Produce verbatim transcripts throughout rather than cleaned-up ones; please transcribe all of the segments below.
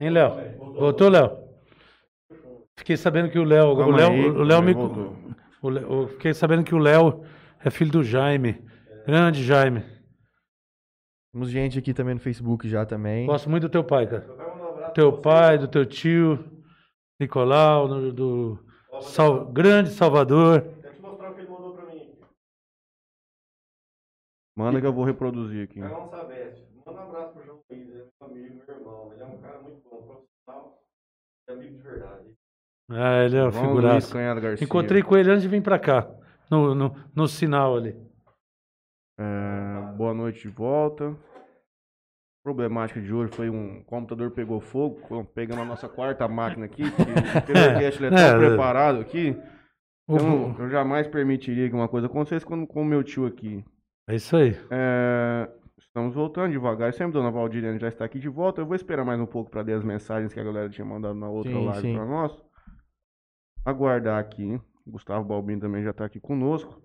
Hein, Léo? Voltou, Léo? Fiquei sabendo que o Léo... O Léo, aí, o Léo me... O Léo, eu fiquei sabendo que o Léo é filho do Jaime. Grande Jaime. Temos gente aqui também no Facebook já também. Gosto muito do teu pai, cara. Do teu pai, do teu tio, Nicolau, do, do Sal, grande Salvador. Quero te mostrar o que ele mandou pra mim. Manda que eu vou reproduzir aqui. Manda um abraço pro João Luiz, meu amigo, meu irmão. Ele é um cara muito bom, profissional e amigo de verdade. Ah, ele é um figuraço. Encontrei com ele antes de vir pra cá, no, no, no sinal ali. É, boa noite de volta. Problemática de hoje foi um computador pegou fogo, pegando a nossa quarta máquina aqui, que pelo é, cast ele tá é, preparado aqui. Então, eu jamais permitiria que uma coisa acontecesse com o meu tio aqui. É isso aí. É, estamos voltando devagar. Sempre Dona Valdirene já está aqui de volta. Eu vou esperar mais um pouco para ler as mensagens que a galera tinha mandado na outra sim, live para nós. Aguardar aqui. O Gustavo Balbino também já está aqui conosco.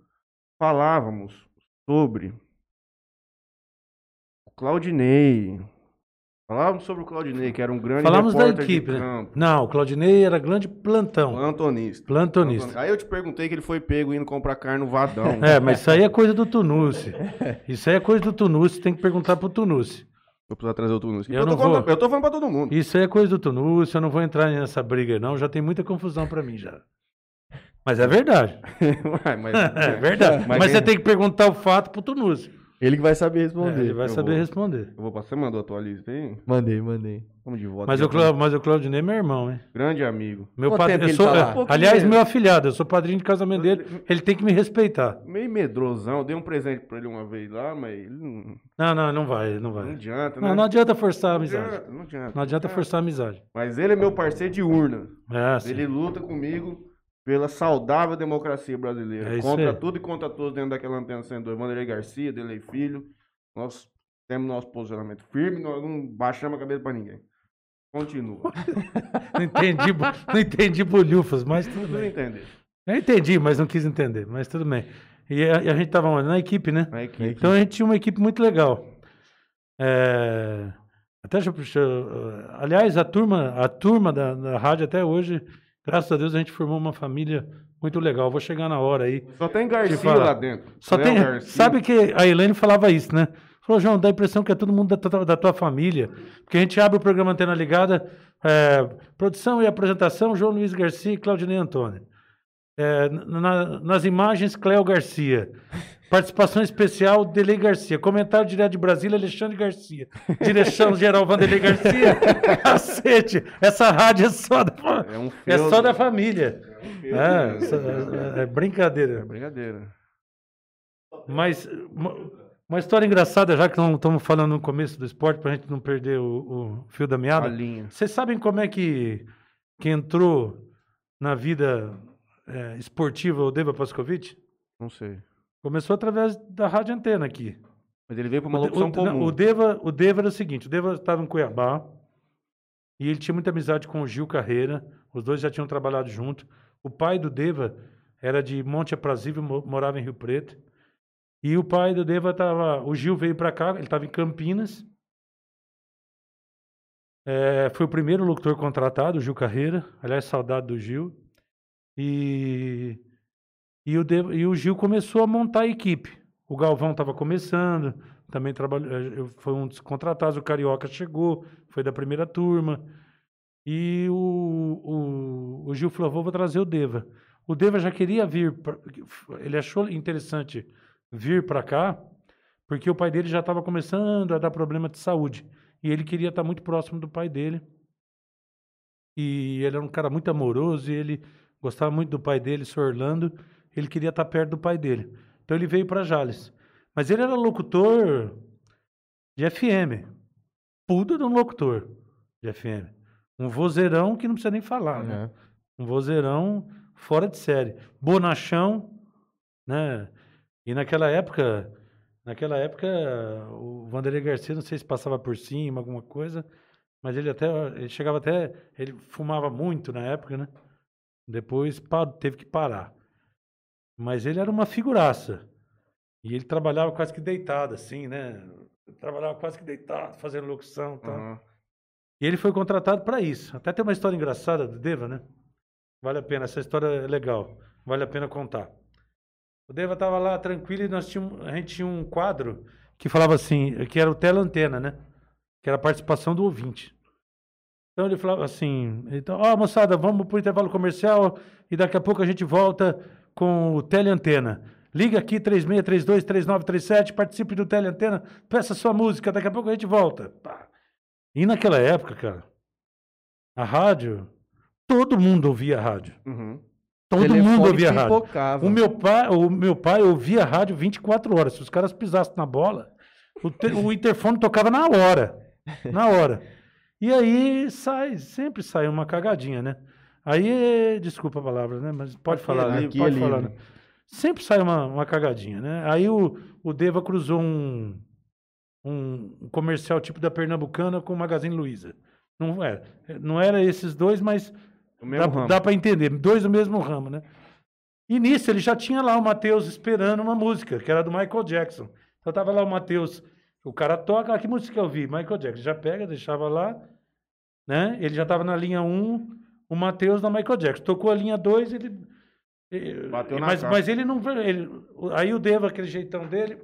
Falávamos sobre o Claudinei. Falávamos sobre o Claudinei, que era um grande Falávamos repórter da equipe, de campo. Né? Não, o Claudinei era grande plantão. Plantonista. Plantonista. Aí eu te perguntei que ele foi pego indo comprar carne no Vadão. É, mas isso aí é coisa do Tunucci. Isso aí é coisa do Tunucci, tem que perguntar pro Tunucci. Vou precisar trazer o Tunucci. Eu, eu, não tô vou... falando, eu tô falando pra todo mundo. Isso aí é coisa do Tunucci, eu não vou entrar nessa briga não, já tem muita confusão pra mim já. Mas é verdade. Ué, mas, é verdade. Mas, mas você tem que perguntar o fato pro Tunucci. Ele que vai saber responder. É, ele vai eu saber vou, responder. Eu vou passar, você mandou a tua lista aí? Mandei, mandei. Vamos de volta. Mas, o, Cla mas o Claudinei é meu irmão, hein? Grande amigo. Meu padrinho. Eu sou, tá é, aliás, meu afilhado, eu sou padrinho de casamento dele. Ele tem que me respeitar. Meio medrosão, eu dei um presente pra ele uma vez lá, mas ele não. Não, não, não vai, não vai. Não adianta, né? Não, não adianta forçar a amizade. Não adianta, não adianta. Não adianta forçar a amizade. Mas ele é meu parceiro de urna. É, ele luta comigo pela saudável democracia brasileira. É contra aí. Tudo e contra todos dentro daquela antena cento e dois. Vanderlei Garcia, Delei Filho. Nós temos nosso posicionamento firme, nós não baixamos a cabeça pra ninguém. Continua. Não entendi, não entendi bolhufas, mas tudo não bem. Entendi. Eu entendi, mas não quis entender, mas tudo bem. E a, a gente tava onde? Na equipe, né? Na equipe. Então a gente tinha uma equipe muito legal. É... Até já puxou... Aliás, a turma, a turma da, da rádio até hoje... Graças a Deus a gente formou uma família muito legal. Vou chegar na hora aí. Só tem Garcia te lá dentro. Só tem, Garcia. Sabe que a Helene falava isso, né? Falou, João, dá a impressão que é todo mundo da tua, da tua família. Porque a gente abre o programa Antena Ligada, é, produção e apresentação, João Luiz Garcia e Claudinei Antônio. É, na, nas imagens, Cléo Garcia. Participação especial, Delei Garcia. Comentário direto de Brasília, Alexandre Garcia. Direção geral, Vanderlei Garcia. Cacete, essa rádio é só da, é um é só da família. É, um é, essa, é, é brincadeira. É brincadeira. Mas uma, uma história engraçada, já que não estamos falando no começo do esporte, para a gente não perder o, o fio da meada. Vocês sabem como é que, que entrou na vida é, esportiva o Deva Pascovitch? Não sei. Começou através da rádio antena aqui. Mas ele veio para uma locução comum. O Deva, o Deva era o seguinte, o Deva estava em Cuiabá e ele tinha muita amizade com o Gil Carreira, os dois já tinham trabalhado junto. O pai do Deva era de Monte Aprazível, morava em Rio Preto. E o pai do Deva estava... O Gil veio para cá, ele estava em Campinas. É, foi o primeiro locutor contratado, o Gil Carreira. Aliás, saudade do Gil. E... E o, de, e o Gil começou a montar a equipe. O Galvão estava começando, também trabalhou, foi um dos contratados, o Carioca chegou, foi da primeira turma. E o, o, o Gil falou, vou trazer o Deva. O Deva já queria vir, pra, ele achou interessante vir para cá, porque o pai dele já estava começando a dar problema de saúde. E ele queria estar muito próximo do pai dele. E ele era um cara muito amoroso, e ele gostava muito do pai dele, o senhor Orlando. Ele queria estar perto do pai dele. Então ele veio para Jales. Mas ele era locutor de F M. Puta de um locutor de F M. Um vozeirão que não precisa nem falar, uhum. Né? Um vozeirão fora de série. Bonachão, né? E naquela época, naquela época, o Vanderlei Garcia, não sei se passava por cima, alguma coisa, mas ele até, ele chegava até, ele fumava muito na época, né? Depois parou, teve que parar. Mas ele era uma figuraça. E ele trabalhava quase que deitado, assim, né? Trabalhava quase que deitado, fazendo locução e tal. Uhum. E ele foi contratado para isso. Até tem uma história engraçada do Deva, né? Vale a pena, essa história é legal. Vale a pena contar. O Deva estava lá tranquilo e nós tínhamos, a gente tinha um quadro que falava assim, que era o Tela Antena, né? Que era a participação do ouvinte. Então ele falava assim, então, ó, moçada, vamos para o intervalo comercial e daqui a pouco a gente volta com o Teleantena. Liga aqui três seis três dois, três nove três sete, participe do Teleantena, peça sua música, daqui a pouco a gente volta. E naquela época, cara, a rádio, todo mundo ouvia a rádio. Uhum. Todo Telefone mundo ouvia pipocava. rádio. O meu, pai, o meu pai ouvia a rádio vinte e quatro horas. Se os caras pisassem na bola, o, te, o interfone tocava na hora. Na hora. E aí sai, sempre sai uma cagadinha, né? Aí, desculpa a palavra, né? Mas pode aqui, falar, né? Pode é falar, né? Sempre sai uma, uma cagadinha, né? Aí o, o Deva cruzou um, um comercial tipo da Pernambucana com o Magazine Luiza. Não era, não era esses dois, mas... Dá, dá para entender, dois do mesmo ramo, né? E nisso ele já tinha lá o Matheus esperando uma música, que era do Michael Jackson. Então tava lá o Matheus, o cara toca, ah, que música eu vi? Michael Jackson. Já pega, deixava lá, né? Ele já tava na linha um, o Matheus na Michael Jackson. Tocou a linha dois, ele... Bateu na mas, cara. Mas ele não... Ele, aí o Deva, aquele jeitão dele...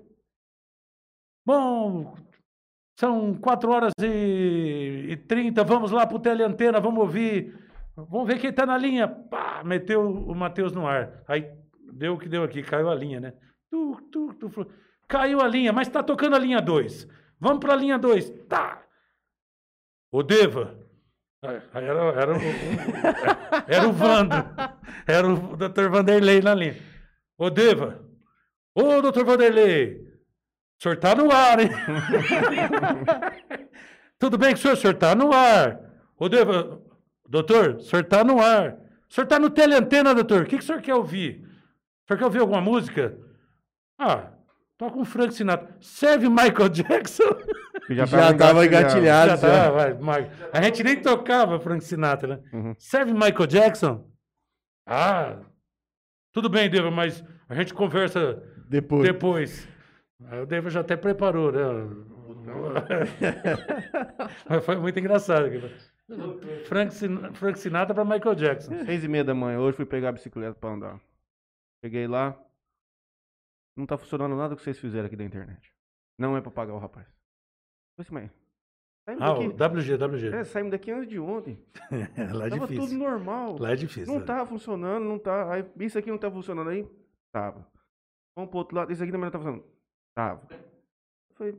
Bom... São quatro horas e trinta, vamos lá pro Teleantena, vamos ouvir... Vamos ver quem tá na linha. Pá, meteu o Matheus no ar. Aí deu o que deu aqui, caiu a linha, né? Tu, tu, tu, tu. Caiu a linha, mas tá tocando a linha dois. Vamos pra linha dois. Tá. O Deva. Era, era, o, era o Vando. Era o doutor Vanderlei na linha. Ô, Deva. Ô, doutor Vanderlei. O senhor tá no ar, hein? Tudo bem com o senhor? O senhor tá no ar. Ô, Deva... Doutor, o senhor está no ar. O senhor está no Teleantena, doutor. O que, que o senhor quer ouvir? O senhor quer ouvir alguma música? Ah, toca um Frank Sinatra. Serve Michael Jackson? Já estava engatilhado. Já estava, vai. A gente nem tocava Frank Sinatra, né? Uhum. Serve Michael Jackson? Ah, tudo bem, Deva, mas a gente conversa depois. depois. O Deva já até preparou, né? Mas foi muito engraçado. Frank, Sin Frank Sinatra para Michael Jackson. Seis e meia da manhã hoje, fui pegar a bicicleta para andar. Cheguei lá, não tá funcionando nada que vocês fizeram aqui da internet. Não é para pagar o rapaz. Foi assim, mas... Ah, daqui... W G, W G. É, saímos daqui antes de ontem. Lá é tava difícil. Tudo normal. Lá é difícil. Não tava funcionando, não tá. Aí, isso aqui não tá funcionando aí? Tava. Vamos pro outro lado, isso aqui também não tá funcionando. Tava. Foi...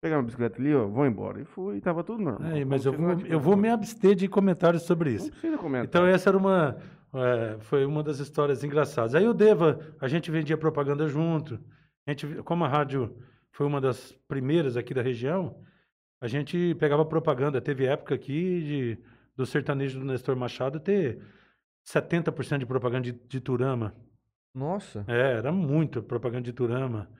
Pegar uma bicicleta ali, ó, vou embora. E fui, tava tudo normal. É, mas eu vou, eu vou me abster de comentários sobre isso. Não precisa comentar. Então essa era uma, é, foi uma das histórias engraçadas. Aí o Deva, a gente vendia propaganda junto. A gente, como a rádio foi uma das primeiras aqui da região, a gente pegava propaganda. Teve época aqui de, do sertanejo do Nestor Machado ter setenta por cento de propaganda de, de Turama. Nossa! É, era muito propaganda de Turama.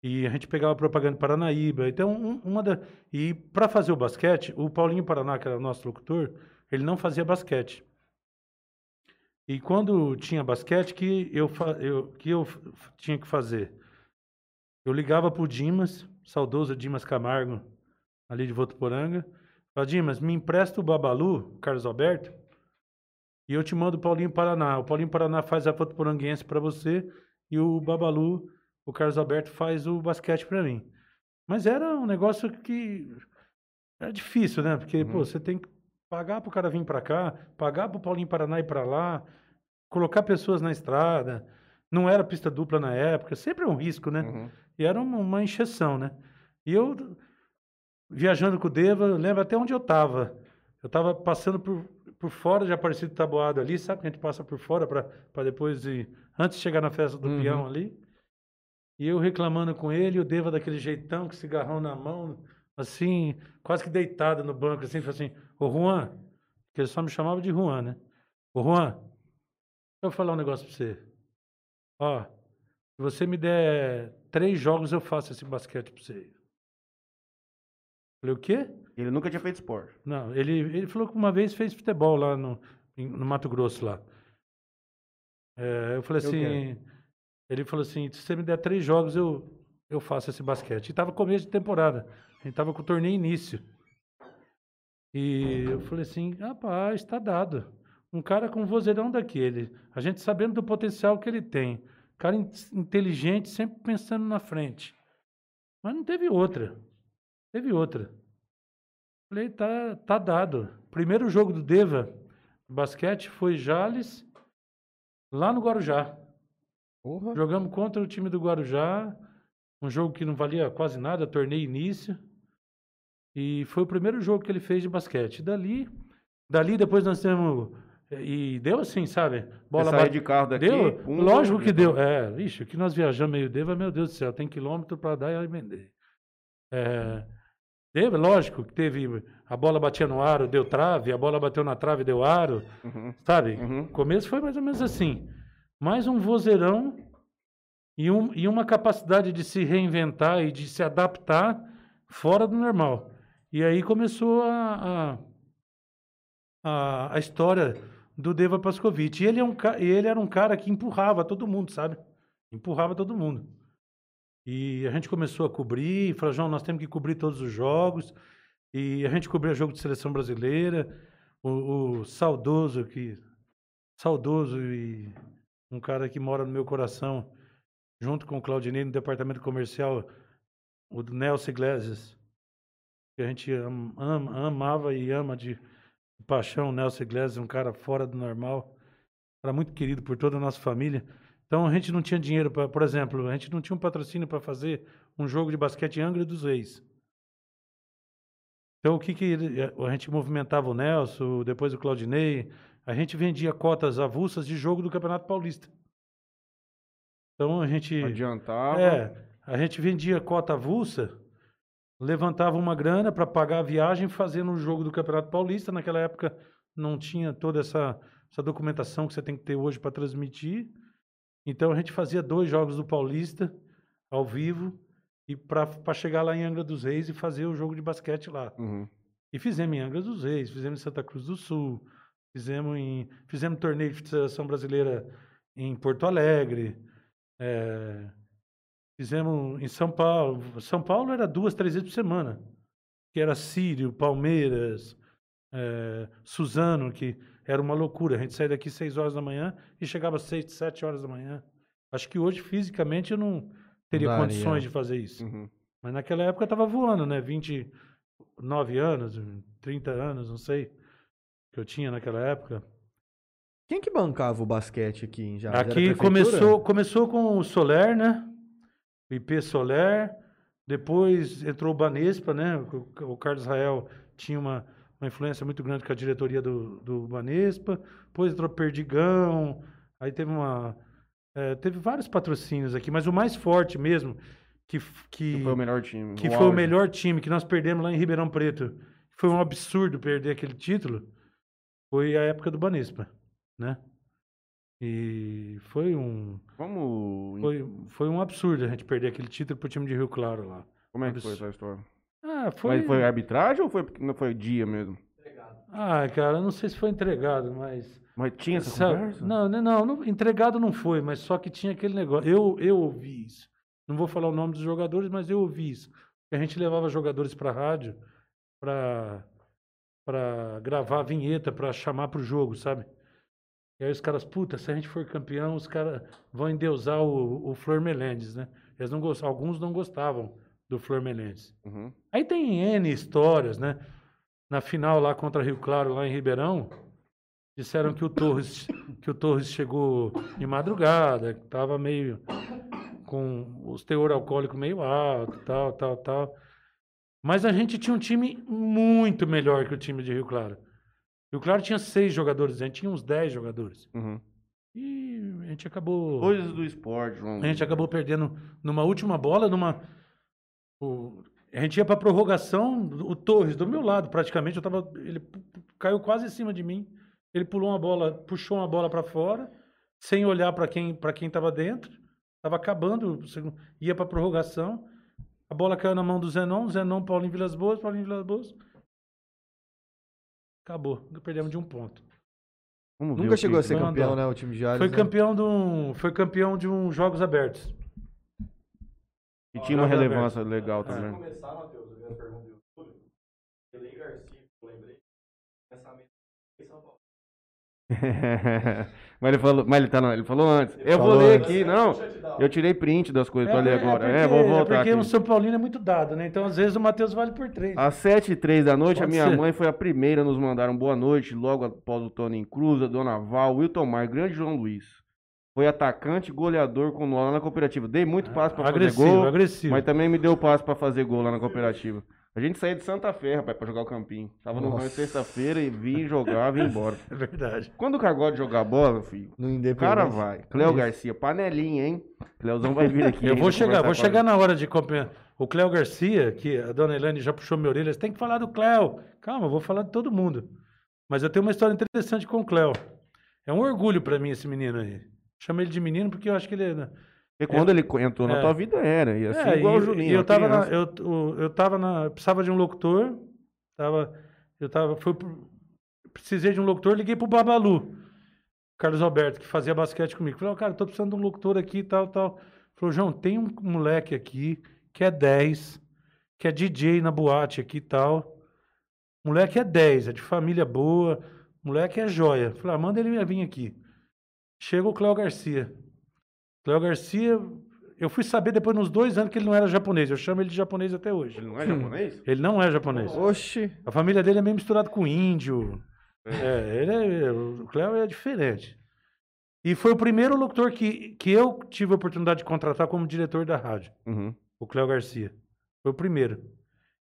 E a gente pegava propaganda de Paranaíba. Então, um, uma da... E para fazer o basquete, o Paulinho Paraná, que era nosso locutor, ele não fazia basquete. E quando tinha basquete, que eu, fa... eu... que eu tinha que fazer? Eu ligava para o Dimas, saudoso Dimas Camargo, ali de Votuporanga. Falava, Dimas, me empresta o Babalu, Carlos Alberto, e eu te mando o Paulinho Paraná. O Paulinho Paraná faz a Votuporanguense para você e o Babalu... O Carlos Alberto faz o basquete para mim. Mas era um negócio que... Era difícil, né? Porque, uhum. pô, você tem que pagar pro cara vir para cá, pagar pro Paulinho Paraná ir para lá, colocar pessoas na estrada. Não era pista dupla na época. Sempre é um risco, né? Uhum. E era uma, uma encheção, né? E eu, viajando com o Deva, lembro até onde eu tava. Eu tava passando por, por fora de Aparecido Taboado ali, sabe? Que a gente passa por fora para depois ir... Antes de chegar na festa do uhum. peão ali... E eu reclamando com ele, o Deva daquele jeitão, com cigarrão na mão, assim, quase que deitado no banco, assim, falou assim, ô Juan, que ele só me chamava de Juan, né? Ô Juan, deixa eu falar um negócio pra você. Ó, se você me der três jogos, eu faço esse basquete pra você. Falei, o quê? Ele nunca tinha feito esporte. Não, ele, ele falou que uma vez fez futebol lá no, no Mato Grosso, lá. É, eu falei assim... Eu Ele falou assim, se você me der três jogos, eu, eu faço esse basquete. E estava começo de temporada. A gente estava com o torneio início. E eu falei assim, rapaz, está dado. Um cara com um vozeirão daquele, a gente sabendo do potencial que ele tem, cara in- inteligente, sempre pensando na frente. Mas não teve outra, teve outra. Falei, tá, tá dado. Primeiro jogo do Deva, basquete, foi Jales, lá no Guarujá. Porra. Jogamos contra o time do Guarujá, um jogo que não valia quase nada, torneio início. E foi o primeiro jogo que ele fez de basquete. Dali, dali depois nós temos... E deu assim, sabe? Bola sair de carro daqui... Deu? Pum, lógico que deu. É, vixe, o que nós viajamos meio Deva, meu Deus do céu, tem quilômetro para dar e vender. É... Teve, lógico, que teve, a bola batia no aro, deu trave, a bola bateu na trave, deu aro, uhum. sabe? Uhum. O começo foi mais ou menos assim. Mais um vozeirão e, um, e uma capacidade de se reinventar e de se adaptar fora do normal. E aí começou a, a, a, a história do Deva Pascovitch. E ele, é um, ele era um cara que empurrava todo mundo, sabe? Empurrava todo mundo. E a gente começou a cobrir, falou, João, nós temos que cobrir todos os jogos. E a gente cobriu o jogo de seleção brasileira, o, o saudoso, que, saudoso e um cara que mora no meu coração, junto com o Claudinei no departamento comercial, o Nelson Iglesias, que a gente am, am, amava e ama de, de paixão, o Nelson Iglesias, um cara fora do normal, era muito querido por toda a nossa família. Então, a gente não tinha dinheiro, pra, por exemplo, a gente não tinha um patrocínio para fazer um jogo de basquete em Angra dos Reis. Então, o que, que ele, a gente movimentava o Nelson, depois o Claudinei, a gente vendia cotas avulsas de jogo do Campeonato Paulista. Então, a gente... Adiantava. É, a gente vendia cota avulsa, levantava uma grana para pagar a viagem fazendo o jogo do Campeonato Paulista. Naquela época, não tinha toda essa, essa documentação que você tem que ter hoje para transmitir. Então, a gente fazia dois jogos do Paulista, ao vivo, e para chegar lá em Angra dos Reis e fazer o jogo de basquete lá. Uhum. E fizemos em Angra dos Reis, fizemos em Santa Cruz do Sul, fizemos em fizemos torneio de seleção brasileira em Porto Alegre, é, fizemos em São Paulo. São Paulo era duas, três vezes por semana, que era Sírio, Palmeiras, é, Suzano, que... Era uma loucura. A gente saía daqui seis horas da manhã e chegava às seis, sete horas da manhã. Acho que hoje, fisicamente, eu não teria Daria. condições de fazer isso. Uhum. Mas naquela época eu estava voando, né? vinte e nove anos, trinta anos, não sei, que eu tinha naquela época. Quem que bancava o basquete aqui em Jales? Aqui começou, começou com o Soler, né? O I P Soler. Depois entrou o Banespa, né? O Carlos Israel tinha uma... uma influência muito grande com a diretoria do, do Banespa, depois entrou Perdigão, aí teve uma... É, teve vários patrocínios aqui, mas o mais forte mesmo, que, que, que foi o melhor time, que, foi o melhor time que nós perdemos lá em Ribeirão Preto, foi um absurdo perder aquele título, foi a época do Banespa, né? E foi um... Vamos... Foi, foi um absurdo a gente perder aquele título pro time de Rio Claro lá. Como é que absurdo. Foi essa história? Ah, foi... Mas foi arbitragem ou foi, não foi dia mesmo? Entregado. Ah, cara, não sei se foi entregado, mas... Mas tinha essa, essa... conversa? Não, não, não, entregado não foi, mas só que tinha aquele negócio. Eu, eu ouvi isso. Não vou falar o nome dos jogadores, mas eu ouvi isso. A gente levava jogadores pra rádio pra, pra gravar a vinheta, pra chamar pro jogo, sabe? E aí os caras, puta, se a gente for campeão, os caras vão endeusar o, o Flor Melendes, né? Eles não gost... Alguns não gostavam do Flor Melendes. Uhum. Aí tem N histórias, né? Na final lá contra Rio Claro, lá em Ribeirão, disseram que o Torres, que o Torres chegou de madrugada, que tava meio com os teor alcoólico meio alto, tal, tal, tal. Mas a gente tinha um time muito melhor que o time de Rio Claro. Rio Claro tinha seis jogadores, a gente tinha uns dez jogadores. Uhum. E a gente acabou... Coisas do esporte, João. A gente acabou perdendo numa última bola, numa... O, a gente ia pra prorrogação, o Torres, do meu lado, praticamente, eu tava, ele caiu quase em cima de mim, ele pulou uma bola, puxou uma bola pra fora, sem olhar pra quem, pra quem tava dentro, tava acabando, ia pra prorrogação, a bola caiu na mão do Zenon, Zenon, Paulinho Vilas Boas, Paulinho Vilas Boas, acabou, perdemos de um ponto. Vamos Nunca chegou time. a ser Não campeão, andou. né, o time de Jales? Foi, né? campeão de um, foi campeão de um Jogos Abertos. E tinha uma relevância legal também. Antes de começar, Matheus, eu ia perguntar o Túlio. Pelé Garcia, eu lembrei. pensamento em São Paulo. Mas ele falou, mas ele, tá, não, ele falou antes. Ele eu falou vou ler antes. Aqui, não. Eu tirei print das coisas para é, ler agora. É, porque, é vou voltar. É porque aqui. O São Paulino é muito dado, né? Então, às vezes, o Matheus vale por três. Às sete e três da noite, Pode a minha ser. Mãe foi a primeira, nos mandaram boa noite, logo após o Tony Cruz, a Dona Val, Wilton Mar, grande João Luiz. Foi atacante, goleador com nós lá na cooperativa. Dei muito passo para ah, fazer gol. Agressivo. Mas também me deu passo para fazer gol lá na cooperativa. A gente saía de Santa Fé, rapaz, pra jogar o campinho. Tava Nossa. No rancho sexta-feira e vim jogar, vim embora. É verdade. Quando o Cagode jogar bola, filho, o cara vai. Cléo Garcia, panelinha, hein? Cléozão vai vir aqui. Eu vou chegar, vou chegar na hora de comprar. O Cléo Garcia, que a dona Elane já puxou minha orelha, você tem que falar do Cléo. Calma, eu vou falar de todo mundo. Mas eu tenho uma história interessante com o Cléo. É um orgulho pra mim esse menino aí. Chamo ele de menino porque eu acho que ele... é... E quando é, ele entrou na é, tua vida era, e assim é, igual o Juninho. E eu tava na, eu, eu tava na, eu precisava de um locutor, tava, eu tava, foi, precisei de um locutor, liguei pro Babalu, Carlos Alberto, que fazia basquete comigo. Falei, oh, cara, tô precisando de um locutor aqui e tal, tal. Falou, João, tem um moleque aqui que é dez, que é D J na boate aqui e tal. Moleque é dez, é de família boa, moleque é joia. Falei, ah, manda ele vir aqui. Chega o Cléo Garcia. Cléo Garcia, eu fui saber depois nos dois anos que ele não era japonês. Eu chamo ele de japonês até hoje. Ele não é japonês? Ele não é japonês. Oxi. A família dele é meio misturada com índio. É, ele é, o Cléo é diferente. E foi o primeiro locutor que, que eu tive a oportunidade de contratar como diretor da rádio. Uhum. O Cléo Garcia. Foi o primeiro.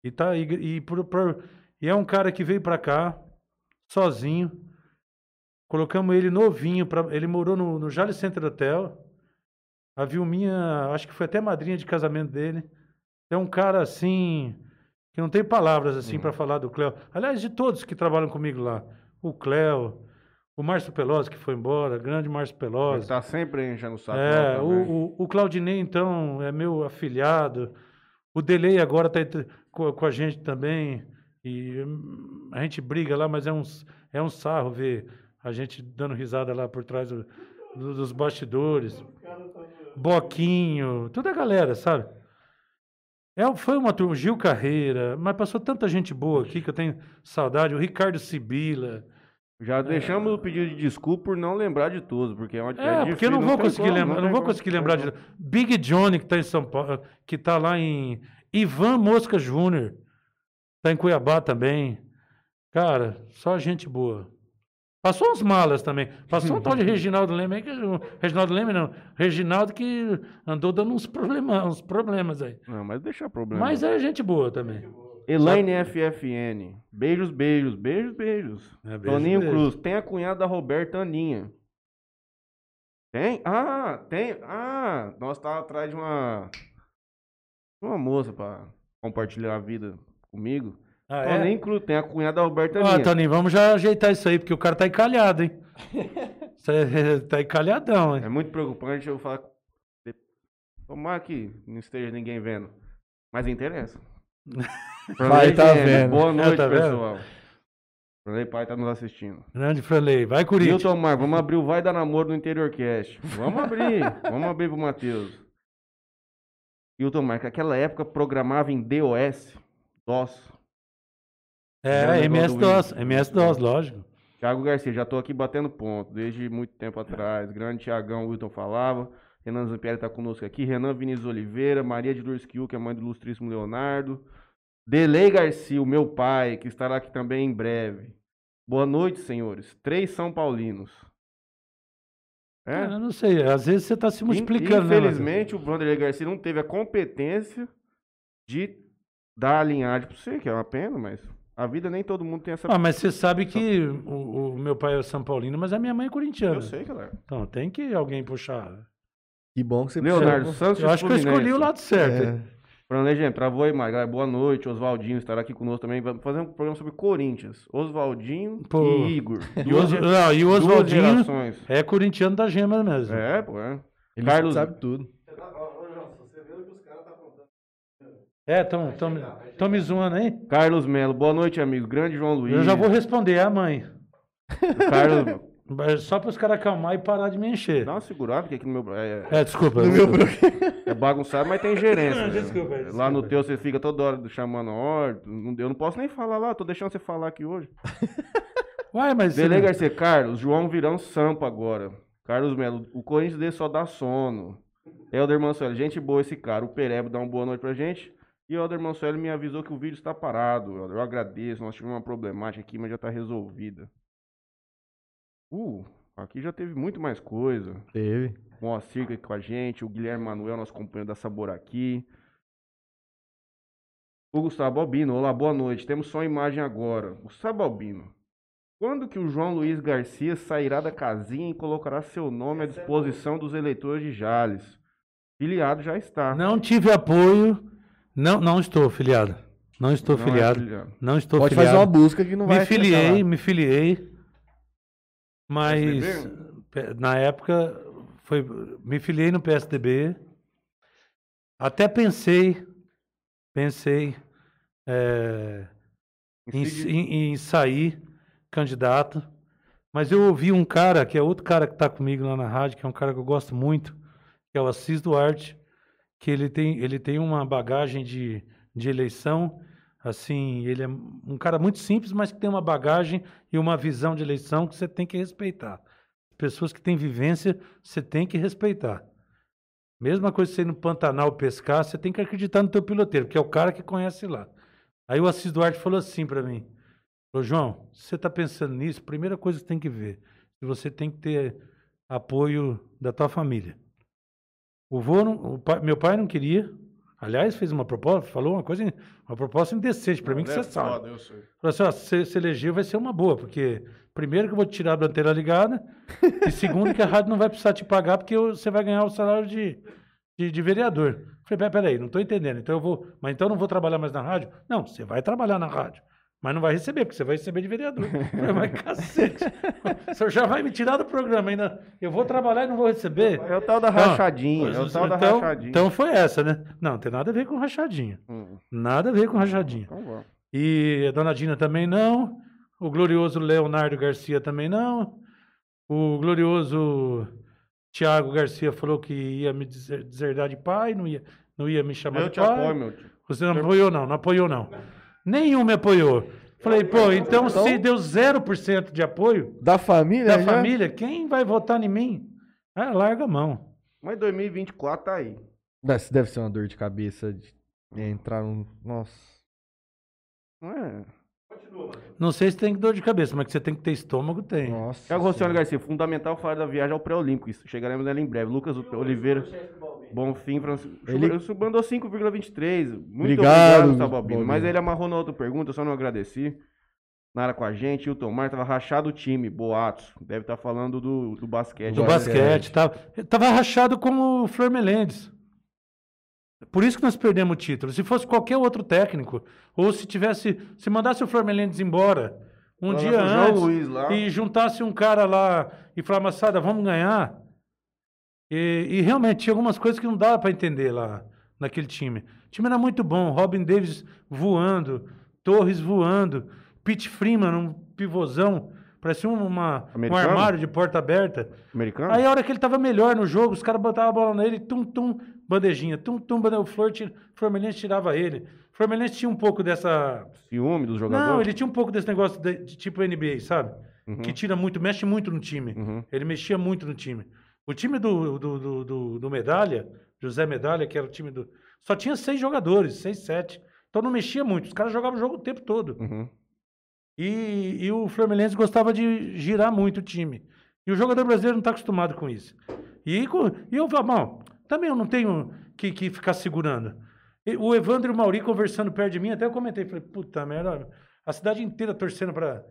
E, tá, e, e, por, por, e é um cara que veio pra cá, sozinho. Colocamos ele novinho. Pra, ele morou no, no Jales Center Hotel. A Vilminha, acho que foi até madrinha de casamento dele. É um cara assim, que não tem palavras assim uhum. para falar do Cléo. Aliás, de todos que trabalham comigo lá. O Cléo, o Márcio Pelosi, que foi embora, grande Márcio Pelosi. Ele está sempre enchendo o saco. É, o, o, o Claudinei, então, é meu afilhado. O Delay agora está com, com a gente também. E a gente briga lá, mas é um, é um sarro ver a gente dando risada lá por trás do, do, dos bastidores. Boquinho, toda a galera, sabe? É, foi uma turma, Gil Carreira, mas passou tanta gente boa aqui que eu tenho saudade, o Ricardo Sibila. Já é, deixamos o pedido de desculpa por não lembrar de todos, porque é uma... É, é porque eu não vou conseguir lembrar, não vou conseguir lembrar de... Big Johnny, que tá em São Paulo, que tá lá em... Ivan Mosca Júnior, tá em Cuiabá também. Cara, só gente boa. Passou uns malas também. Passou um tal de Reginaldo Leme aí. Que, Reginaldo Leme não. Reginaldo que andou dando uns, problema, uns problemas aí. Não, mas deixa problema. Mas é gente boa também. Elaine F F N. Beijos, beijos, beijos, beijos. É, beijo, Toninho beijo. Cruz. Tem a cunhada da Roberta Aninha. Tem? Ah, tem. Ah, nós tava atrás de uma... Uma moça pra compartilhar a vida comigo. Ah, é? Nem cru, tem a cunhada da Roberta Aninha. Ah, Toninho, vamos já ajeitar isso aí, porque o cara tá encalhado, hein? Tá encalhadão, hein? É muito preocupante eu falar... Tomara que não esteja ninguém vendo. Mas interessa. Vai tá vendo. Boa noite, tá pessoal. Vendo? Franley Pai tá nos assistindo. Grande Franley, vai Corinthians. Milton Mar, vamos abrir o Vai Dar Namoro no Interior Cast. Vamos abrir, vamos abrir pro Matheus. Milton Mar, naquela época programava em D O S, D O S. É, M S-D O S, M S-D O S, lógico. Thiago Garcia, já tô aqui batendo ponto, desde muito tempo atrás. Grande Thiagão, Wilton falava. Renan Zampieri tá conosco aqui. Renan Vinícius Oliveira, Maria de Lourdes Kiu, que é mãe do ilustríssimo Leonardo. Delay Garcia, o meu pai, que estará aqui também em breve. Boa noite, senhores. Três São Paulinos. É? Cara, eu não sei, às vezes você tá se multiplicando. Infelizmente, né, o Vanderlei Garcia não teve a competência de dar a linhagem pra você, que é uma pena, mas... A vida nem todo mundo tem essa... Ah, mas você sabe que o, o meu pai é São Paulino, mas a minha mãe é corintiana. Eu sei, galera. Então, tem que alguém puxar. Que bom que você puxou. Leonardo puxou. Santos. Eu acho Fluminense. Que eu escolhi o lado certo. É. Franley, gente, travou aí, Magalha. Boa noite. Oswaldinho estará aqui conosco também. Vamos fazer um programa sobre Corinthians. Oswaldinho e Igor. E, Os... Não, e o Oswaldinho é corintiano da gema mesmo. É, pô. É. Ele Carlos... sabe tudo. É, estão me zoando aí? Carlos Melo, boa noite, amigo. Grande João Luiz. Eu já vou responder, é a mãe. Carlos... Só para os caras acalmar e parar de me encher. Dá uma segurada, porque aqui no meu... É, é desculpa. No meu... É bagunçado, mas tem gerência. Desculpa, desculpa. Lá no teu você fica toda hora chamando ordem. Eu não posso nem falar lá, tô deixando você falar aqui hoje. Uai, mas... Dele você... Garcia, Carlos, João Virão Sampa agora. Carlos Melo, o Corinthians dele só dá sono. Helder Mansuelo, gente boa esse cara. O Perebo dá uma boa noite pra gente. E o Helder Mansuelo me avisou que o vídeo está parado. Eu agradeço, nós tivemos uma problemática aqui, mas já tá resolvida. Uh, aqui já teve muito mais coisa. Teve. O Moacir aqui com a gente, o Guilherme Manuel, nosso companheiro da Sabor aqui. O Gustavo Albino, olá, boa noite. Temos só a imagem agora. Gustavo Albino, quando que o João Luiz Garcia sairá da casinha e colocará seu nome à disposição dos eleitores de Jales? Filiado já está. Não tive apoio. Não, não estou filiado. Não estou não filiado. É filiado. Não estou Pode filiado. Pode fazer uma busca que não me vai filiei, lá. Me filiei. Mas P S D B? Na época foi, me filiei no P S D B. Até pensei Pensei é, em, em, em sair candidato, mas eu ouvi um cara, que é outro cara que está comigo lá na rádio, que é um cara que eu gosto muito, que é o Assis Duarte, que ele tem, ele tem uma bagagem de, de eleição, assim, ele é um cara muito simples, mas que tem uma bagagem e uma visão de eleição que você tem que respeitar. Pessoas que têm vivência, você tem que respeitar. Mesma coisa que você ir no Pantanal pescar, você tem que acreditar no teu piloteiro, que é o cara que conhece lá. Aí o Assis Duarte falou assim para mim, falou, João, se você está pensando nisso, primeira coisa que você tem que ver, você tem que ter apoio da tua família. O vô não, o pai, meu pai não queria, aliás, fez uma proposta, falou uma coisa, uma proposta indecente para mim, que você sabe. Falou assim, ó, se você eleger vai ser uma boa, porque primeiro que eu vou te tirar da antena ligada e segundo que a rádio não vai precisar te pagar porque eu, você vai ganhar o salário de, de, de vereador. Eu falei, peraí, não estou entendendo, então eu vou, mas então eu não vou trabalhar mais na rádio? Não, você vai trabalhar na rádio, mas não vai receber, porque você vai receber de vereador. Falei, mas cacete, você já vai me tirar do programa ainda, eu vou trabalhar e não vou receber? É o tal da rachadinha, é o tal da então, rachadinha. Então foi essa, né? Não, não tem nada a ver com rachadinha, uhum. nada a ver com rachadinha. Uhum. E a dona Dina também não... O glorioso Leonardo Garcia também não. O glorioso Tiago Garcia falou que ia me deserdar de pai, não ia, não ia me chamar eu de pai. Eu te apoio, meu tio. Você não eu... apoiou, não. Não apoiou, não. Nenhum me apoiou. Falei, pô, então, então se deu zero por cento de apoio... Da família? Da já? família. Quem vai votar em mim? Ah, larga a mão. Mas dois mil e vinte e quatro tá aí. Isso deve ser uma dor de cabeça de entrar num... Nossa. Não é... Não sei se tem dor de cabeça, mas que você tem que ter estômago, tem. Nossa. Tiago Rossiano Garcia, fundamental falar da viagem ao pré-olímpico. Chegaremos nela em breve. Lucas Oliveira, Bonfim, Francisco. Ele mandou cinco vírgula vinte e três. Muito obrigado, Gustavo Albino. Mas ele amarrou na outra pergunta, eu só não agradeci. Nara com a gente, o Tomar tava rachado o time, boatos. Deve estar tá falando do, do basquete. Do basquete, tava, tava rachado com o Flor Melendes. Por isso que nós perdemos o título. Se fosse qualquer outro técnico, ou se tivesse, se mandasse o Flor Melendes embora um Olá, dia antes Luiz, lá. E juntasse um cara lá e falar, moçada, vamos ganhar. E, e realmente tinha algumas coisas que não dava para entender lá naquele time. O time era muito bom, Robin Davis voando, Torres voando, Pete Freeman, um pivôzão, parecia uma, um armário de porta aberta. Americano? Aí a hora que ele tava melhor no jogo, os caras botavam a bola nele, tum, tum, bandejinha, tum, tum, bandeja, o Flor, tira, Flor Melendes tirava ele. O Flor Melendes tinha um pouco dessa... Ciúme dos jogadores? Não, ele tinha um pouco desse negócio de, de tipo N B A, sabe? Uhum. Que tira muito, mexe muito no time. Uhum. Ele mexia muito no time. O time do, do, do, do, do Medalha, José Medalha, que era o time do... Só tinha seis jogadores, seis, sete. Então não mexia muito, os caras jogavam o jogo o tempo todo. Uhum. E, e o Flor Melendes gostava de girar muito o time. E o jogador brasileiro não está acostumado com isso. E, e eu falo, bom... Também eu não tenho que, que ficar segurando. O Evandro e o Mauri conversando perto de mim, até eu comentei, falei, puta merda, a cidade inteira torcendo pra,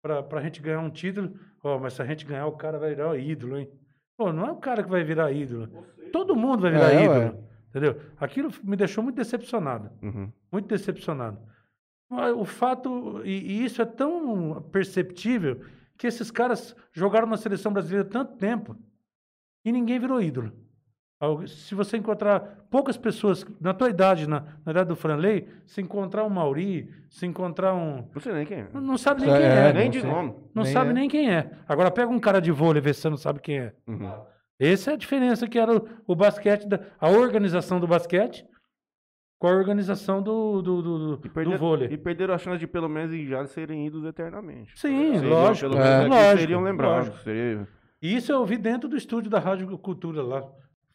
pra, pra gente ganhar um título. Ó, oh, mas se a gente ganhar, o cara vai virar ídolo, hein? Pô, não é o cara que vai virar ídolo. Todo mundo vai virar é, ídolo, ué. Entendeu? Aquilo me deixou muito decepcionado. Uhum. Muito decepcionado. O fato, e, e isso é tão perceptível, que esses caras jogaram na seleção brasileira tanto tempo e ninguém virou ídolo. Se você encontrar poucas pessoas na tua idade, na, na idade do Franley, se encontrar um Mauri, se encontrar um... Não sei nem quem é. Não, não sabe nem é, quem é. é. Nem de nome. Não nem sabe é. nem quem é. Agora pega um cara de vôlei, vê se você não sabe quem é. Uhum. Essa é a diferença que era o, o basquete, da, a organização do basquete com a organização do, do, do, do, perder, do vôlei. E perderam a chance de, pelo menos, já serem idos eternamente. Sim, seriam, lógico. Pelo é, menos lógico, seriam lembrados. Seria... Isso eu ouvi dentro do estúdio da Rádio Cultura lá.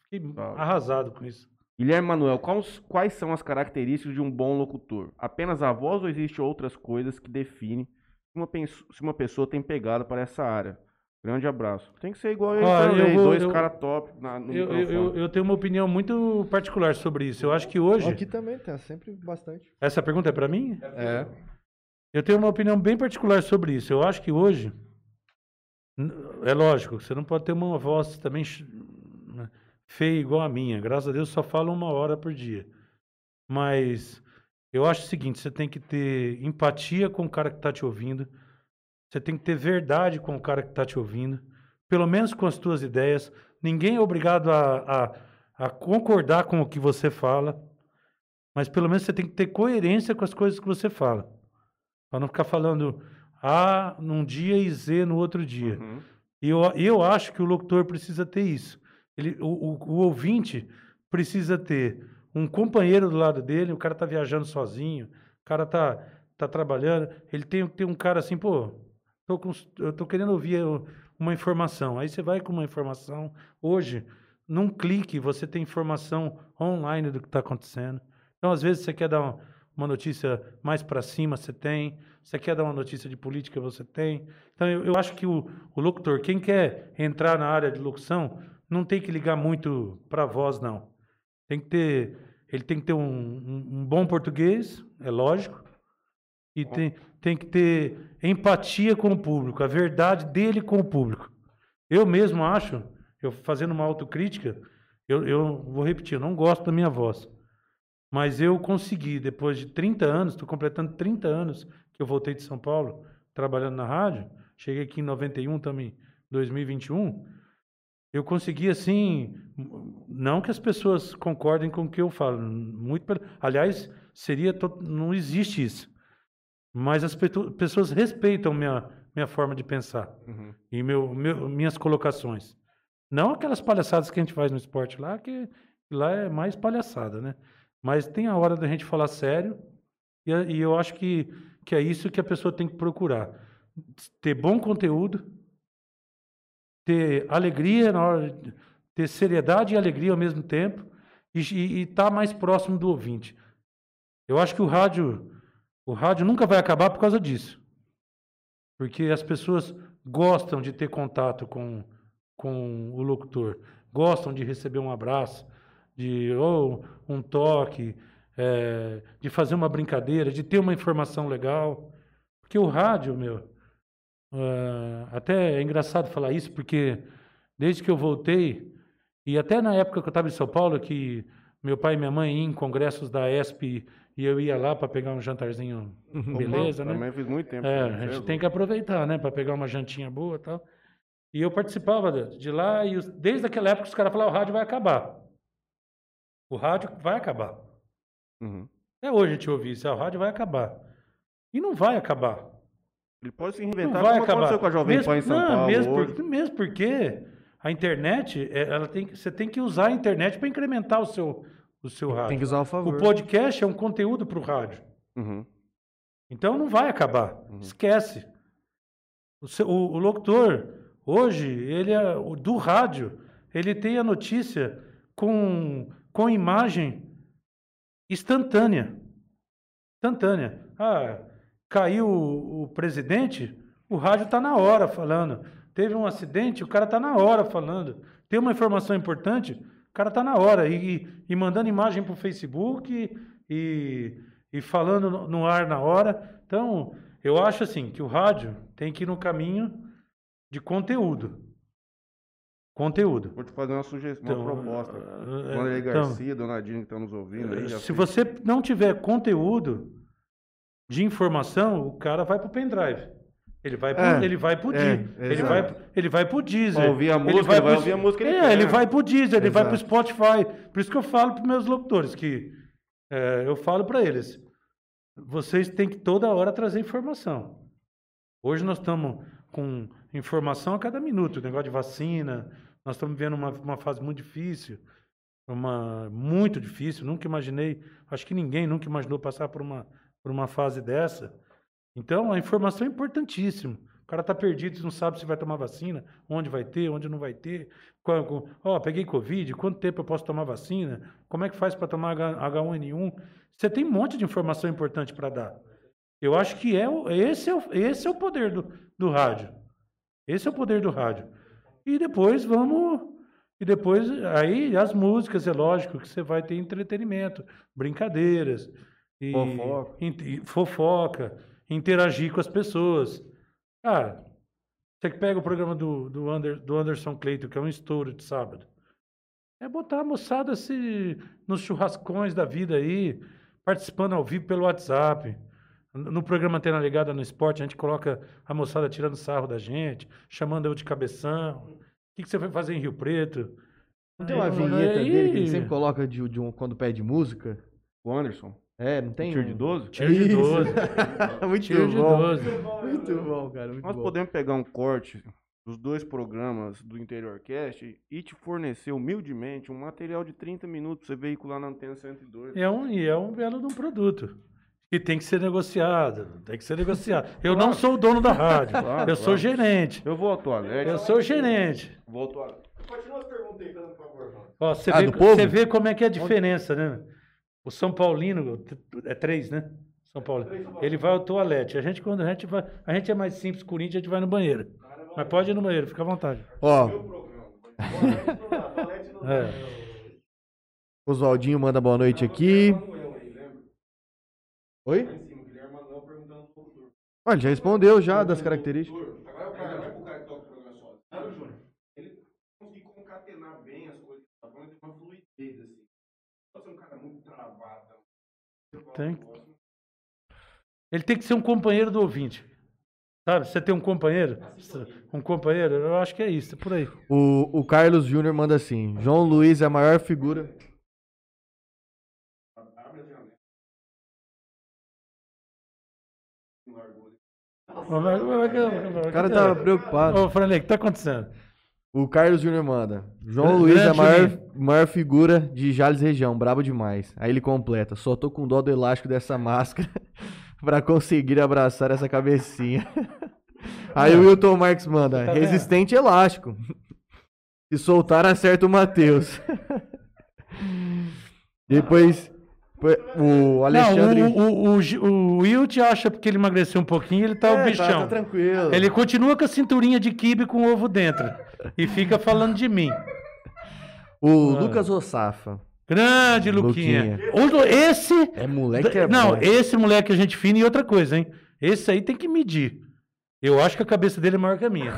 Fiquei ah. arrasado com isso. Guilherme Manuel, quais, quais são as características de um bom locutor? Apenas a voz ou existem outras coisas que definem uma, se uma pessoa tem pegada para essa área? Grande abraço. Tem que ser igual a ele, ah, eu falei, vou, dois caras top. Na, no eu, eu, eu tenho uma opinião muito particular sobre isso. Eu acho que hoje... Aqui também tem, sempre bastante. Essa pergunta é para mim? É. Eu tenho uma opinião bem particular sobre isso. Eu acho que hoje... É lógico, você não pode ter uma voz também feia igual a minha. Graças a Deus, só falo uma hora por dia. Mas eu acho o seguinte, você tem que ter empatia com o cara que está te ouvindo. Você tem que ter verdade com o cara que está te ouvindo, pelo menos com as tuas ideias. Ninguém é obrigado a, a, a concordar com o que você fala, mas pelo menos você tem que ter coerência com as coisas que você fala. Para não ficar falando A num dia e Z no outro dia. Uhum. E eu, eu acho que o locutor precisa ter isso. Ele, o, o, o ouvinte precisa ter um companheiro do lado dele, o cara está viajando sozinho, o cara está tá trabalhando, ele tem que ter um cara assim, pô... Tô com, eu estou querendo ouvir uma informação. Aí você vai com uma informação. Hoje, num clique, você tem informação online do que está acontecendo. Então, às vezes, você quer dar uma, uma notícia mais para cima, você tem. Você quer dar uma notícia de política, você tem. Então, eu, eu acho que o, o locutor, quem quer entrar na área de locução, não tem que ligar muito para a voz, não. Tem que ter, ele tem que ter um, um, um bom português, é lógico. E tem, tem que ter empatia com o público, a verdade dele com o público. Eu mesmo acho, eu fazendo uma autocrítica, eu, eu vou repetir, eu não gosto da minha voz. Mas eu consegui, depois de trinta anos, estou completando trinta anos que eu voltei de São Paulo, trabalhando na rádio, cheguei aqui em noventa e um também, dois mil e vinte e um, eu consegui assim, não que as pessoas concordem com o que eu falo, muito, aliás, seria, não existe isso. Mas as pessoas respeitam minha, minha forma de pensar, uhum, e meu, meu, minhas colocações. Não aquelas palhaçadas que a gente faz no esporte lá, que lá é mais palhaçada, né? Mas tem a hora da gente falar sério, e, e eu acho que, que é isso que a pessoa tem que procurar. Ter bom conteúdo, ter alegria na hora, ter seriedade e alegria ao mesmo tempo, e estar tá mais próximo do ouvinte. Eu acho que o rádio... O rádio nunca vai acabar por causa disso. Porque as pessoas gostam de ter contato com, com o locutor. Gostam de receber um abraço, de, ou um toque, é, de fazer uma brincadeira, de ter uma informação legal. Porque o rádio, meu... Uh, até é engraçado falar isso, porque desde que eu voltei, e até na época que eu estava em São Paulo, que meu pai e minha mãe iam em congressos da E S P... E eu ia lá para pegar um jantarzinho, beleza, né? Também fiz muito tempo. É, a gente tem que aproveitar, né? Para pegar uma jantinha boa e tal. E eu participava de, de lá e os, desde aquela época os caras falavam, o rádio vai acabar. O rádio vai acabar. Uhum. Até hoje a gente ouve isso, ah, o rádio vai acabar. E não vai acabar. Ele pode se reinventar, não vai como acabar. Aconteceu com a Jovem Pan em São não, Paulo. Mesmo, por, mesmo porque a internet, ela tem, você tem que usar a internet para incrementar o seu... O seu rádio. Tem que usar a favor. O podcast é um conteúdo para o rádio. Uhum. Então não vai acabar. Uhum. Esquece. O, seu, o, o locutor, hoje, ele é, do rádio, ele tem a notícia com, com imagem instantânea. Instantânea. Ah, caiu o, o presidente, o rádio está na hora falando. Teve um acidente, o cara está na hora falando. Tem uma informação importante... O cara tá na hora e, e mandando imagem pro Facebook e, e falando no, no ar na hora. Então, eu acho assim, que o rádio tem que ir no caminho de conteúdo. Conteúdo. Vou te fazer uma sugestão, então, uma proposta. Uh, André então, Garcia, Donadinho que estão nos ouvindo. Aí, se fez. Você não tiver conteúdo de informação, o cara vai pro pendrive. Ele vai pro, é, ele vai pro Deezer, é, ele, vai, ele vai pro Deezer. Vai ouvir a música, ele vai, pro, ele vai ouvir a música. Ele, é, ele vai pro Deezer, ele vai pro Spotify. Por isso que eu falo pros meus locutores, que é, eu falo para eles, vocês têm que toda hora trazer informação. Hoje nós estamos com informação a cada minuto, o negócio de vacina, nós estamos vivendo uma, uma fase muito difícil. uma muito difícil, nunca imaginei, acho que ninguém nunca imaginou passar por uma, por uma fase dessa. Então, a informação é importantíssima. O cara está perdido, não sabe se vai tomar vacina, onde vai ter, onde não vai ter. Qual, ó, peguei Covid, quanto tempo eu posso tomar vacina? Como é que faz para tomar agá um ene um? Você tem um monte de informação importante para dar. Eu acho que é, esse, é, esse é o poder do, do rádio. Esse é o poder do rádio. E depois vamos... E depois, aí, as músicas, é lógico, que você vai ter entretenimento, brincadeiras, e, fofoca. E, e, fofoca, interagir com as pessoas. Cara, você que pega o programa do, do, Ander, do Anderson Cleito, que é um estouro de sábado, é botar a moçada se, nos churrascões da vida aí, participando ao vivo pelo WhatsApp. No programa Antena Ligada no Esporte, a gente coloca a moçada tirando sarro da gente, chamando eu de cabeção. O que, que você vai fazer em Rio Preto? Não tem uma vinheta aí... dele que ele sempre coloca de, de um, quando pede música? O Anderson? É, não tem? Um tiro de idoso? Tiro de idoso. Muito tiro de idoso. Muito bom, cara. Muito Nós bom. Podemos pegar um corte dos dois programas do InteriorCast e te fornecer humildemente um material de trinta minutos pra você veicular na Antena cento e dois. E é um, e é um belo de um produto. E tem que ser negociado, tem que ser negociado. Eu claro. Não sou o dono da rádio, claro, eu claro. Sou gerente. Eu vou ao toalete. Eu sou gerente. Vou ao toalete. Continua as perguntas aí, por favor. Ó, você, ah, vê, você vê como é que é a diferença, né? O São Paulino, é três, né? São Paulo. Ele vai ao toalete. A gente, quando a gente vai, a gente é mais simples, Corinthians, a gente vai no banheiro. Mas pode ir no banheiro, fica à vontade. Ó. É. Oswaldinho manda boa noite aqui. Oi? Ah, ele já respondeu já das características. Agora o cara vai pro cara que toca o programa só. Sabe, Júnior? Ele conseguiu concatenar bem as coisas. Tá falando de uma fluidez, assim. Você é um cara muito travado. Tem. Ele tem que ser um companheiro do ouvinte. Sabe? Você tem um companheiro? Um companheiro? Eu acho que é isso, é por aí. O, o Carlos Júnior manda assim: João Luiz é a maior figura. O cara tava preocupado. Ô, Franley, o que tá acontecendo? O Carlos Júnior manda: João Luiz é a maior, maior figura de Jales região, brabo demais. Aí ele completa: só tô com dó do elástico dessa máscara pra conseguir abraçar essa cabecinha. Aí o Wilton Marques manda: resistente elástico. Se soltar, acerta o Matheus. Depois... O Alexandre. Não, o, o, o, o Wilt acha porque ele emagreceu um pouquinho, ele tá é, o bichão. Tá, tá tranquilo. Ele continua com a cinturinha de quibe com ovo dentro. E fica falando de mim. O ah. Lucas Ossafa. Grande, Luquinha. Luquinha. Esse. É moleque é Não, bom. Esse moleque a gente fina e outra coisa, hein? Esse aí tem que medir. Eu acho que a cabeça dele é maior que a minha.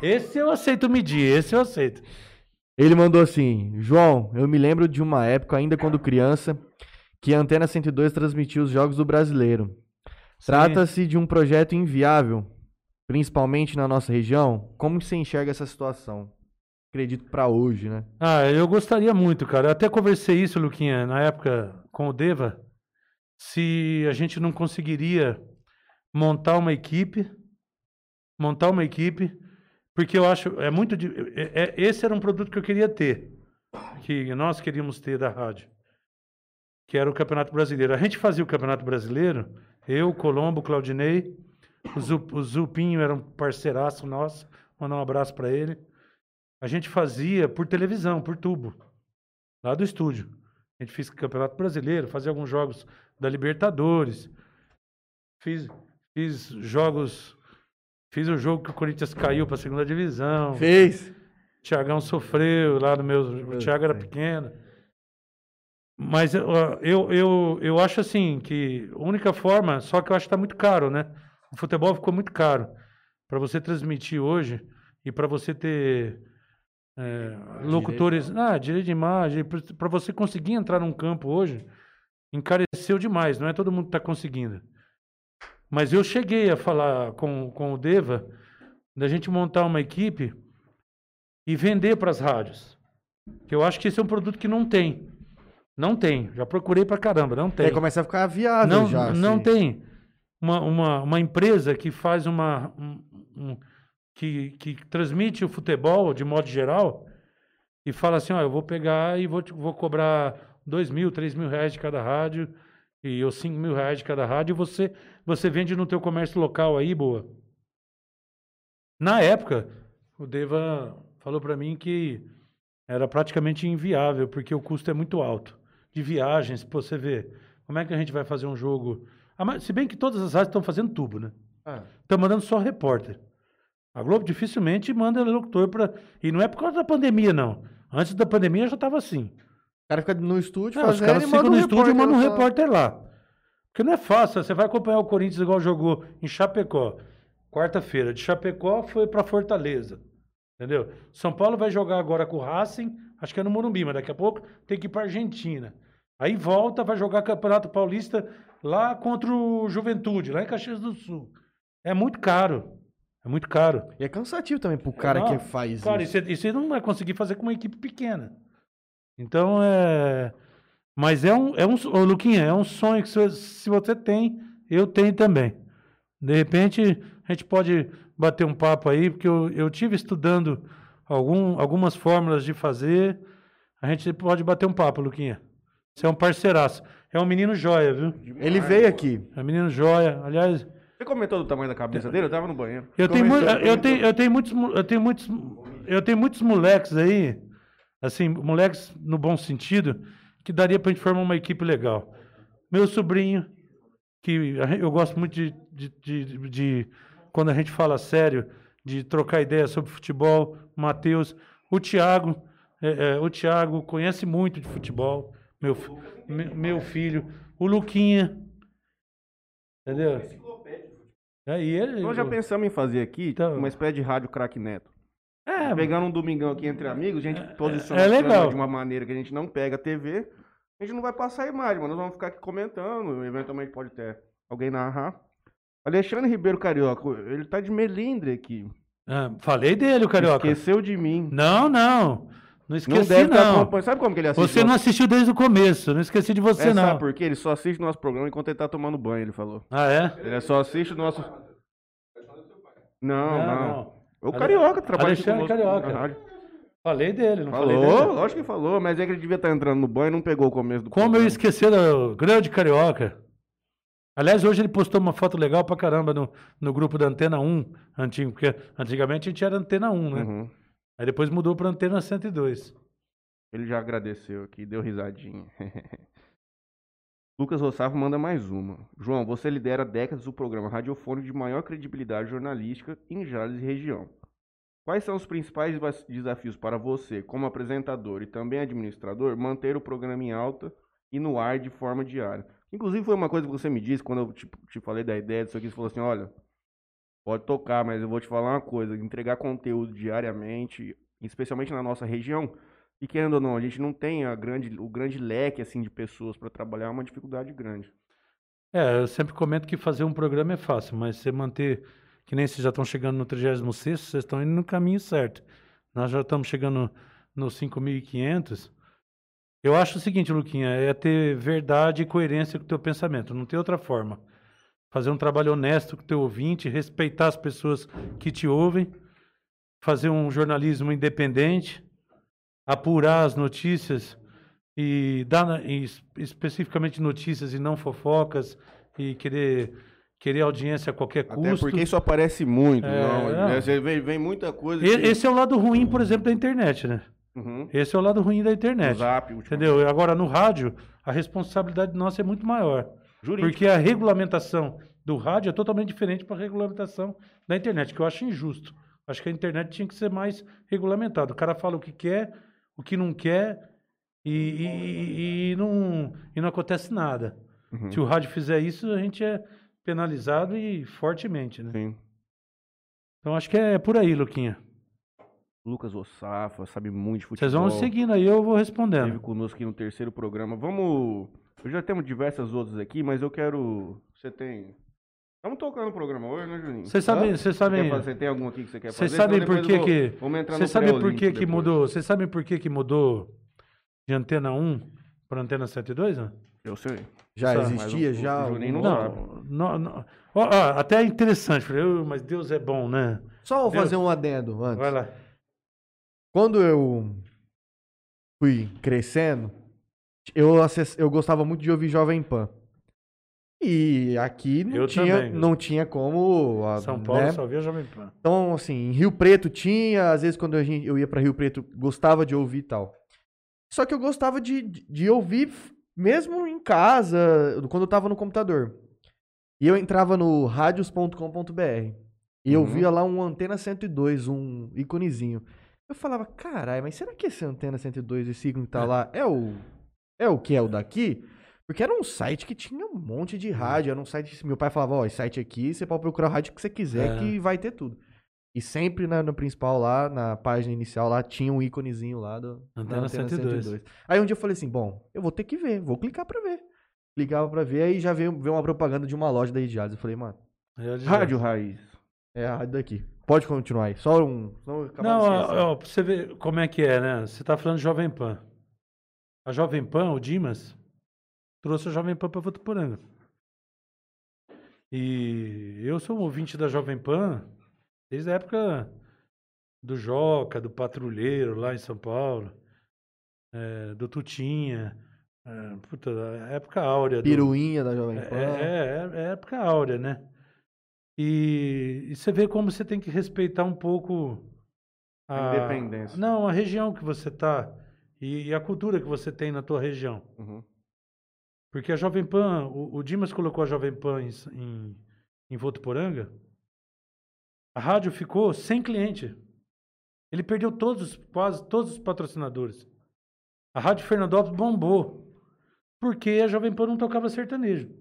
Esse eu aceito medir, esse eu aceito. Ele mandou assim: João, eu me lembro de uma época, ainda quando criança, que a Antena cento e dois transmitia os jogos do Brasileiro. Trata-se de um projeto inviável, principalmente na nossa região. Como você enxerga essa situação? Acredito para hoje, né? Ah, eu gostaria muito, cara. Eu até conversei isso, Luquinha, na época com o Deva, se a gente não conseguiria montar uma equipe, montar uma equipe... Porque eu acho, é muito. É, é, esse era um produto que eu queria ter, que nós queríamos ter da rádio, que era o Campeonato Brasileiro. A gente fazia o Campeonato Brasileiro, eu, Colombo, Claudinei, o, Zup, o Zupinho era um parceiraço nosso, mandar um abraço para ele. A gente fazia por televisão, por tubo, lá do estúdio. A gente fez o Campeonato Brasileiro, fazia alguns jogos da Libertadores, fiz, fiz jogos. Fiz o jogo que o Corinthians caiu para a segunda divisão. Fez. O Thiagão sofreu lá no meu... O Thiago era pequeno. Mas eu, eu, eu, eu acho assim que a única forma... Só que eu acho que está muito caro, né? O futebol ficou muito caro. Para você transmitir hoje e para você ter é, locutores... Ah, direito de imagem. Para você conseguir entrar num campo hoje, encareceu demais. Não é todo mundo que está conseguindo. Mas eu cheguei a falar com, com o Deva da gente montar uma equipe e vender para as rádios. Que eu acho que esse é um produto que não tem. Não tem. Já procurei para caramba, não tem. Aí começa a ficar viável não, já. Assim. Não tem. Uma, uma, uma empresa que faz uma... Um, um, que, que transmite o futebol de modo geral e fala assim, ó, eu vou pegar e vou, vou cobrar dois mil, três mil reais de cada rádio, e ou cinco mil reais de cada rádio, e você, você vende no teu comércio local aí, boa. Na época, o Deva falou para mim que era praticamente inviável, porque o custo é muito alto. De viagens, pô, você vê, como é que a gente vai fazer um jogo... Ah, se bem que todas as rádios estão fazendo tubo, né? Estão ah. mandando só repórter. A Globo dificilmente manda locutor para... E não é por causa da pandemia, não. Antes da pandemia já estava assim. O cara fica no estúdio é, fazendo... Os caras ficam no estúdio e mandam um repórter lá. Porque não é fácil. Você vai acompanhar o Corinthians igual jogou em Chapecó. Quarta-feira. De Chapecó foi para Fortaleza. Entendeu? São Paulo vai jogar agora com o Racing. Acho que é no Morumbi, mas daqui a pouco tem que ir para Argentina. Aí volta, vai jogar Campeonato Paulista lá contra o Juventude, lá em Caxias do Sul. É muito caro. É muito caro. E é cansativo também pro cara não, que faz cara, isso. Cara, e você não vai conseguir fazer com uma equipe pequena. Então, é... Mas é um... É um ô, Luquinha, é um sonho que se, se você tem, eu tenho também. De repente, a gente pode bater um papo aí, porque eu, eu tive estudando algum, algumas fórmulas de fazer. A gente pode bater um papo, Luquinha. Você é um parceiraço. É um menino joia, viu? Demais, ele veio aqui. É um menino joia. Aliás... Você comentou do tamanho da cabeça dele? Eu tava no banheiro. Eu tenho, comentou, eu, comentou. Tenho, eu, tenho muitos, eu, tenho muitos, eu tenho muitos moleques aí, assim, moleques no bom sentido, que daria pra gente formar uma equipe legal. Meu sobrinho, que eu gosto muito de, de, de, de quando a gente fala sério, de trocar ideias sobre futebol, Matheus. O Thiago, é, é, o Thiago conhece muito de futebol. Meu, meu filho, o Luquinha, entendeu? Aí ele, Nós já pensamos em fazer aqui então, uma espécie de rádio Craque Neto. É, pegando um domingão aqui entre amigos, a gente é, posiciona é legal. De uma maneira que a gente não pega a T V, a gente não vai passar a imagem, mas nós vamos ficar aqui comentando, eventualmente pode ter alguém narrar. Alexandre Ribeiro Carioca, ele tá de melindre aqui. Ah, falei dele, o Carioca. Esqueceu de mim. Não, não. Não esqueci, não. Deve não. Tá, sabe como que ele assiste? Você não assistiu desde o começo, não esqueci de você, é, não. Sabe por quê? Ele só assiste o nosso programa enquanto ele tá tomando banho, ele falou. Ah, é? Ele só assiste o nosso... Não, não. não. O Ale... Carioca trabalha Alexandre com o Carioca. Falei dele, não falou, falei dele. Falou, lógico que falou, mas é que ele devia estar entrando no banho e não pegou o começo do como programa. Como eu esqueci do grande Carioca. Aliás, hoje ele postou uma foto legal pra caramba no, no grupo da Antena um, antigo, porque antigamente a gente era Antena um, né? Uhum. Aí depois mudou para Antena cento e dois. Ele já agradeceu aqui, deu risadinha. Lucas Rossafo manda mais uma. João, você lidera décadas o programa radiofônico de maior credibilidade jornalística em Jales e região. Quais são os principais desafios para você, como apresentador e também administrador, manter o programa em alta e no ar de forma diária? Inclusive foi uma coisa que você me disse quando eu te, te falei da ideia disso aqui, você falou assim, olha... Pode tocar, mas eu vou te falar uma coisa, entregar conteúdo diariamente, especialmente na nossa região, e querendo ou não, a gente não tem a grande, o grande leque assim, de pessoas para trabalhar, é uma dificuldade grande. É, eu sempre comento que fazer um programa é fácil, mas você manter, que nem vocês já estão chegando no trigésimo sexto, vocês estão indo no caminho certo. Nós já estamos chegando nos cinco mil e quinhentos. Eu acho o seguinte, Luquinha, é ter verdade e coerência com o teu pensamento, não tem outra forma. Fazer um trabalho honesto com o teu ouvinte, respeitar as pessoas que te ouvem, fazer um jornalismo independente, apurar as notícias, e dar e especificamente notícias e não fofocas, e querer, querer audiência a qualquer custo. Até porque isso aparece muito, é, não, é. Né? Vem, vem muita coisa... E, que... Esse é o lado ruim, por exemplo, da internet, né? Uhum. Esse é o lado ruim da internet. Zap, entendeu? Agora, no rádio, a responsabilidade nossa é muito maior. Jurídico. Porque a regulamentação do rádio é totalmente diferente para a regulamentação da internet, que eu acho injusto. Acho que a internet tinha que ser mais regulamentada. O cara fala o que quer, o que não quer, e, e, e, não, e não acontece nada. Uhum. Se o rádio fizer isso, a gente é penalizado e fortemente, né? Sim. Então acho que é por aí, Luquinha. Lucas Ossafa sabe muito de futebol. Vocês vão seguindo aí, eu vou respondendo. Esteve conosco aqui no terceiro programa. Vamos... Eu já temos diversas outras aqui, mas eu quero... Você tem... Estamos tocando o programa hoje, né, Juninho? Vocês sabem... Você sabe... fazer... tem algum aqui que você quer fazer? Vocês sabem por que que... Vocês sabem por que que mudou... Vocês sabem por que que mudou de Antena um para Antena cento e dois, né? Eu sei. Já sabe, existia, o, já... O Juninho não, não sabe. Não, não. Oh, ah, até é interessante. Falei, oh, mas Deus é bom, né? Só vou Deus... fazer um adendo antes. Vai lá. Quando eu... fui crescendo, eu, acess... eu gostava muito de ouvir Jovem Pan. E aqui não, tinha, também, não tinha como... A, São Paulo, né? Só via Jovem Pan. Então, assim, em Rio Preto tinha, às vezes quando a gente, eu ia pra Rio Preto, gostava de ouvir e tal. Só que eu gostava de, de, de ouvir mesmo em casa, quando eu tava no computador. E eu entrava no radios ponto com ponto b r e uhum. eu via lá um Antena cento e dois, um íconezinho. Eu falava, caralho, mas será que esse Antena cento e dois, esse ícone que tá é. lá, é o, é o que é o daqui? Porque era um site que tinha um monte de rádio, era um site que meu pai falava, ó, esse site aqui, você pode procurar o rádio que você quiser, é. que vai ter tudo. E sempre na, no principal lá, na página inicial lá, tinha um íconezinho lá do Antena, Antena cento e dois. cento e dois. Aí um dia eu falei assim, bom, eu vou ter que ver, vou clicar pra ver. Clicava pra ver, aí já veio, veio uma propaganda de uma loja da Idiados. Eu falei, mano, rádio raiz, é a rádio daqui. Pode continuar aí, só um... Não, não ó, ó, pra você ver como é que é, né? Você tá falando de Jovem Pan. A Jovem Pan, o Dimas... trouxe a Jovem Pan para Votuporanga. E eu sou um ouvinte da Jovem Pan desde a época do Joca, do Patrulheiro lá em São Paulo, é, do Tutinha, é, puta, a época áurea. Piruinha do, da Jovem Pan. É, é, é, é a época áurea, né? E, e você vê como você tem que respeitar um pouco a... independência. Não, a região que você tá e, e a cultura que você tem na tua região. Uhum. Porque a Jovem Pan, o, o Dimas colocou a Jovem Pan em, em, em Votuporanga, a rádio ficou sem cliente. Ele perdeu todos, quase todos os patrocinadores. A Rádio Fernandópolis bombou, porque a Jovem Pan não tocava sertanejo.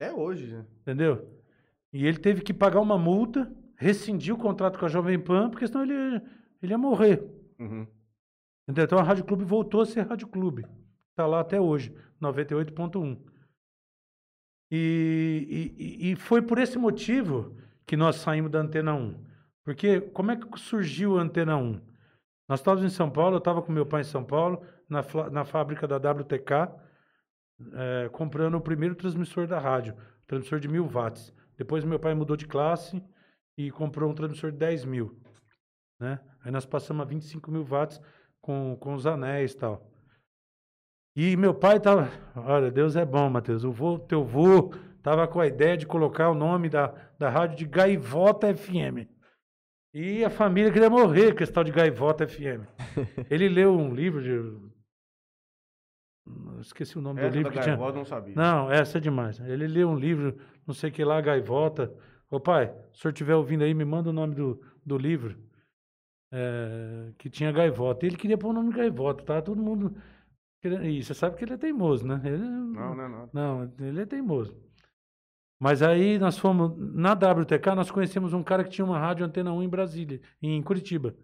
É hoje, né? Entendeu? E ele teve que pagar uma multa, rescindir o contrato com a Jovem Pan, porque senão ele, ele ia morrer. Uhum. Entendeu? Então a Rádio Clube voltou a ser Rádio Clube. Está lá até hoje, noventa e oito ponto um. E, e, e foi por esse motivo que nós saímos da Antena um. Porque como é que surgiu a Antena um? Nós estávamos em São Paulo, eu estava com meu pai em São Paulo, na, na fábrica da W T K, é, comprando o primeiro transmissor da rádio, transmissor de mil watts. Depois meu pai mudou de classe e comprou um transmissor de dez mil. Né? Aí nós passamos a vinte e cinco mil watts com, com os anéis e tal. E meu pai tava, olha, Deus é bom, Matheus, o vô, teu vô tava com a ideia de colocar o nome da, da rádio de Gaivota F M. E a família queria morrer com esse tal de Gaivota F M. Ele leu um livro de... Esqueci o nome essa do livro. Da que Gaivota tinha... não sabia. Não, essa é demais. Ele leu um livro, não sei o que lá, Gaivota. Ô pai, se o senhor estiver ouvindo aí, me manda o nome do, do livro é, que tinha Gaivota. Ele queria pôr o nome de Gaivota, tá? Todo mundo... E você sabe que ele é teimoso, né? Ele... Não, não, não. Não, ele é teimoso. Mas aí nós fomos... Na W T K, nós conhecemos um cara que tinha uma rádio Antena um em Brasília, em Curitiba,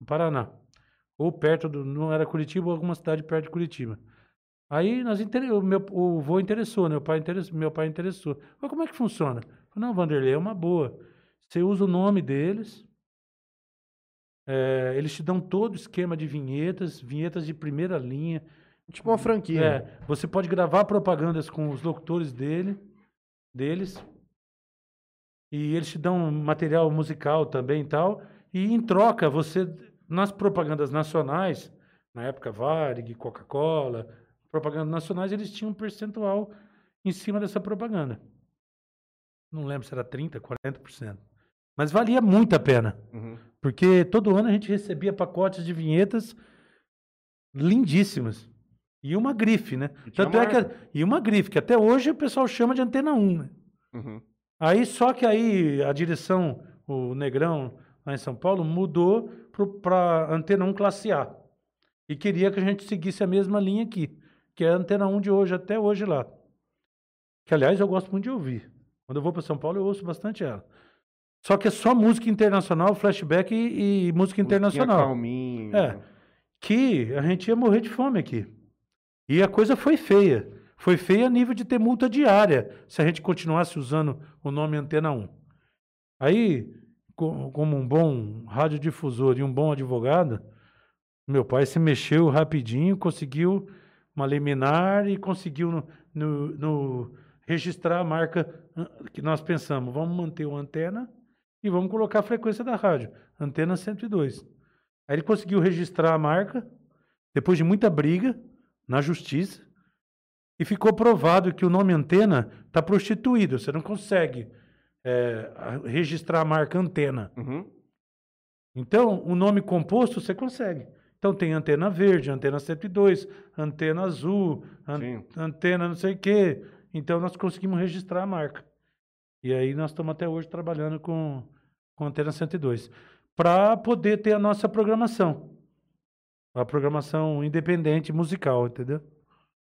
no Paraná. Ou perto do... Não era Curitiba, ou alguma cidade perto de Curitiba. Aí nós inter... o, meu... o vô interessou, né? O pai interessou, meu pai interessou. Mas como é que funciona? Eu falei, não, Vanderlei, é uma boa. Você usa o nome deles... É, eles te dão todo o esquema de vinhetas, vinhetas de primeira linha. Tipo uma franquia. É, você pode gravar propagandas com os locutores dele, deles. E eles te dão material musical também e tal. E em troca, você, nas propagandas nacionais, na época Varig, Coca-Cola, propagandas nacionais, eles tinham um percentual em cima dessa propaganda. Não lembro se era trinta por cento, quarenta por cento. Mas valia muito a pena. Uhum. Porque todo ano a gente recebia pacotes de vinhetas lindíssimas. E uma grife, né? E, Tanto é que a... e uma grife, que até hoje o pessoal chama de Antena um. Né? Uhum. Aí, só que aí a direção, o Negrão, lá em São Paulo, mudou para Antena um Classe A. E queria que a gente seguisse a mesma linha aqui, que é a Antena um de hoje, até hoje lá. Que, aliás, eu gosto muito de ouvir. Quando eu vou para São Paulo, eu ouço bastante ela. Só que é só música internacional, flashback e, e música internacional. Calminho. É, que a gente ia morrer de fome aqui. E a coisa foi feia. Foi feia a nível de ter multa diária, se a gente continuasse usando o nome Antena um. Aí, com, como um bom radiodifusor e um bom advogado, meu pai se mexeu rapidinho, conseguiu uma liminar e conseguiu no, no, no registrar a marca que nós pensamos. Vamos manter uma antena... E vamos colocar a frequência da rádio, Antena cento e dois. Aí ele conseguiu registrar a marca depois de muita briga na justiça, e ficou provado que o nome Antena está prostituído. Você não consegue é, registrar a marca Antena. Uhum. Então, o nome composto você consegue. Então, tem Antena Verde, Antena cento e dois, Antena Azul, an- Antena não sei o quê. Então, nós conseguimos registrar a marca. E aí, nós estamos até hoje trabalhando com, com Antena cento e dois, para poder ter a nossa programação. A programação independente musical, entendeu?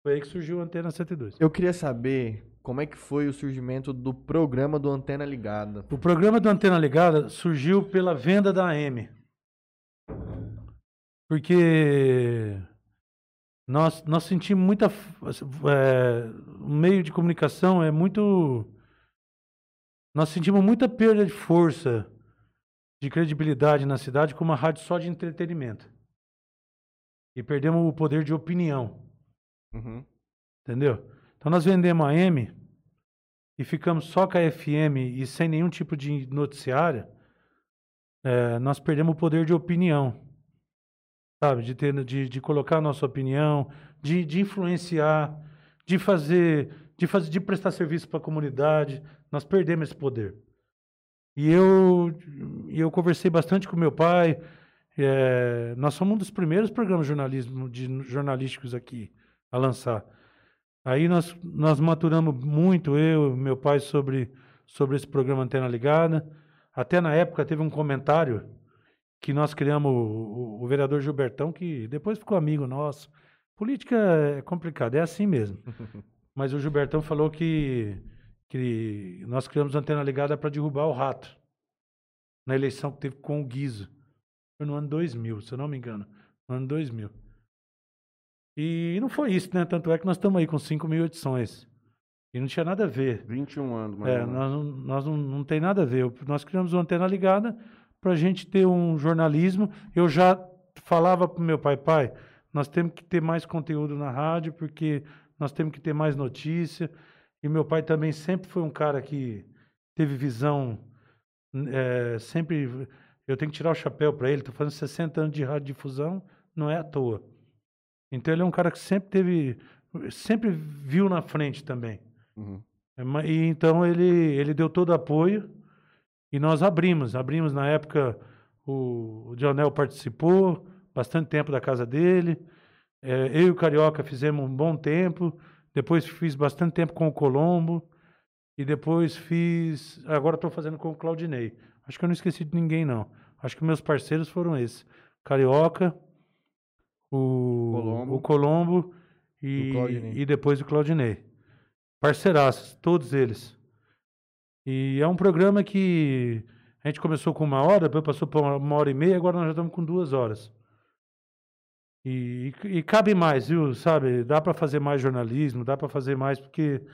Foi aí que surgiu a Antena cento e dois. Eu queria saber como é que foi o surgimento do programa do Antena Ligada. O programa do Antena Ligada surgiu pela venda da A M. Porque nós, nós sentimos muita... É, o meio de comunicação é muito... Nós sentimos muita perda de força, de credibilidade na cidade, com uma rádio só de entretenimento. E perdemos o poder de opinião. Uhum. Entendeu? Então nós vendemos a M e ficamos só com a F M e sem nenhum tipo de noticiário. É, nós perdemos o poder de opinião, sabe? De, ter, de, de colocar a nossa opinião, de, de influenciar, de fazer, de fazer, de prestar serviço para a comunidade. Nós perdemos esse poder. E eu, eu conversei bastante com meu pai. É, nós somos um dos primeiros programas de jornalismo, de, jornalísticos aqui a lançar. Aí nós, nós maturamos muito, eu e meu pai, sobre, sobre esse programa Antena Ligada. Até na época teve um comentário que nós criamos, o, o vereador Gilbertão, que depois ficou amigo nosso. Política é complicada, é assim mesmo. Mas o Gilbertão falou que, que nós criamos Antena Ligada para derrubar o Rato, na eleição que teve com o Guizo. Foi no ano dois mil, se eu não me engano. No ano dois mil. E não foi isso, né? Tanto é que nós estamos aí com cinco mil edições. E não tinha nada a ver. vinte e um anos, mais é, ou menos. Nós, nós não, não tem nada a ver. Nós criamos uma Antena Ligada para a gente ter um jornalismo. Eu já falava para o meu pai, pai, nós temos que ter mais conteúdo na rádio, porque nós temos que ter mais notícia. E meu pai também sempre foi um cara que teve visão, é, sempre... Eu tenho que tirar o chapéu para ele. Estou fazendo sessenta anos de radiodifusão, não é à toa. Então, ele é um cara que sempre teve... Sempre viu na frente também. Uhum. E, então, ele, ele deu todo o apoio e nós abrimos. Abrimos, na época, o, o Dionel participou bastante tempo da casa dele. É, eu e o Carioca fizemos um bom tempo. Depois fiz bastante tempo com o Colombo. E depois fiz... Agora estou fazendo com o Claudinei. Acho que eu não esqueci de ninguém, não. Acho que meus parceiros foram esses. Carioca, o Colombo, o Colombo e, e depois o Claudinei. Parceiraços, todos eles. E é um programa que a gente começou com uma hora, depois passou por uma hora e meia, agora nós já estamos com duas horas. E, e, e cabe mais, viu? Sabe? Dá para fazer mais jornalismo, dá para fazer mais, porque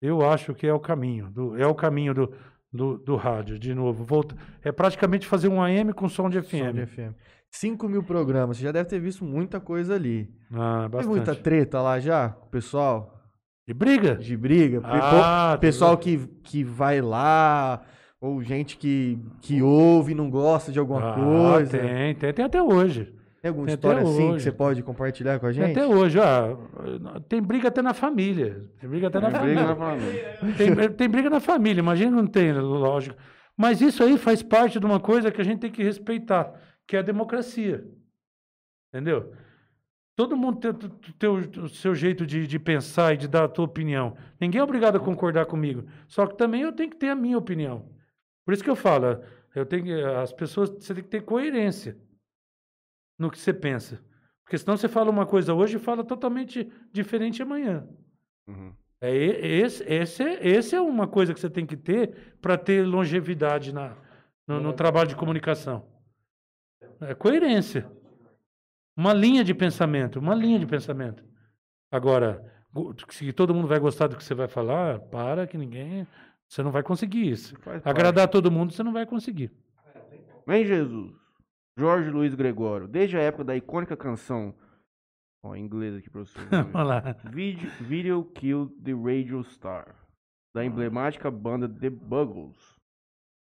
eu acho que é o caminho. Do, é o caminho do... Do, do rádio, de novo. Volta. É praticamente fazer um A M com som de F M. Som de F M. cinco mil programas, você já deve ter visto muita coisa ali. Ah, bastante. Tem muita treta lá já, com o pessoal? De briga? De briga. Ah, pessoal que, que vai lá, ou gente que, que ouve e não gosta de alguma ah, coisa. Tem, tem, tem até hoje. Tem alguma tem história assim hoje que você pode compartilhar com a gente? Tem até hoje, ó. Tem briga até na família. Tem briga até tem na, briga família. na família. Tem, tem briga na família, imagina, não tem, lógico. Mas isso aí faz parte de uma coisa que a gente tem que respeitar, que é a democracia. Entendeu? Todo mundo tem, tem o seu jeito de, de pensar e de dar a tua opinião. Ninguém é obrigado a concordar comigo. Só que também eu tenho que ter a minha opinião. Por isso que eu falo, eu tenho, as pessoas, você tem que ter coerência no que você pensa. Porque senão você fala uma coisa hoje e fala totalmente diferente amanhã. Uhum. É, esse, esse, esse é uma coisa que você tem que ter para ter longevidade na, no, no trabalho de comunicação. É coerência. Uma linha de pensamento, uma linha de pensamento. Agora, se todo mundo vai gostar do que você vai falar, para que ninguém... Você não vai conseguir isso. Agradar todo mundo, você não vai conseguir. Vem, Jesus. Jorge Luiz Gregório, desde a época da icônica canção, ó, em inglês aqui para você, Video, Video Killed the Radio Star, da emblemática banda The Buggles,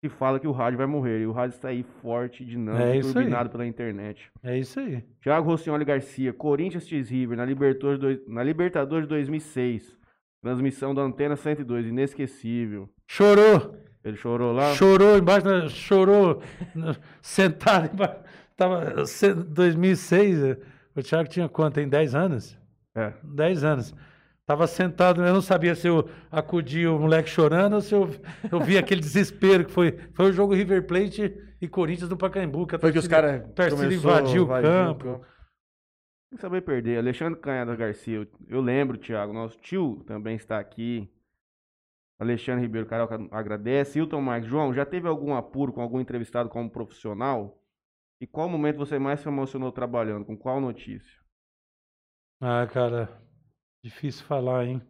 que fala que o rádio vai morrer. E o rádio está aí forte, dinâmico, é turbinado aí pela internet. É isso aí. Thiago Rossignoli Garcia, Corinthians X River, na Libertadores, do... na Libertadores de dois mil e seis. Transmissão da Antena cento e dois, inesquecível. Chorou. Ele chorou lá? Chorou embaixo, da... chorou sentado embaixo. Tava dois mil e seis, o Thiago tinha quanto, hein? dez anos? É. dez anos. Tava sentado, eu não sabia se eu acudi o moleque chorando ou se eu, eu vi aquele desespero que foi. Foi o jogo River Plate e Corinthians do Pacaembu. Que foi que os caras invadiu o campo. campo. Tem que saber perder. Alexandre Canhada Garcia, eu, eu lembro, Thiago, nosso tio também está aqui. Alexandre Ribeiro Carioca agradece. Hilton Marques, João, já teve algum apuro com algum entrevistado como profissional? E qual momento você mais se emocionou trabalhando? Com qual notícia? Ah, cara... Difícil falar, hein?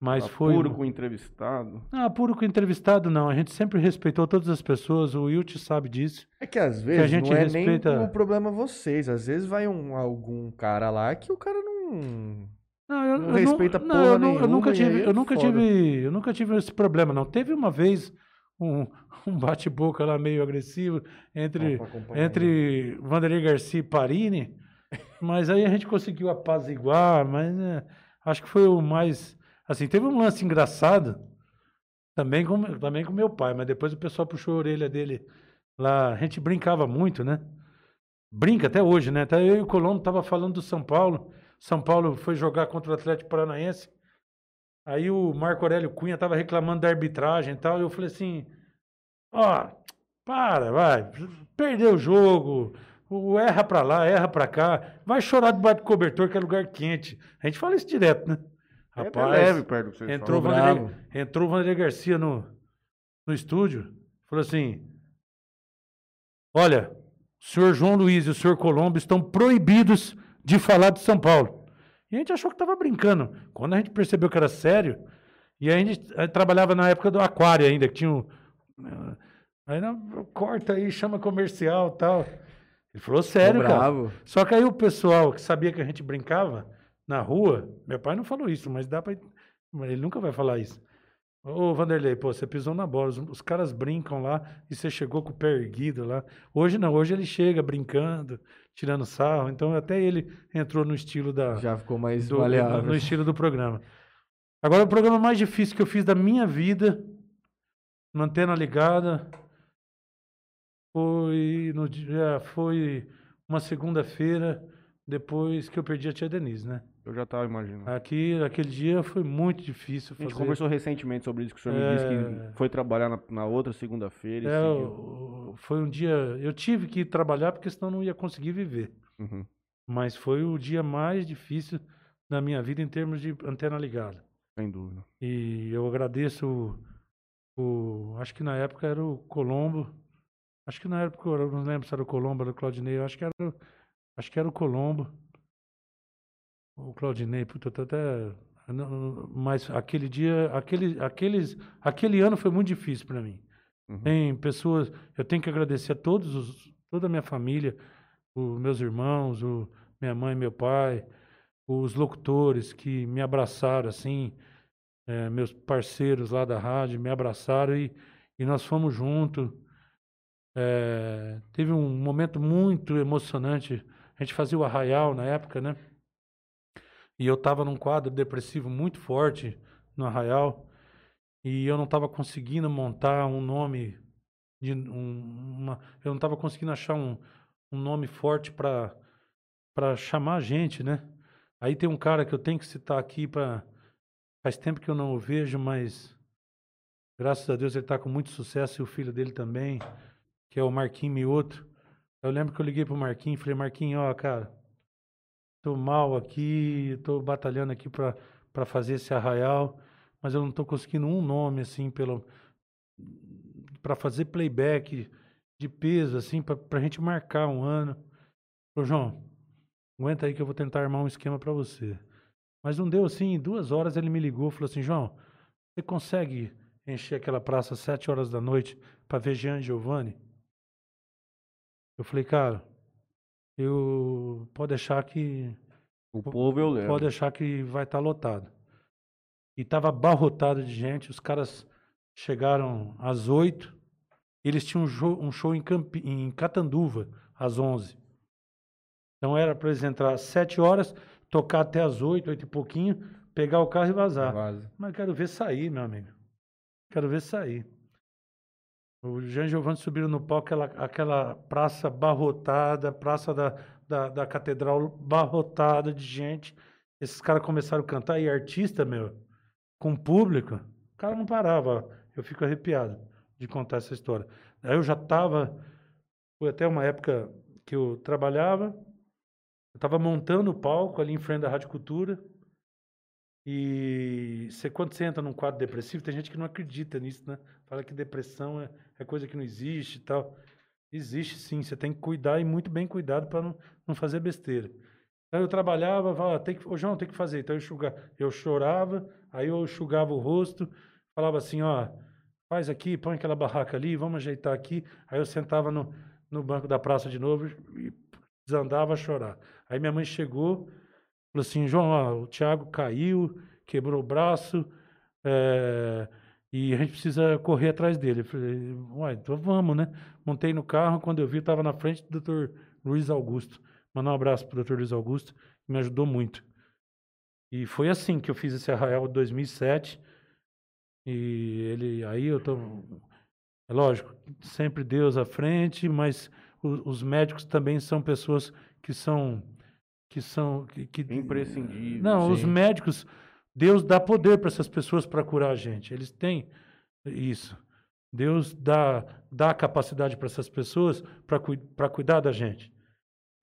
Mas apuro foi... Apuro com entrevistado? Ah, apuro com entrevistado não. A gente sempre respeitou todas as pessoas. O Wiltch sabe disso. É que às vezes que a gente não é respeita... nem o problema vocês. Às vezes vai um, algum cara lá que o cara não... Não, eu, não eu respeita não, porra não, nenhuma. Eu nunca, tive, eu, nunca tive, eu nunca tive esse problema, não. Teve uma vez um, um bate-boca lá meio agressivo entre, entre Vanderlei Garcia e Parini. Mas aí a gente conseguiu apaziguar, mas... Né, acho que foi o mais... Assim, teve um lance engraçado também com também com meu pai, mas depois o pessoal puxou a orelha dele lá. A gente brincava muito, né? Brinca até hoje, né? Até eu e o Colombo tava falando do São Paulo. São Paulo foi jogar contra o Atlético Paranaense. Aí o Marco Aurélio Cunha tava reclamando da arbitragem e tal. E eu falei assim, ó, para, vai. Perdeu o jogo... O erra pra lá, erra pra cá. Vai chorar debaixo do cobertor, que é lugar quente. A gente fala isso direto, né? Rapaz, é leve perto do que vocês entrou, Vanderlei, entrou o Vanderlei Garcia no, no estúdio, falou assim, olha, o senhor João Luiz e o senhor Colombo estão proibidos de falar de São Paulo. E a gente achou que estava brincando. Quando a gente percebeu que era sério, e a gente, a gente trabalhava na época do Aquário ainda, que tinha um... Aí não, corta aí, chama comercial e tal... Ele falou sério, cara. Só que aí o pessoal que sabia que a gente brincava na rua, meu pai não falou isso, mas dá pra... Ele nunca vai falar isso. Ô, Vanderlei, pô, você pisou na bola, os, os caras brincam lá e você chegou com o pé erguido lá. Hoje não, hoje ele chega brincando, tirando sarro, então até ele entrou no estilo da... Já ficou mais do, maleável. No estilo do programa. Agora, o programa mais difícil que eu fiz da minha vida, Antena Ligada... Foi, no dia, foi uma segunda-feira, depois que eu perdi a tia Denise, né? Eu já estava imaginando. Aqui, aquele dia foi muito difícil fazer. A gente conversou recentemente sobre isso, que o senhor é... me disse que foi trabalhar na, na outra segunda-feira. É, seguiu... Foi um dia... Eu tive que ir trabalhar, porque senão não ia conseguir viver. Uhum. Mas foi o dia mais difícil da minha vida em termos de Antena Ligada. Sem dúvida. E eu agradeço o... o acho que na época era o Colombo... Acho que na época, eu não lembro se era o Colombo ou o Claudinei, eu acho que era, acho que era o Colombo. O Claudinei, puta, tá até... Não, mas aquele dia, aquele, aqueles, aquele ano foi muito difícil para mim. Uhum. Tem pessoas... Eu tenho que agradecer a todos os, toda a minha família, os meus irmãos, o, minha mãe, meu pai, os locutores que me abraçaram, assim, é, meus parceiros lá da rádio me abraçaram e, e nós fomos juntos. É, teve um momento muito emocionante. A gente fazia o Arraial na época, né? E eu estava num quadro depressivo muito forte no Arraial. E eu não estava conseguindo montar um nome. De um, uma, eu não estava conseguindo achar um, um nome forte para para chamar a gente, né? Aí tem um cara que eu tenho que citar aqui. Pra, faz tempo que eu não o vejo, mas graças a Deus ele está com muito sucesso e o filho dele também. Que é o Marquinhos Mioto. Eu lembro que eu liguei pro Marquinhos e falei, Marquinhos, ó, cara, tô mal aqui, tô batalhando aqui pra, pra fazer esse Arraial, mas eu não tô conseguindo um nome, assim, pelo... pra fazer playback de peso, assim, pra, pra gente marcar um ano. Falei, João, aguenta aí que eu vou tentar armar um esquema pra você. Mas não deu, assim, em duas horas ele me ligou, falou assim, João, você consegue encher aquela praça às sete horas da noite pra ver Jean Giovanni? Eu falei, cara, eu pode deixar que... O povo eu levo. Pode deixar que vai estar lotado. E estava abarrotado de gente. Os caras chegaram às oito eles tinham um show, um show em, Campi, em Catanduva, às onze. Então era para eles entrar às sete horas, tocar até às oito, oito e pouquinho, pegar o carro e vazar. Vaza. Mas quero ver sair, meu amigo. Quero ver sair. O Jean Giovanni subiram no palco, aquela, aquela praça barrotada, praça da, da, da catedral barrotada de gente. Esses caras começaram a cantar, e artista, meu, com público, o cara não parava. Eu fico arrepiado de contar essa história. Aí eu já estava, foi até uma época que eu trabalhava, eu estava montando o palco ali em frente da Rádio Cultura, e você, quando você entra num quadro depressivo, tem gente que não acredita nisso, né? Fala que depressão é, é coisa que não existe e tal. Existe sim, você tem que cuidar, e muito bem cuidado, para não, não fazer besteira. Então eu trabalhava, falava, tem que, ô João, tem que fazer. Então eu, enxugava, eu chorava, aí eu enxugava o rosto, falava assim, ó, faz aqui, põe aquela barraca ali, vamos ajeitar aqui. Aí eu sentava no, no banco da praça de novo e desandava a chorar. Aí minha mãe chegou, falou assim, João, ó, o Thiago caiu, quebrou o braço, é, e a gente precisa correr atrás dele. Eu falei, uai, então vamos, né? Montei no carro, quando eu vi, estava na frente do doutor Luiz Augusto. Mandar um abraço para o doutor Luiz Augusto, que me ajudou muito. E foi assim que eu fiz esse Arraial de dois mil e sete. E ele, aí eu tô, é lógico, sempre Deus à frente, mas o, os médicos também são pessoas que são... que são que, que, imprescindíveis. Não, sim. Os médicos, Deus dá poder para essas pessoas para curar a gente. Eles têm isso. Deus dá, dá capacidade para essas pessoas para para cuidar da gente.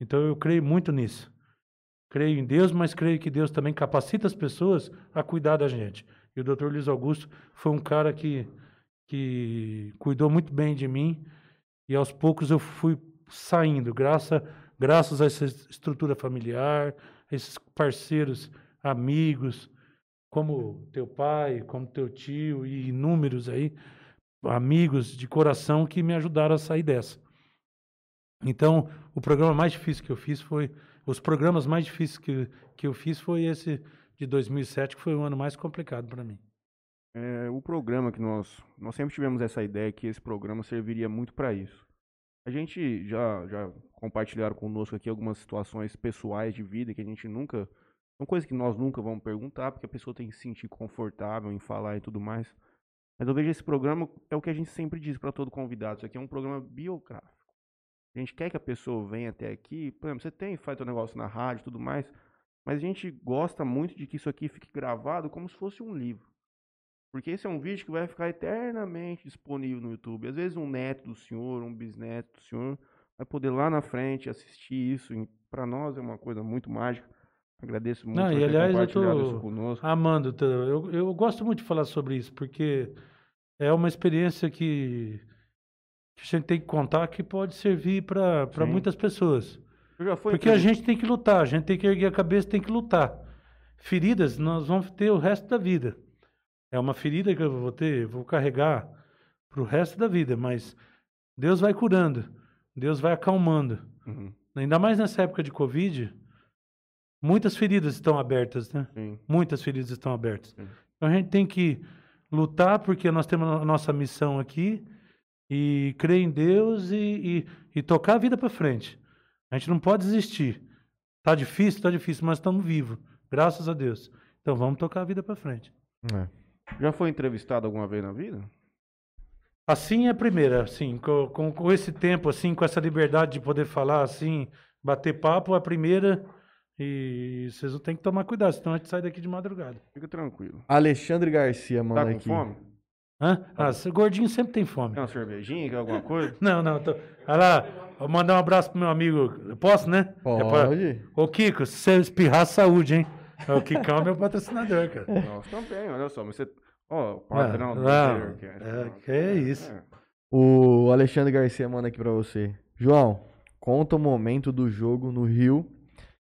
Então eu creio muito nisso. Creio em Deus, mas creio que Deus também capacita as pessoas a cuidar da gente. E o doutor Luiz Augusto foi um cara que, que cuidou muito bem de mim, e aos poucos eu fui saindo, graças a Graças a essa estrutura familiar, a esses parceiros, amigos, como teu pai, como teu tio, e inúmeros aí, amigos de coração que me ajudaram a sair dessa. Então, o programa mais difícil que eu fiz foi... Os programas mais difíceis que, que eu fiz foi esse de dois mil e sete, que foi o ano mais complicado para mim. É, o programa que nós... Nós sempre tivemos essa ideia que esse programa serviria muito para isso. A gente já, já compartilharam conosco aqui algumas situações pessoais de vida que a gente nunca... São coisas que nós nunca vamos perguntar, porque a pessoa tem que se sentir confortável em falar e tudo mais. Mas eu vejo esse programa, é o que a gente sempre diz para todo convidado, isso aqui é um programa biográfico. A gente quer que a pessoa venha até aqui, por exemplo, você tem, faz teu negócio na rádio e tudo mais, mas a gente gosta muito de que isso aqui fique gravado como se fosse um livro. Porque esse é um vídeo que vai ficar eternamente disponível no YouTube. Às vezes um neto do senhor, um bisneto do senhor, vai poder lá na frente assistir isso. Para nós é uma coisa muito mágica. Agradeço muito. Não, por e, ter aliás, compartilhado eu tô isso conosco. Amando, eu, eu gosto muito de falar sobre isso, porque é uma experiência que, que a gente tem que contar, que pode servir para muitas pessoas. Eu já fui porque aqui. A gente tem que lutar, a gente tem que erguer a cabeça, tem que lutar. Feridas nós vamos ter o resto da vida. É uma ferida que eu vou ter, vou carregar para o resto da vida, mas Deus vai curando, Deus vai acalmando. Uhum. Ainda mais nessa época de Covid, muitas feridas estão abertas, né? Sim. Muitas feridas estão abertas. Sim. Então a gente tem que lutar, porque nós temos a nossa missão aqui, e crer em Deus e, e, e tocar a vida para frente. A gente não pode desistir. Tá difícil, tá difícil, mas estamos vivos, graças a Deus. Então vamos tocar a vida para frente. É. Já foi entrevistado alguma vez na vida? Assim é a primeira, assim, com, com, com esse tempo, assim, com essa liberdade de poder falar, assim, bater papo, a primeira, e vocês têm que tomar cuidado, senão a gente sai daqui de madrugada. Fica tranquilo. Alexandre Garcia, mano, aqui. Tá com fome? Hã? Ah, o gordinho sempre tem fome. Quer uma cervejinha, quer alguma coisa? Não, não, tô... Olha lá, vou mandar um abraço pro meu amigo, eu posso, né? Pode. É pra... Ô, Kiko, se você espirrar, saúde, hein? O Kikão é meu patrocinador, cara. Nós também, olha só. Mas você... Ó, oh, patrão do interior, cara. É, que é isso. É. O Alexandre Garcia manda aqui pra você. João, conta o momento do jogo no Rio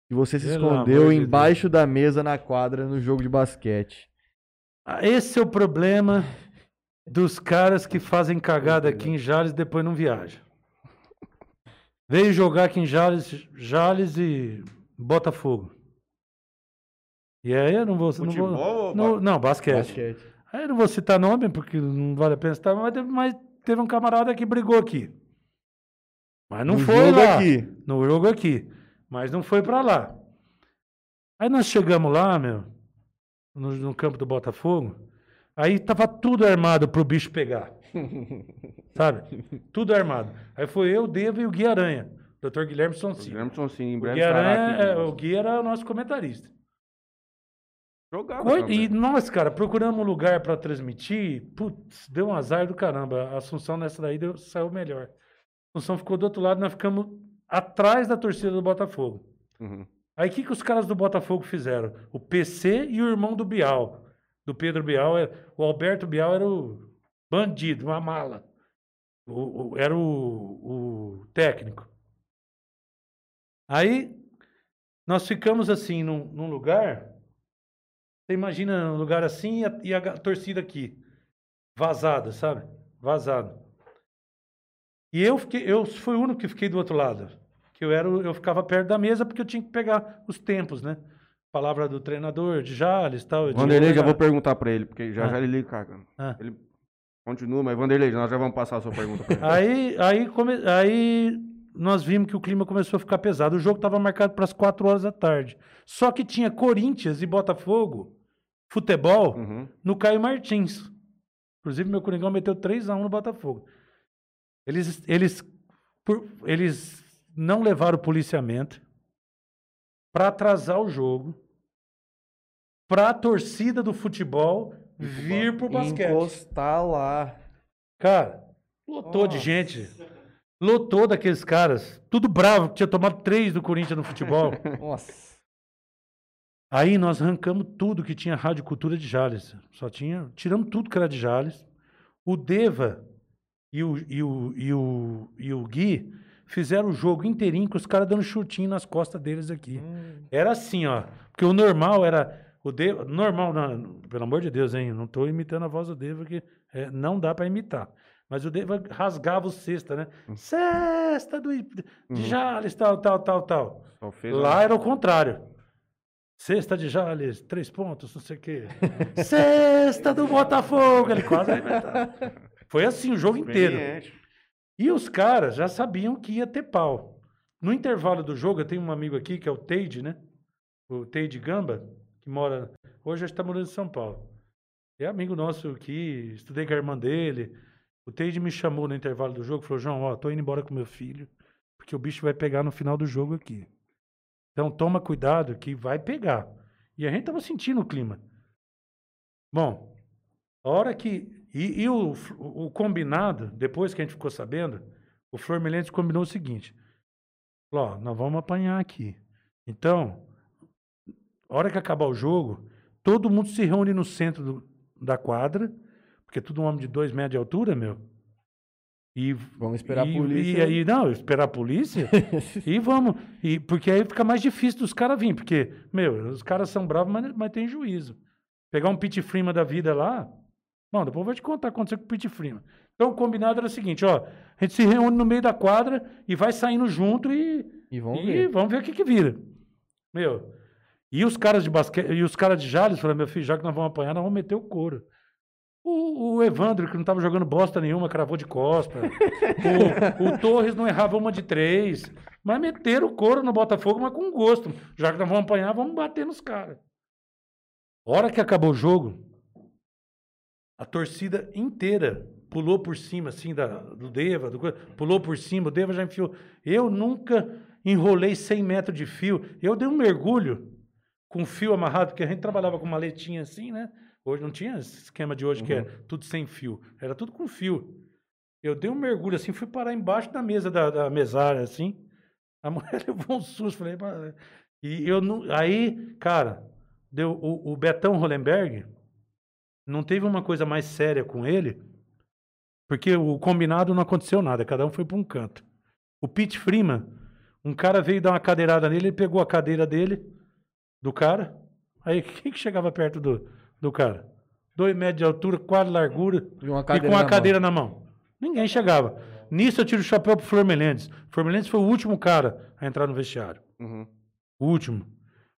que você se Pelo escondeu embaixo Deus. da mesa na quadra no jogo de basquete. Esse é o problema dos caras que fazem cagada aqui em Jales e depois não viajam. Veio jogar aqui em Jales, Jales e Botafogo. E aí eu não vou... Futebol, não, vou não, não, basquete. basquete. Aí eu não vou citar nome, porque não vale a pena citar, mas, mas teve um camarada que brigou aqui. Mas não foi lá. No jogo aqui. Mas não foi pra lá. Aí nós chegamos lá, meu, no, no campo do Botafogo, aí tava tudo armado pro bicho pegar. Sabe? Tudo armado. Aí foi eu, o Deva e o Gui Aranha. doutor Guilherme Sonsin. Guilherme Sonsin, em breve. O Gui Aranha, é, o Gui era o nosso comentarista. Jogava. Coi... E nós, cara, procuramos um lugar pra transmitir, putz, deu um azar do caramba. A Assunção nessa daí deu... saiu melhor. A Assunção ficou do outro lado, nós ficamos atrás da torcida do Botafogo. Uhum. Aí o que, que os caras do Botafogo fizeram? O P C e o irmão do Bial, do Pedro Bial, era... o Alberto Bial era o bandido, uma mala. O, o, era o, o técnico. Aí nós ficamos assim num, num lugar... Você imagina um lugar assim e a, e a torcida aqui. Vazada, sabe? Vazada. E eu fiquei, eu fui o único que fiquei do outro lado. Que eu, era, eu ficava perto da mesa porque eu tinha que pegar os tempos, né? Palavra do treinador, de Jales e tal. Vanderlei, digo, já vou perguntar pra ele, porque já ah. já ele liga, cara. Ah. Ele continua, mas Vanderlei, nós já vamos passar a sua pergunta pra ele. Aí, aí, come, aí nós vimos que o clima começou a ficar pesado. O jogo estava marcado para as quatro horas da tarde. Só que tinha Corinthians e Botafogo, futebol, uhum. no Caio Martins. Inclusive, meu Coringão meteu três a um no Botafogo. Eles, eles, por, eles não levaram o policiamento para atrasar o jogo, para a torcida do futebol vir pro basquete. Encostar lá. Cara, lotou de gente. Lotou daqueles caras. Tudo bravo, que tinha tomado três do Corinthians no futebol. Nossa. Aí nós arrancamos tudo que tinha Rádio Cultura de Jales. Só tinha... Tiramos tudo que era de Jales. O Deva... E o, e, o, e, o, e o Gui fizeram o jogo inteirinho com os caras dando chutinho nas costas deles aqui. Hum. Era assim, ó. Porque o normal era... O Deva, normal, não, pelo amor de Deus, hein? Não tô imitando a voz do Deva, que é, não dá pra imitar. Mas o Deva rasgava o cesta, né? Hum. Cesta do de Jales, tal, tal, tal, tal. Lá um... era o contrário. Cesta de Jales, três pontos, não sei o quê. Cesta do Botafogo! Ele quase imitava. Foi assim o jogo inteiro. E os caras já sabiam que ia ter pau. No intervalo do jogo, eu tenho um amigo aqui, que é o Teide, né? O Teide Gamba, que mora... Hoje está morando em São Paulo. É amigo nosso que estudei com a irmã dele. O Teide me chamou no intervalo do jogo e falou, João, ó, tô indo embora com meu filho, porque o bicho vai pegar no final do jogo aqui. Então toma cuidado que vai pegar. E a gente tava sentindo o clima. Bom, a hora que... E, e o, o, o combinado, depois que a gente ficou sabendo, o Flor Milentes combinou o seguinte. Ó, nós vamos apanhar aqui. Então, a hora que acabar o jogo, todo mundo se reúne no centro do, da quadra, porque é tudo um homem de dois metros de altura, meu. E vamos esperar e, a polícia. E aí, não, esperar a polícia. E vamos. E, porque aí fica mais difícil dos caras virem, porque, meu, os caras são bravos, mas, mas tem juízo. Pegar um pit frima da vida lá... Bom, depois eu vou te contar o que aconteceu com o Pit Frima. Então, o combinado era o seguinte, ó, a gente se reúne no meio da quadra e vai saindo junto e... E vamos e ver. vamos ver o que que vira. Meu, e os caras de basquete, e os caras de Jales falaram, meu filho, já que nós vamos apanhar, nós vamos meter o couro. O, o Evandro, que não tava jogando bosta nenhuma, cravou de costa. o, o Torres não errava uma de três. Mas meteram o couro no Botafogo, mas com gosto. Já que nós vamos apanhar, vamos bater nos caras. Hora que acabou o jogo... A torcida inteira pulou por cima, assim, da, do Deva, do, pulou por cima, o Deva já enfiou. Eu nunca enrolei cem metros de fio. Eu dei um mergulho com fio amarrado, porque a gente trabalhava com uma maletinha assim, né? Hoje não tinha esse esquema de hoje, uhum. que era tudo sem fio. Era tudo com fio. Eu dei um mergulho assim, fui parar embaixo da mesa, da, da mesária, assim. A mulher levou um susto, falei... Pá. E eu não... Aí, cara, deu o, o Betão Hollenberg... Não teve uma coisa mais séria com ele, porque o combinado não aconteceu nada, cada um foi para um canto. O Pete Freeman, um cara veio dar uma cadeirada nele, ele pegou a cadeira dele, do cara, aí quem que chegava perto do, do cara? Dois metros de altura, quatro largura, e, uma e com uma na cadeira mão. na mão. Ninguém chegava. Nisso eu tiro o chapéu pro Flor Melendes. O Flor Melendes foi o último cara a entrar no vestiário. Uhum. O último.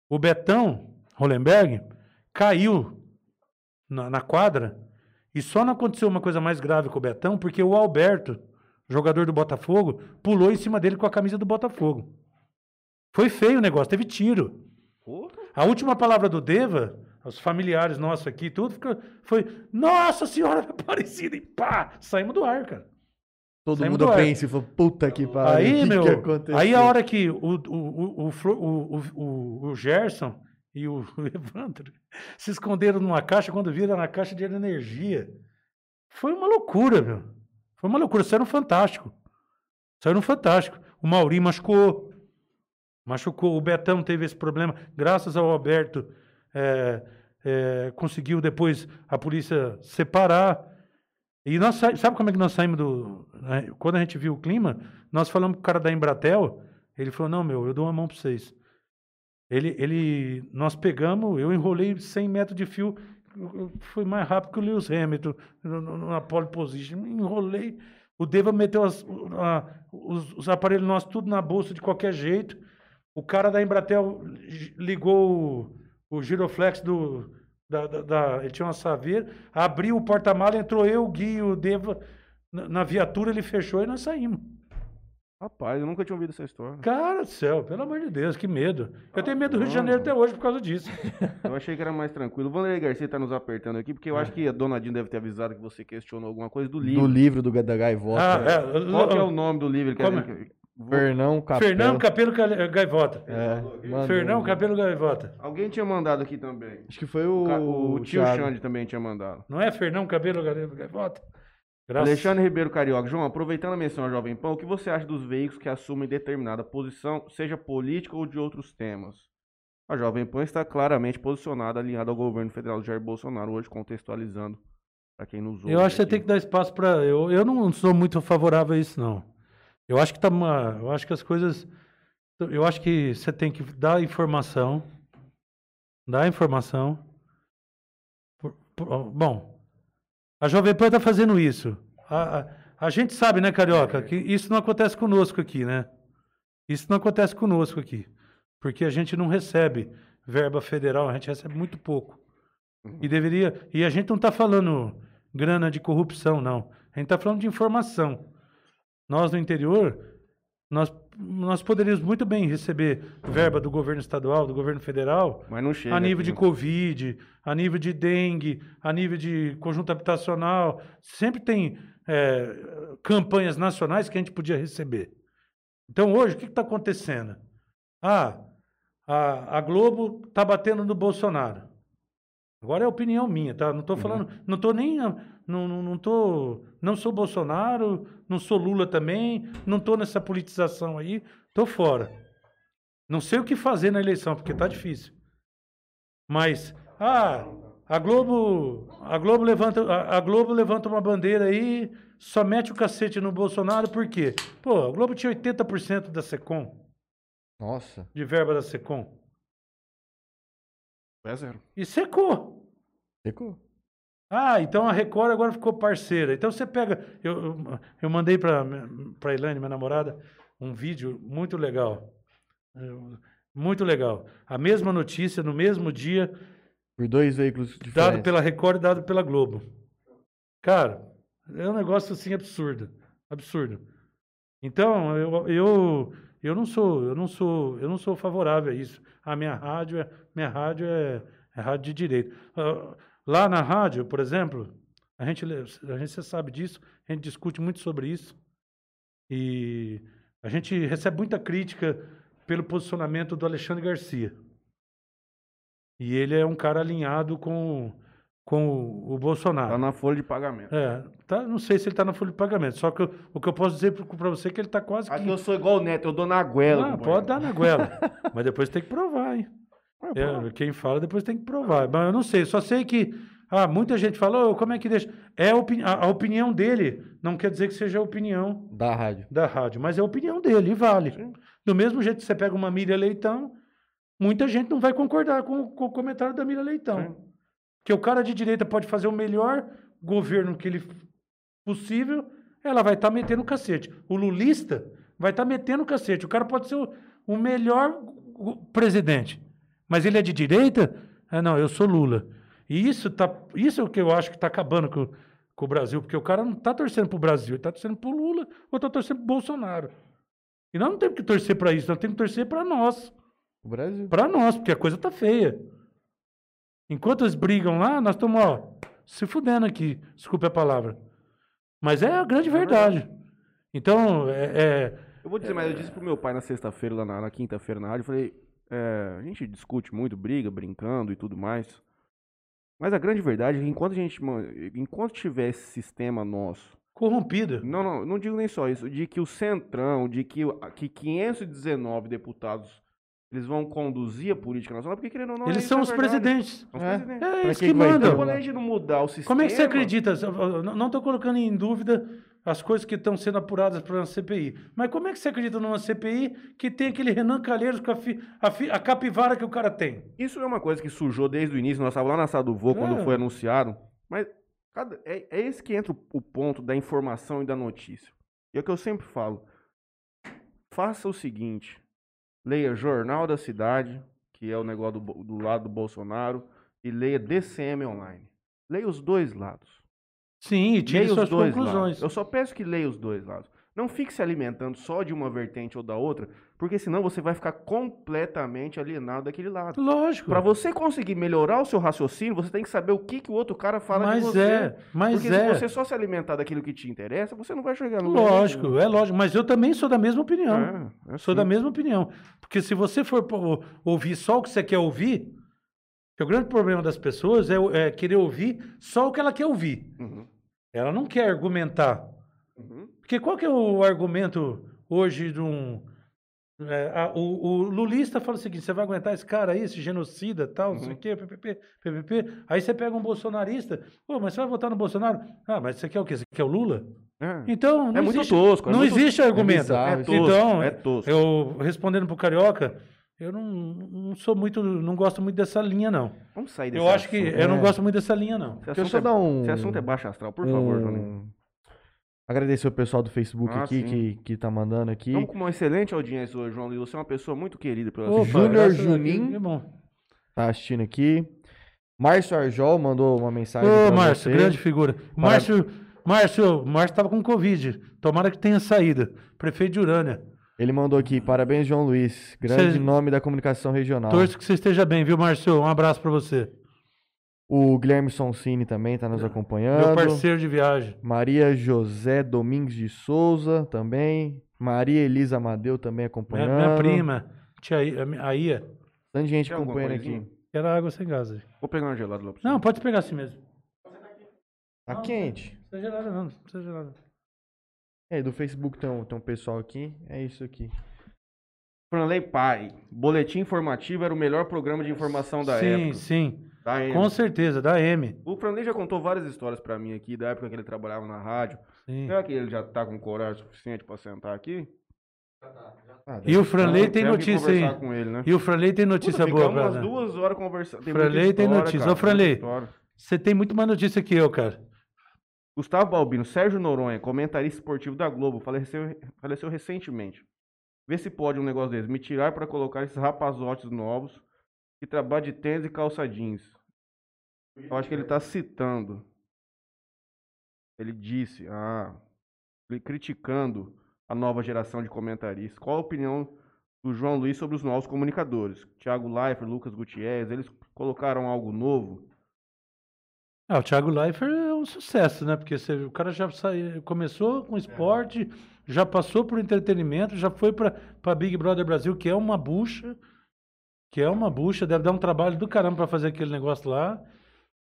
O Betão Hollenberg caiu Na, na quadra E só não aconteceu uma coisa mais grave com o Betão, porque o Alberto, jogador do Botafogo, pulou em cima dele com a camisa do Botafogo. Foi feio o negócio, teve tiro. Uhum. A última palavra do Deva, os familiares nossos aqui, tudo, foi, Nossa Senhora Aparecida, e pá, saímos do ar, cara. Todo Saímos mundo pensa e fala, puta que pariu, aí, que meu, que aconteceu? Aí a hora que o, o, o, o, o, o Gerson e o Evandro se esconderam numa caixa, quando viram na caixa de energia, foi uma loucura, meu. Foi uma loucura, saiu um fantástico. Saiu um fantástico. O Maurinho machucou, machucou. O Betão teve esse problema, graças ao Alberto, é, é, conseguiu depois a polícia separar. E nós, sabe como é que nós saímos do... Né? Quando a gente viu o clima, nós falamos com o cara da Embratel, ele falou, não, meu, eu dou uma mão para vocês. Ele, ele, nós pegamos, eu enrolei cem metros de fio, foi mais rápido que o Lewis Hamilton, na pole position, enrolei. O Deva meteu as, a, os, os aparelhos nossos tudo na bolsa de qualquer jeito. O cara da Embratel ligou o, o giroflex do... Da, da, da, ele tinha uma saveira, abriu o porta-mala, entrou eu, o Gui, o Deva, na, na viatura, ele fechou e nós saímos. Rapaz, eu nunca tinha ouvido essa história. Cara do céu, pelo amor de Deus, que medo. Ah, eu tenho medo do Rio de Janeiro até hoje por causa disso. Eu achei que era mais tranquilo. O Vanderlei Garcia tá nos apertando aqui, porque eu é. acho que a Dona Dinda deve ter avisado que você questionou alguma coisa do livro. Do livro do da Gaivota. Ah, é. Qual que é o nome do livro? Como... Que... Fernão Capelo. Fernão Capelo Gaivota. É, Fernão Capelo Gaivota. Alguém tinha mandado aqui também. Acho que foi o, o, o tio Xande também tinha mandado. Não é Fernão Capelo Gaivota? Graças. Alexandre Ribeiro Carioca. João, aproveitando a menção ao Jovem Pan, o que você acha dos veículos que assumem determinada posição, seja política ou de outros temas? A Jovem Pan está claramente posicionada, alinhada ao governo federal de Jair Bolsonaro, hoje contextualizando para quem nos ouve. Eu acho que você tem que dar espaço para... Eu, eu não sou muito favorável a isso, não. Eu acho que tá uma, eu acho que as coisas, eu acho que você tem que dar informação, dar informação. Por, por, bom, a Jovem Pan está fazendo isso. A, a, a gente sabe, né, Carioca, que isso não acontece conosco aqui, né? Isso não acontece conosco aqui, porque a gente não recebe verba federal, a gente recebe muito pouco. E deveria, e a gente não está falando grana de corrupção, não. A gente está falando de informação. Nós, no interior, nós, nós poderíamos muito bem receber verba do governo estadual, do governo federal, mas não chega a nível aqui, de Covid, a nível de dengue, a nível de conjunto habitacional. Sempre tem é, campanhas nacionais que a gente podia receber. Então, hoje, o que está acontecendo? Ah, a, a Globo está batendo no Bolsonaro. Agora é opinião minha, tá? Não estou falando... Uhum. Não estou nem... Não, não, não, tô, não sou Bolsonaro, não sou Lula também, não estou nessa politização aí, estou fora. Não sei o que fazer na eleição, porque está difícil. Mas, ah, a Globo, a Globo levanta, a, a Globo levanta uma bandeira aí, só mete o cacete no Bolsonaro, por quê? Pô, a Globo tinha oitenta por cento da SECOM. Nossa. De verba da SECOM. É zero. E secou. Secou. Ah, então a Record agora ficou parceira. Então você pega... Eu, eu, eu mandei para a Elane, minha namorada, um vídeo muito legal. Muito legal. A mesma notícia, no mesmo dia... Por dois veículos diferentes. Dado pela Record e dado pela Globo. Cara, é um negócio assim absurdo. Absurdo. Então, eu, eu, eu, não, sou, eu, não, sou, eu não sou favorável a isso. A minha rádio é, minha rádio é, é rádio de direito. Uh, Lá na rádio, por exemplo, a gente, a gente você sabe disso, a gente discute muito sobre isso. E a gente recebe muita crítica pelo posicionamento do Alexandre Garcia. E ele é um cara alinhado com, com o, o Bolsonaro. Está na folha de pagamento. É, tá, não sei se ele está na folha de pagamento, só que eu, o que eu posso dizer para você é que ele está quase que... Aqui eu sou igual o Neto, eu dou na goela. Não, pode dar na goela, mas depois tem que provar, hein? É, quem fala depois tem que provar. Mas eu não sei, só sei que ah, muita gente fala, oh, como é que deixa? É opini a, a opinião dele não quer dizer que seja a opinião da rádio. Da rádio, mas é a opinião dele e vale. Sim. Do mesmo jeito que você pega uma Miriam Leitão, muita gente não vai concordar com, com o comentário da Miriam Leitão. Sim. Que o cara de direita pode fazer o melhor governo que ele possível, ela vai estar tá metendo o cacete. O lulista vai estar tá metendo o cacete. O cara pode ser o, o melhor presidente. Mas ele é de direita? Ah, não, eu sou Lula. E isso, tá, isso é o que eu acho que está acabando com, com o Brasil, porque o cara não está torcendo para o Brasil, ele está torcendo para o Lula ou está torcendo para o Bolsonaro. E nós não temos que torcer para isso, nós temos que torcer para nós. O Brasil. Para nós, porque a coisa está feia. Enquanto eles brigam lá, nós estamos, ó, se fudendo aqui, desculpe a palavra. Mas é a grande verdade. Então, é... é eu vou dizer, é, mas eu disse pro meu pai na sexta-feira, lá na, na quinta-feira, na rádio, eu falei, é, a gente discute muito, briga, brincando e tudo mais, mas a grande verdade é que enquanto a gente, enquanto tiver esse sistema nosso... corrompido. Não, não, não digo nem só isso, de que o Centrão, de que, que quinhentos e dezenove deputados... eles vão conduzir a política nacional, porque querendo ou não... eles são os presidentes. É, é isso que mandam. Quando a gente não mudar o sistema... Como é que você acredita? Eu não estou colocando em dúvida as coisas que estão sendo apuradas para uma C P I. Mas como é que você acredita numa C P I que tem aquele Renan Calheiros com a, fi, a, fi, a capivara que o cara tem? Isso é uma coisa que surgiu desde o início. Nós estávamos lá na sala do vô, quando é. foi anunciado. Mas cada, é, é esse que entra o ponto da informação e da notícia. E é o que eu sempre falo. Faça o seguinte... leia Jornal da Cidade, que é o negócio do, do lado do Bolsonaro, e leia D C M Online. Leia os dois lados. Sim, e tire suas conclusões. Lados. Eu só peço que leia os dois lados. Não fique se alimentando só de uma vertente ou da outra, porque senão você vai ficar completamente alienado daquele lado. Lógico. Para você conseguir melhorar o seu raciocínio, você tem que saber o que, que o outro cara fala mas de você. É, mas porque é. Porque se você só se alimentar daquilo que te interessa, você não vai chegar no... Lógico, mesmo. É lógico. Mas eu também sou da mesma opinião. É, é sou sim. da mesma opinião. Porque se você for ouvir só o que você quer ouvir, que o grande problema das pessoas é, é querer ouvir só o que ela quer ouvir. Uhum. Ela não quer argumentar. Uhum. Porque qual que é o argumento hoje de um... É, a, o, o lulista fala o seguinte, você vai aguentar esse cara aí, esse genocida, tal, uhum. não sei o quê, ppp, ppp. Aí você pega um bolsonarista, pô, mas você vai votar no Bolsonaro? Ah, mas você quer o quê? Você quer o Lula? É. Então, não é existe, muito tosco. É não muito... existe argumento. É, é tosco, então, é tosco. Eu, respondendo pro Carioca, eu não, não sou muito, não gosto muito dessa linha, não. Vamos sair desse Eu assunto. acho que é. eu não gosto muito dessa linha, não. Esse assunto, é, dar um... esse assunto é baixo astral, por um... favor, Joninho. Agradecer o pessoal do Facebook ah, aqui, que, que tá mandando aqui. Estamos com uma excelente audiência hoje, João Luiz. Você é uma pessoa muito querida pela gente. Júnior Juninho tá assistindo aqui. Márcio Arjol mandou uma mensagem. Ô, Márcio, você. grande figura. Márcio, Márcio, Márcio tava com Covid. Tomara que tenha saído. Prefeito de Urânia. Ele mandou aqui, parabéns, João Luiz. Grande cê... nome da comunicação regional. Torço que você esteja bem, viu, Márcio? Um abraço para você. O Guilherme Sonsini também está nos acompanhando. Meu parceiro de viagem. Maria José Domingues de Souza também. Maria Elisa Amadeu também acompanhando. Minha, minha prima, tia a Ia. Tanta gente Tem acompanhando aqui. Quero água sem gás. Vou pegar um gelado lá pra você. Não, pode pegar assim mesmo. Tá não, quente? Não precisa gelado não, não precisa gelado. É, do Facebook tem um, tem um pessoal aqui. É isso aqui. Franley Pai. Boletim informativo era o melhor programa de informação da sim, época. Sim, sim. Com certeza, da M. O Franley já contou várias histórias pra mim aqui, da época que ele trabalhava na rádio. Sim. Será que ele já tá com coragem suficiente pra sentar aqui? Já tá, já tá. Ah, e o Franley tem notícia aí. Né? E o Franley tem notícia Puta, boa, velho. Ficamos umas duas horas conversando. Tem Franley tem notícia. Ô, Franley, você tem muito mais notícia que eu, cara. Gustavo Balbino, Sérgio Noronha, comentarista esportivo da Globo, faleceu, faleceu recentemente. Vê se pode um negócio desse. Me tirar pra colocar esses rapazotes novos que trabalha de tênis e calça jeans. Eu acho que ele está citando. Ele disse, ah, criticando a nova geração de comentaristas. Qual a opinião do João Luiz sobre os novos comunicadores? Thiago Leifert, Lucas Gutierrez, eles colocaram algo novo? Ah, o Thiago Leifert é um sucesso, né? Porque você, o cara já saiu, começou com esporte, já passou por entretenimento, já foi para Big Brother Brasil, que é uma bucha. Que é uma bucha, deve dar um trabalho do caramba para fazer aquele negócio lá.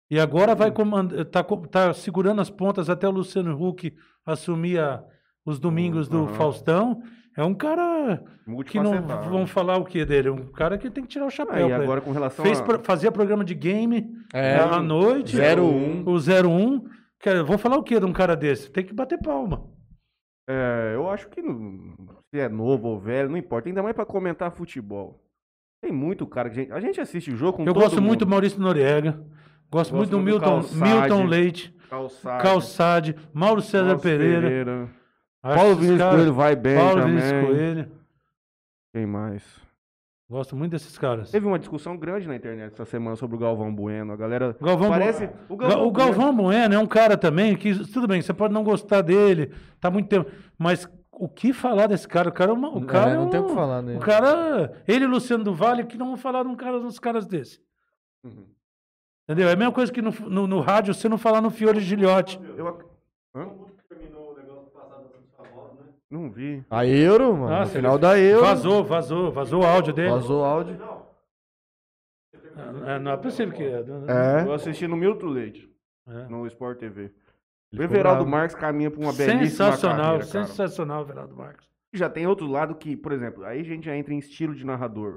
E agora vai comandar, tá, tá segurando as pontas até o Luciano Huck assumir a, os domingos do uhum. Faustão. É um cara que não vão falar o que dele. Um cara que tem que tirar o chapéu. Ah, e agora ele. com relação Fez a... Pra, fazia programa de game é, à noite. zero um O zero um Cara, vão falar o que de um cara desse? Tem que bater palma. É, eu acho que não, se é novo ou velho, não importa. Ainda mais para comentar futebol. Tem muito cara que a gente, a gente assiste o jogo com Eu todo gosto mundo. muito do Maurício Noriega. Gosto, gosto muito do Milton, do Calçade, Milton Leite. Calçade. Calçade Mauro César Mauro Pereira. Pereira. Paulo Vinícius Coelho vai bem Paulo também. Paulo Vinícius Coelho. Quem mais? Gosto muito desses caras. Teve uma discussão grande na internet essa semana sobre o Galvão Bueno. A galera Galvão parece... Bo... O, Galvão, o Galvão Bueno é um cara também que... Tudo bem, você pode não gostar dele. Tá muito tempo. Mas o que falar desse cara? O cara é uma, o cara é, não é um, tem o que falar dele. O cara... Ele e o Luciano do Vale, que não vão falar de um cara, uns caras desse. Uhum. Entendeu? É a mesma coisa que no, no, no rádio você não falar no Fiore Gilhote. Eu... Hã? Não vi. A Euro, mano. Nossa, no final da Euro. Vazou, vazou. Vazou o áudio dele. Vazou o áudio. Não, não é possível que... É. Eu assisti no Milton Leite. É. No Sport T V. Ele o Everaldo Marques caminha pra uma belíssima sensacional, carreira, cara. Sensacional o Everaldo Marques. Já tem outro lado que, por exemplo, aí a gente já entra em estilo de narrador.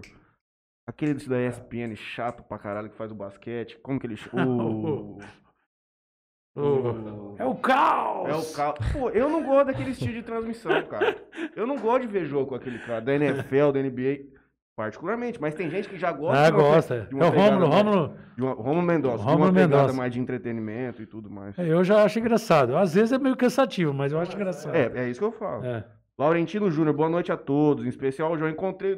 Aquele da E S P N chato pra caralho que faz o basquete. Como que ele... O... Oh. É o caos! É o caos. Pô, eu não gosto daquele estilo de transmissão, cara. Eu não gosto de ver jogo com aquele cara, da N F L, da N B A, particularmente. Mas tem gente que já gosta. Ah, de uma, gosta. De uma é o Rômulo, Rômulo... Rômulo Mendonça. Rômulo Mendonça. Mais de entretenimento e tudo mais. É, eu já acho engraçado. Às vezes é meio cansativo, mas eu acho engraçado. É, é isso que eu falo. É. Laurentino Júnior, boa noite a todos. Em especial, eu já encontrei...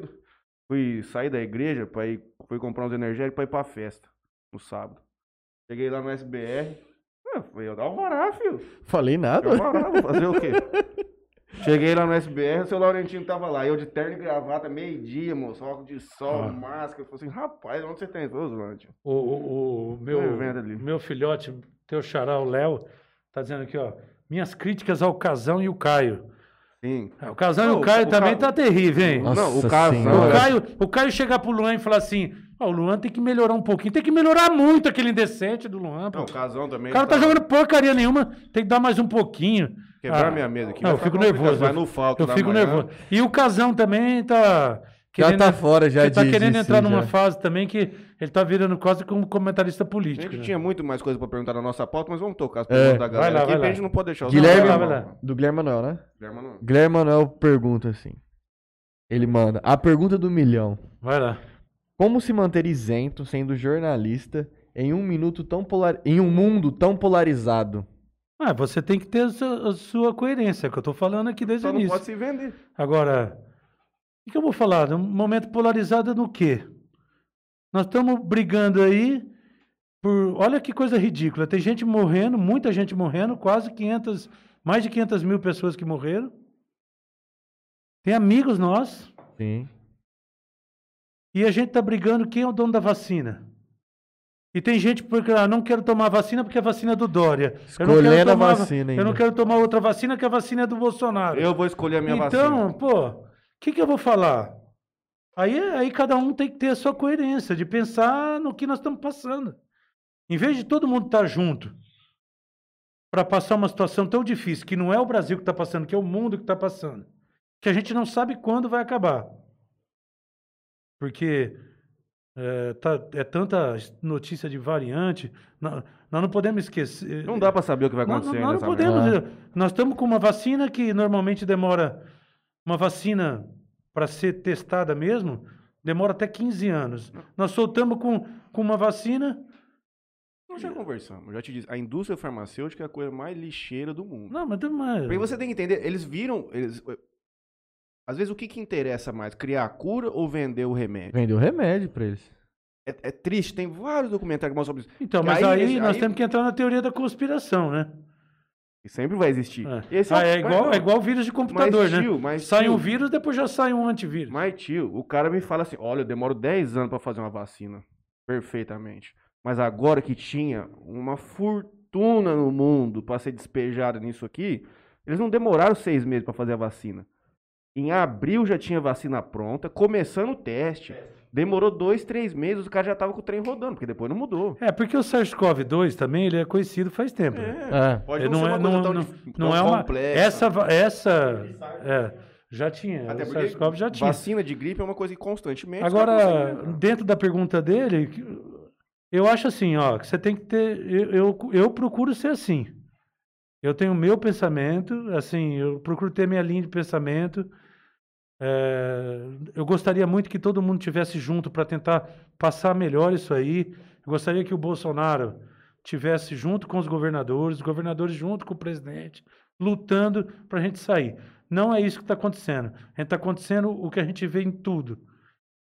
Fui sair da igreja, pra ir... fui comprar uns energéticos pra ir pra festa, no sábado. Cheguei lá no S B R... Eu dar alvará, filho. Falei nada. Alvará, vou fazer o quê? Cheguei lá no S B R, o seu Laurentino tava lá. Eu de terno e gravata, meio-dia, moço. Óculos de sol, ah. máscara. Eu falei assim, rapaz, onde você tá entrando, Laurentino? O, o, o meu, meu filhote, teu xará, o Léo, tá dizendo aqui, ó. Minhas críticas ao Casão e o Caio. Sim. O Casão oh, e o Caio o também Ca... tá terrível, hein? Nossa, não, o Casão. O Caio, o Caio chegar pro Luan e falar assim... Oh, o Luan tem que melhorar um pouquinho. Tem que melhorar muito aquele indecente do Luan. Não, o Casão também. O cara tá, tá jogando porcaria nenhuma. Tem que dar mais um pouquinho. Quebrar ah, minha mesa aqui. Não, eu fico nervoso. Vai no falco eu fico manhã. nervoso. E o Casão também tá... Querendo, já tá fora, já ele tá diz, querendo entrar sim, numa já. fase também que ele tá virando quase como comentarista político. A gente né? tinha muito mais coisa pra perguntar na nossa pauta, mas vamos tocar as perguntas é, da galera. Vai lá, vai lá. A gente não pode deixar os Guilherme, lá, lá. Do Guilherme Manuel, né? Guilherme Manuel. Guilherme Manuel pergunta assim. Ele manda. A pergunta do milhão. Vai lá. Como se manter isento, sendo jornalista, em um, minuto tão polar... em um mundo tão polarizado? Ah, você tem que ter a sua, a sua coerência, que eu tô falando aqui desde o início. Não pode se vender. Agora, o que eu vou falar? Um momento polarizado no quê? Nós estamos brigando aí por... Olha que coisa ridícula. Tem gente morrendo, muita gente morrendo, quase quinhentas... Mais de quinhentas mil pessoas que morreram. Tem amigos nossos. Sim. E a gente tá brigando quem é o dono da vacina. E tem gente porque ah, não quero tomar vacina porque a vacina é do Dória. Escolhendo a vacina, hein? Eu não quero tomar outra vacina que a vacina é do Bolsonaro. Eu vou escolher a minha vacina. Então, pô, o que que eu vou falar? Aí, aí cada um tem que ter a sua coerência de pensar no que nós estamos passando. Em vez de todo mundo estar junto para passar uma situação tão difícil, que não é o Brasil que está passando, que é o mundo que está passando, que a gente não sabe quando vai acabar. Porque é, tá, é tanta notícia de variante, nós, nós não podemos esquecer. Não dá para saber o que vai acontecer. Nós, nós não podemos. Não. Nós estamos com uma vacina que normalmente demora, uma vacina para ser testada mesmo, demora até quinze anos. Nós soltamos com, com uma vacina... Nós já conversamos, já te disse, a indústria farmacêutica é a coisa mais lixeira do mundo. Não, mas... mas... Porque você tem que entender, eles viram... Eles... Às vezes, o que que interessa mais? Criar a cura ou vender o remédio? Vender o remédio pra eles. É, é triste, tem vários documentários que mostram sobre isso. Então, mas aí, aí nós aí... temos que entrar na teoria da conspiração, né? E sempre vai existir. É, Esse ah, é, é, igual, é igual vírus de computador, mas, né? Tio, mas, sai tio, um vírus, depois já sai um antivírus. Mas, tio, o cara me fala assim, olha, eu demoro dez anos pra fazer uma vacina. Perfeitamente. Mas agora que tinha uma fortuna no mundo pra ser despejada nisso aqui, eles não demoraram seis meses pra fazer a vacina. Em abril já tinha vacina pronta, começando o teste. Demorou dois, três meses, o cara já estava com o trem rodando, porque depois não mudou. É, porque o sars cov dois também, ele é conhecido faz tempo. É, né? Pode é, não ser uma não, coisa tão, não, tão não é uma, complexa. Essa, essa é, já tinha, até o sars cov já tinha. Vacina de gripe é uma coisa que constantemente... Agora, dentro da pergunta dele, eu acho assim, ó, que você tem que ter... Eu, eu, eu procuro ser assim. Eu tenho o meu pensamento, assim, eu procuro ter minha linha de pensamento... É, eu gostaria muito que todo mundo estivesse junto para tentar passar melhor isso aí. Eu gostaria que o Bolsonaro estivesse junto com os governadores, os governadores junto com o presidente, lutando para a gente sair. Não é isso que está acontecendo. Está acontecendo o que a gente vê em tudo.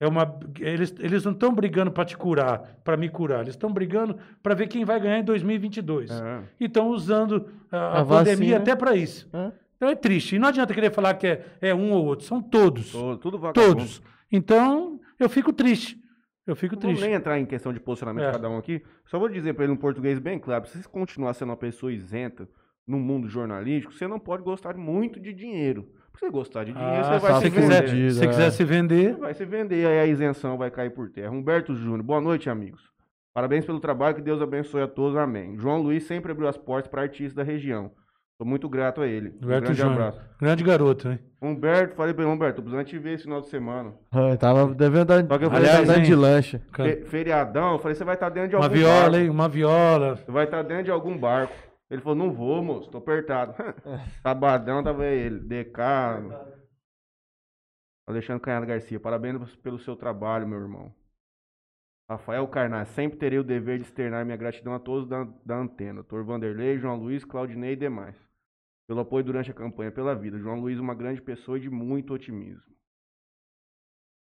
É uma, eles, eles não estão brigando para te curar, para me curar. Eles estão brigando para ver quem vai ganhar em dois mil e vinte e dois. É. E estão usando a, a, a pandemia vacina. Até para isso. É. Então é triste. E não adianta querer falar que é, é um ou outro. São todos. Todo, tudo vagabundo. Todos. Então eu fico triste. Eu fico triste. Não vou nem entrar em questão de posicionamento é. de cada um aqui. Só vou dizer para ele um português bem claro. Se você continuar sendo uma pessoa isenta no mundo jornalístico, você não pode gostar muito de dinheiro. Você gostar de dinheiro, ah, você vai se vender. Quiser, se é. quiser se vender... Você vai se vender, aí a isenção vai cair por terra. Humberto Júnior, boa noite, amigos. Parabéns pelo trabalho, que Deus abençoe a todos, amém. João Luiz sempre abriu as portas para artistas da região. Estou muito grato a ele. Humberto um grande Júnior. Abraço. Grande garoto, hein? Humberto, falei para ele, Humberto, precisando te ver esse final de semana. Ah, tava devendo dar de, de lancha. Fe, feriadão, eu falei, você vai estar tá dentro de algum uma viola, barco. Hein? Uma viola. Você vai estar tá dentro de algum barco. Ele falou, não vou, moço, tô apertado. Sabadão tava ele, D K, Alexandre Canhado Garcia, parabéns pelo seu trabalho, meu irmão. Rafael Carnaz, sempre terei o dever de externar minha gratidão a todos da, da antena. Doutor Vanderlei, João Luiz, Claudinei e demais. Pelo apoio durante a campanha, pela vida. João Luiz, uma grande pessoa e de muito otimismo.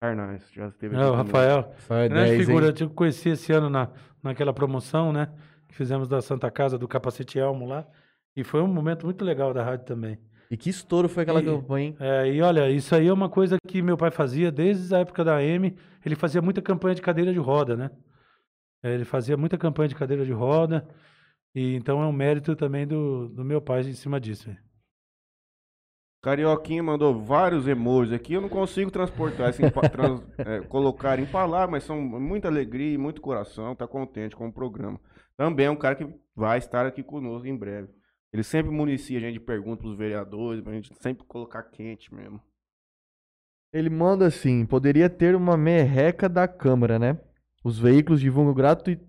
Carnaz, já esteve aqui. É, o Rafael, grande figura, eu conheci esse ano na, naquela promoção, né? Que fizemos da Santa Casa, do Capacete Elmo lá. E foi um momento muito legal da rádio também. E que estouro foi aquela campanha, hein? É, e olha, isso aí é uma coisa que meu pai fazia desde a época da A M. Ele fazia muita campanha de cadeira de roda, né? Ele fazia muita campanha de cadeira de roda. E então é um mérito também do, do meu pai em cima disso. Carioquinha mandou vários emojis aqui. Eu não consigo transportar, assim, trans, é, colocar em palavras, mas são muita alegria e muito coração. Tá contente com o programa. Também é um cara que vai estar aqui conosco em breve. Ele sempre municia a gente de perguntas para os vereadores, para a gente sempre colocar quente mesmo. Ele manda assim, poderia ter uma merreca da Câmara, né? Os veículos divulgam gratuito...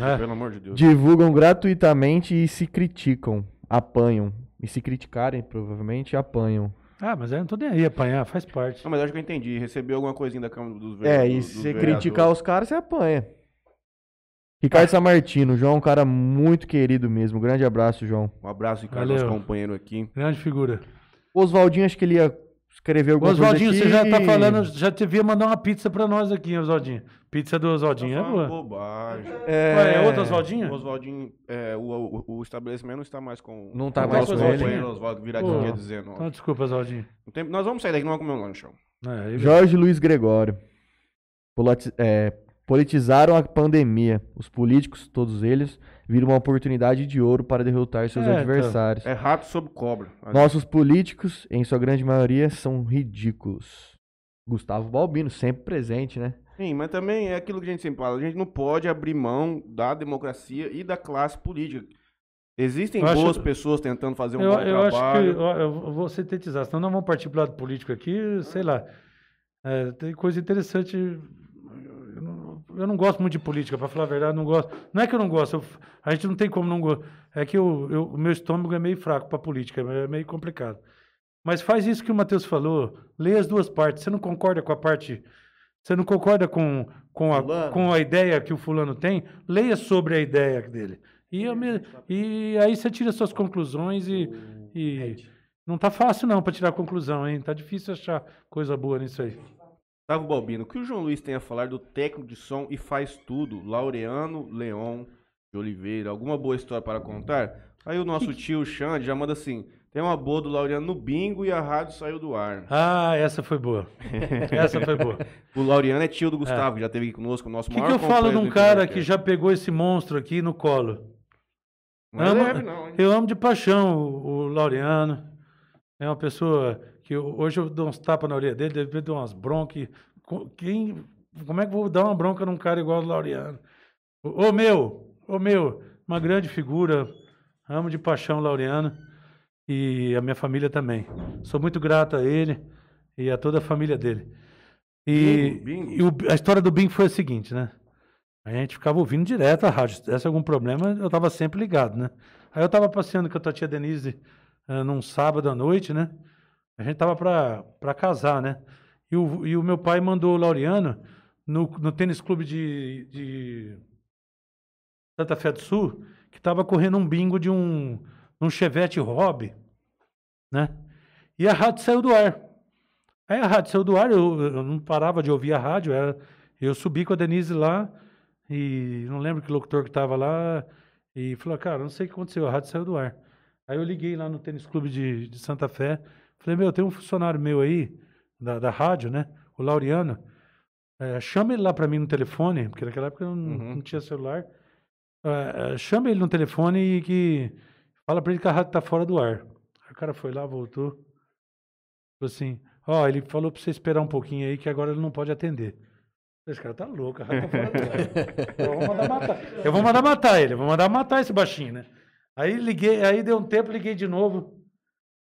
É. Pelo amor de Deus. Divulgam gratuitamente e se criticam, apanham. E se criticarem, provavelmente, apanham. Ah, mas eu não tô nem aí, apanhar, faz parte. Não, mas acho que eu entendi. Recebeu alguma coisinha da Câmara dos Vereadores. É, e se você criticar os caras, você apanha. Ricardo ah. Samartino, João é um cara muito querido mesmo. Grande abraço, João. Um abraço, Ricardo, nosso companheiro aqui. Grande figura. Oswaldinho, acho que ele ia escrever alguma Oswaldinho, coisa aqui. Oswaldinho, você já tá falando, já devia mandar uma pizza pra nós aqui, Oswaldinho. Pizza do Oswaldinho, é boa? Bobagem. É, Ué, é outro Oswaldinho? O Oswaldinho, é, o, o, o estabelecimento não está mais com... Não está mais com o companheiro Oswaldo Viradinho, dia dezenove. Então, desculpa, Oswaldinho. Tem, nós vamos sair daqui, não vamos comer um lanchão. É, Jorge Luiz Gregório. Polati, é, politizaram a pandemia. Os políticos, todos eles, viram uma oportunidade de ouro para derrotar seus é, adversários. Então, é rato sob cobra. Nossos políticos, em sua grande maioria, são ridículos. Gustavo Balbino, sempre presente, né? Sim, mas também é aquilo que a gente sempre fala. A gente não pode abrir mão da democracia e da classe política. Existem eu boas acho... pessoas tentando fazer um eu, bom eu trabalho. Acho que, eu, eu vou sintetizar, senão não vamos partir para o lado político aqui, ah. sei lá. É, tem coisa interessante... Eu não, eu não gosto muito de política, para falar a verdade, não gosto. Não é que eu não gosto, eu, a gente não tem como não gostar. É que eu, eu, o meu estômago é meio fraco para política, é meio complicado. Mas faz isso que o Matheus falou, lê as duas partes. Você não concorda com a parte... Você não concorda com, com, a, com a ideia que o fulano tem? Leia sobre a ideia dele. E, eu me, e aí você tira suas conclusões e... e não tá fácil não para tirar conclusão, hein? Tá difícil achar coisa boa nisso aí. Gustavo Balbino, o que o João Luiz tem a falar do técnico de som e faz tudo? Laureano Leon de Oliveira. Alguma boa história para contar? Aí o nosso tio Xande já manda assim... Tem uma boa do Laureano no bingo e a rádio saiu do ar. Ah, essa foi boa. Essa foi boa. O Laureano é tio do Gustavo, é. que já esteve aqui conosco, o nosso maior companheiro. O que eu falo de um cara que já pegou esse monstro aqui no colo? Não é leve, não, hein? Eu amo de paixão o, o Laureano. É uma pessoa que eu, hoje eu dou uns tapas na orelha dele, deve dar umas broncas. Quem, como é que eu vou dar uma bronca num cara igual o Laureano? Ô meu, ô meu, uma grande figura. Amo de paixão o Laureano. E a minha família também. Sou muito grato a ele e a toda a família dele. E, bingo, bingo. e o, a história do bingo foi a seguinte, né? A gente ficava ouvindo direto a rádio. Se tivesse algum problema, eu estava sempre ligado, né? Aí eu estava passeando com a tua tia Denise uh, num sábado à noite, né? A gente estava para casar, né? E o, e o meu pai mandou o Laureano no, no tênis clube de, de Santa Fé do Sul, que estava correndo um bingo de um... num Chevette Hobby, né? E a rádio saiu do ar. Aí a rádio saiu do ar, eu, eu não parava de ouvir a rádio. Era, eu subi com a Denise lá e não lembro que locutor que estava lá e falou, cara, não sei o que aconteceu, a rádio saiu do ar. Aí eu liguei lá no Tênis Clube de, de Santa Fé, falei, meu, tem um funcionário meu aí, da, da rádio, né, o Laureano, é, chama ele lá para mim no telefone, porque naquela época eu não, uhum. não tinha celular, é, chama ele no telefone e que fala para ele que a rádio tá fora do ar. Aí o cara foi lá, voltou, falou assim, ó, oh, ele falou para você esperar um pouquinho aí, que agora ele não pode atender. Esse cara tá louco, a rádio tá fora do ar. Eu vou mandar matar. Eu vou mandar matar ele, eu vou mandar matar esse baixinho, né? Aí liguei, aí deu um tempo, liguei de novo.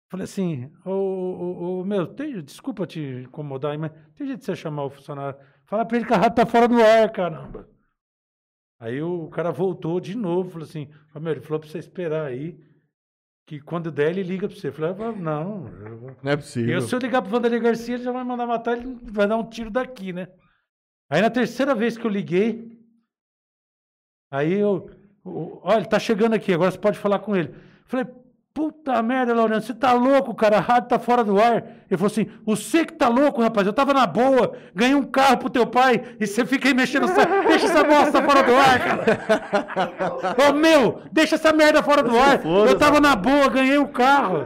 Falei assim, ô, ô, ô meu, tem, desculpa te incomodar, mas tem jeito de você chamar o funcionário. Fala pra ele que a rádio tá fora do ar, caramba. Aí o cara voltou de novo, falou assim, oh, meu, ele falou pra você esperar aí, que quando der ele liga pra você. Eu falei, ah, não. Eu... Não é possível. E se eu ligar pro Vanderlei Garcia, ele já vai mandar matar, ele vai dar um tiro daqui, né? Aí na terceira vez que eu liguei, aí eu... Olha, ele tá chegando aqui, agora você pode falar com ele. Falei, puta merda, Laureano, você tá louco, cara, a rádio tá fora do ar. Ele falou assim, você que tá louco, rapaz, eu tava na boa, ganhei um carro pro teu pai e você fica aí mexendo, deixa essa bosta fora do ar, cara. Ô, meu, deixa essa merda fora do ar, eu tava na boa, ganhei um carro.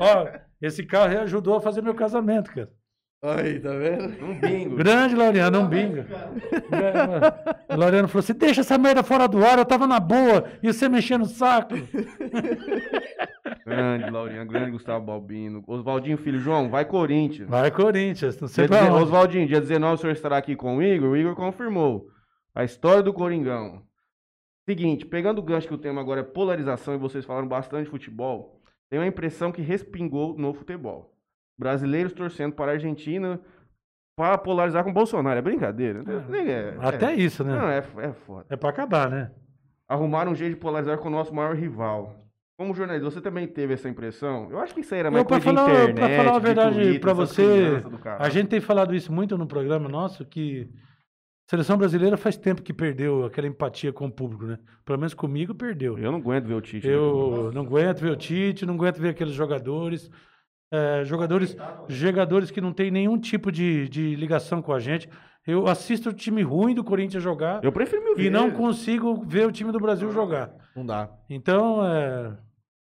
Ó, esse carro ajudou a fazer meu casamento, cara. Aí, tá vendo? Um bingo. Grande, Laureano, um bingo. O Laureano falou assim, deixa essa merda fora do ar, eu tava na boa, e você mexendo no saco. Grande, Laureano, grande Gustavo Balbino. Oswaldinho, filho, João, vai Corinthians. Vai Corinthians, não sei pra onde. Oswaldinho, dia dezenove o senhor estará aqui com o Igor, o Igor confirmou a história do Coringão. Seguinte, pegando o gancho que o tema agora é polarização, e vocês falaram bastante de futebol, tenho a impressão que respingou no futebol. Brasileiros torcendo para a Argentina para polarizar com o Bolsonaro. É brincadeira. É, é, até é, isso, né? Não, é, é foda. É para acabar, né? Arrumaram um jeito de polarizar com o nosso maior rival. Como jornalista, você também teve essa impressão? Eu acho que isso aí era mais coisa de internet. Para falar a verdade para você, a gente tem falado isso muito no programa nosso, que a seleção brasileira faz tempo que perdeu aquela empatia com o público, né? Pelo menos comigo, perdeu. Eu não aguento ver o Tite. Eu não aguento ver o Tite, não aguento ver aqueles jogadores... É, jogadores, jogadores que não tem nenhum tipo de, de ligação com a gente. Eu assisto o time ruim do Corinthians jogar. Eu prefiro me ver. E não consigo ver o time do Brasil jogar. Não dá. Então, é,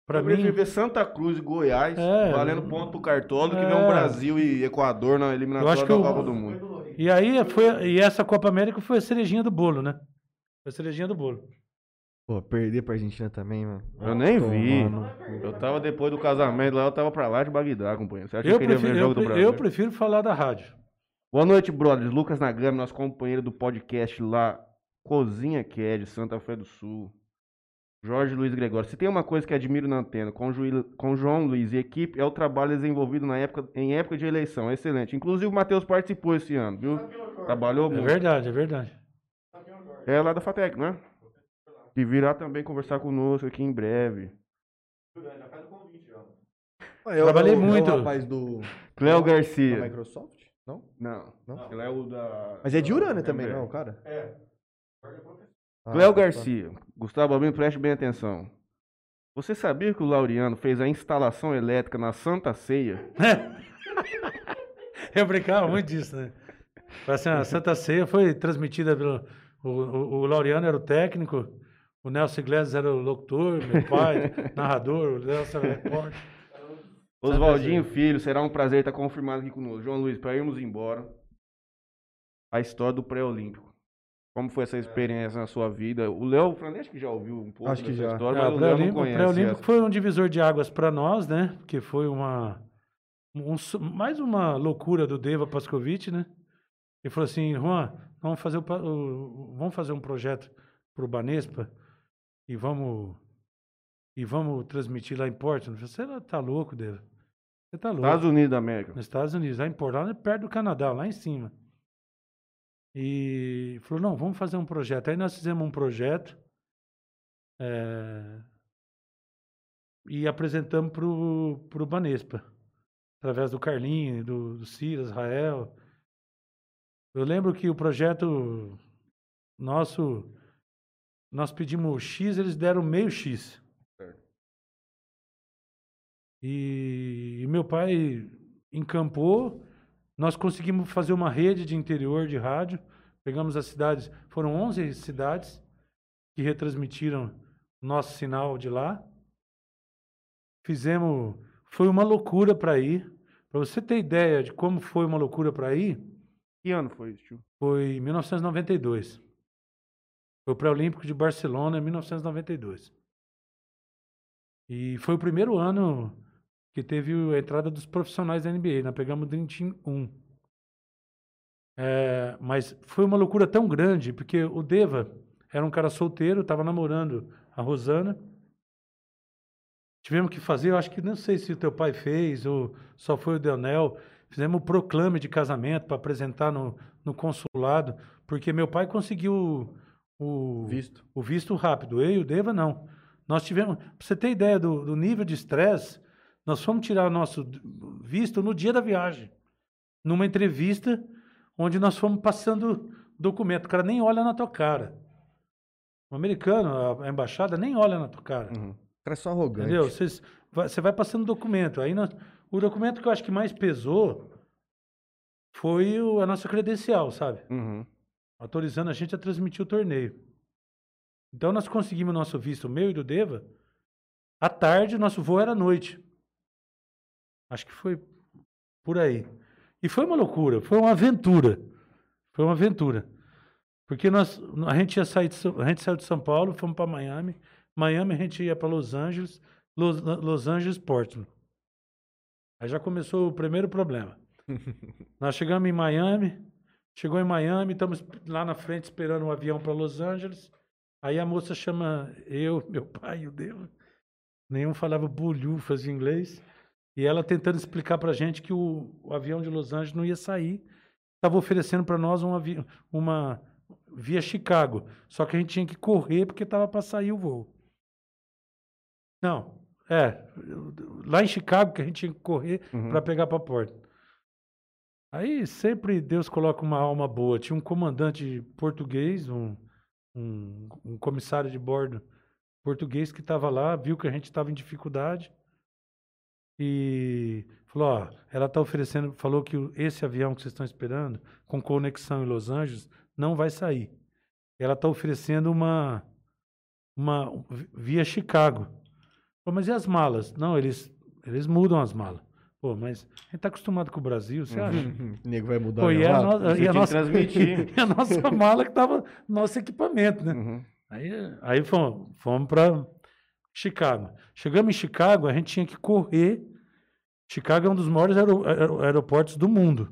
para mim... Eu prefiro ver Santa Cruz e Goiás é, valendo ponto pro Cartola do é, que ver um Brasil e Equador na eliminatória da eu, Copa do Mundo. E aí, foi, e essa Copa América foi a cerejinha do bolo, né? Foi a cerejinha do bolo. Pô, perder pra Argentina também, mano. Eu nem Tom, vi. Mano. Eu tava depois do casamento lá, eu tava pra lá de Bagdá, companheiro. Você acha eu que prefiro, ver jogo eu, do Brasil? Eu prefiro falar da rádio. Boa noite, brothers. Lucas Nagami, nosso companheiro do podcast lá, Cozinha Cad, Santa Fé do Sul. Jorge Luiz Gregório. Se tem uma coisa que admiro na antena, com, Ju, com João Luiz e equipe, é o trabalho desenvolvido na época, em época de eleição. É excelente. Inclusive o Matheus participou esse ano, viu? Trabalhou muito. É verdade, é verdade. É lá da Fatec, né? E virá também conversar conosco aqui em breve. Já faz o convite, ó. Eu trabalhei eu, muito. O rapaz do... Cléo Garcia. Da Microsoft? Não? Não. Não. Ele é o da... Mas é de Urânia também, não, cara? É. Ah, Cléo tá, Garcia. Tá. Gustavo Albino, preste bem atenção. Você sabia que o Laureano fez a instalação elétrica na Santa Ceia? Eu brincava muito disso, né? Assim, a Santa Ceia foi transmitida pelo... O, o, o Laureano era o técnico... O Nelson Iglesias era o locutor, meu pai, narrador, o Nelson era repórter. Oswaldinho Filho, será um prazer estar confirmado aqui conosco. João Luiz, para irmos embora, a história do pré-olímpico. Como foi essa experiência na sua vida? O Léo Franetti que já ouviu um pouco Acho dessa que já. história, é, mas o Léo não conhece. O pré-olímpico foi um divisor de águas para nós, né? Porque foi uma, um, mais uma loucura do Deva Pascovitch, né? Ele falou assim, Juan, vamos fazer, o, o, vamos fazer um projeto para o Banespa, e vamos e vamos transmitir lá em Portland. Você tá louco, Deus. Você tá louco. Estados Unidos da América. Nos Estados Unidos, lá em Portland, perto do Canadá, lá em cima. E falou, não, vamos fazer um projeto. Aí nós fizemos um projeto é, e apresentamos pro, pro Banespa, através do Carlinho, do, do Silas, Rael. Eu lembro que o projeto nosso... Nós pedimos X, eles deram meio X. Certo. E, e meu pai encampou, Nós conseguimos fazer uma rede de interior de rádio, pegamos as cidades, foram onze cidades que retransmitiram nosso sinal de lá. Fizemos, foi uma loucura para ir. Para você ter ideia de como foi uma loucura para ir... Que ano foi isso, tio? Foi em mil novecentos e noventa e dois. Foi o pré-olímpico de Barcelona em mil novecentos e noventa e dois. E foi o primeiro ano que teve a entrada dos profissionais da N B A. Nós pegamos o Dream Team um. É, mas foi uma loucura tão grande, porque o Deva era um cara solteiro, estava namorando a Rosana. Tivemos que fazer, eu acho que não sei se o teu pai fez ou só foi o Deonel. Fizemos o proclame de casamento para apresentar no, no consulado, porque meu pai conseguiu o visto, o visto rápido. Eu e o Deva, não. Nós tivemos... Pra você ter ideia do, do nível de estresse, nós fomos tirar o nosso visto no dia da viagem, numa entrevista, onde nós fomos passando documento. O cara nem olha na tua cara. O americano, a embaixada, nem olha na tua cara. Uhum. O cara é só arrogante. Entendeu? Você vai, vai passando documento. Aí nós... O documento que eu acho que mais pesou foi o, a nossa credencial, sabe? Uhum. Autorizando a gente a transmitir o torneio. Então, nós conseguimos o nosso visto, o meu e do Deva, à tarde, o nosso voo era à noite. Acho que foi por aí. E foi uma loucura, foi uma aventura. Foi uma aventura. Porque nós, a, gente ia sair de, a gente saiu de São Paulo, fomos para Miami. Miami, a gente ia para Los Angeles, Los, Los Angeles, Portland. Aí já começou o primeiro problema. Nós chegamos em Miami, chegou em Miami, estamos lá na frente esperando um avião para Los Angeles. Aí a moça chama eu, meu pai e o Deva. Nenhum falava bolhufas de inglês. E ela tentando explicar para a gente que o, o avião de Los Angeles não ia sair. Estava oferecendo para nós um avi, uma via Chicago. Só que a gente tinha que correr porque estava para sair o voo. Não. É, lá em Chicago que a gente tinha que correr uhum. para pegar para porta. Aí sempre Deus coloca uma alma boa. Tinha um comandante português, um, um, um comissário de bordo português que estava lá, viu que a gente estava em dificuldade e falou, ó, ela está oferecendo, falou que esse avião que vocês estão esperando, com conexão em Los Angeles, não vai sair. Ela está oferecendo uma, uma via Chicago. Pô, mas e as malas? Não, eles, eles mudam as malas. Pô, mas a gente tá acostumado com o Brasil, você acha? O nego vai mudar Pô, e a mala? No, e a nossa, transmitir. E a nossa mala que tava nosso equipamento, né? Uhum. Aí, aí fomos, fomos para Chicago. Chegamos em Chicago, a gente tinha que correr. Chicago é um dos maiores aer, aer, aeroportos do mundo.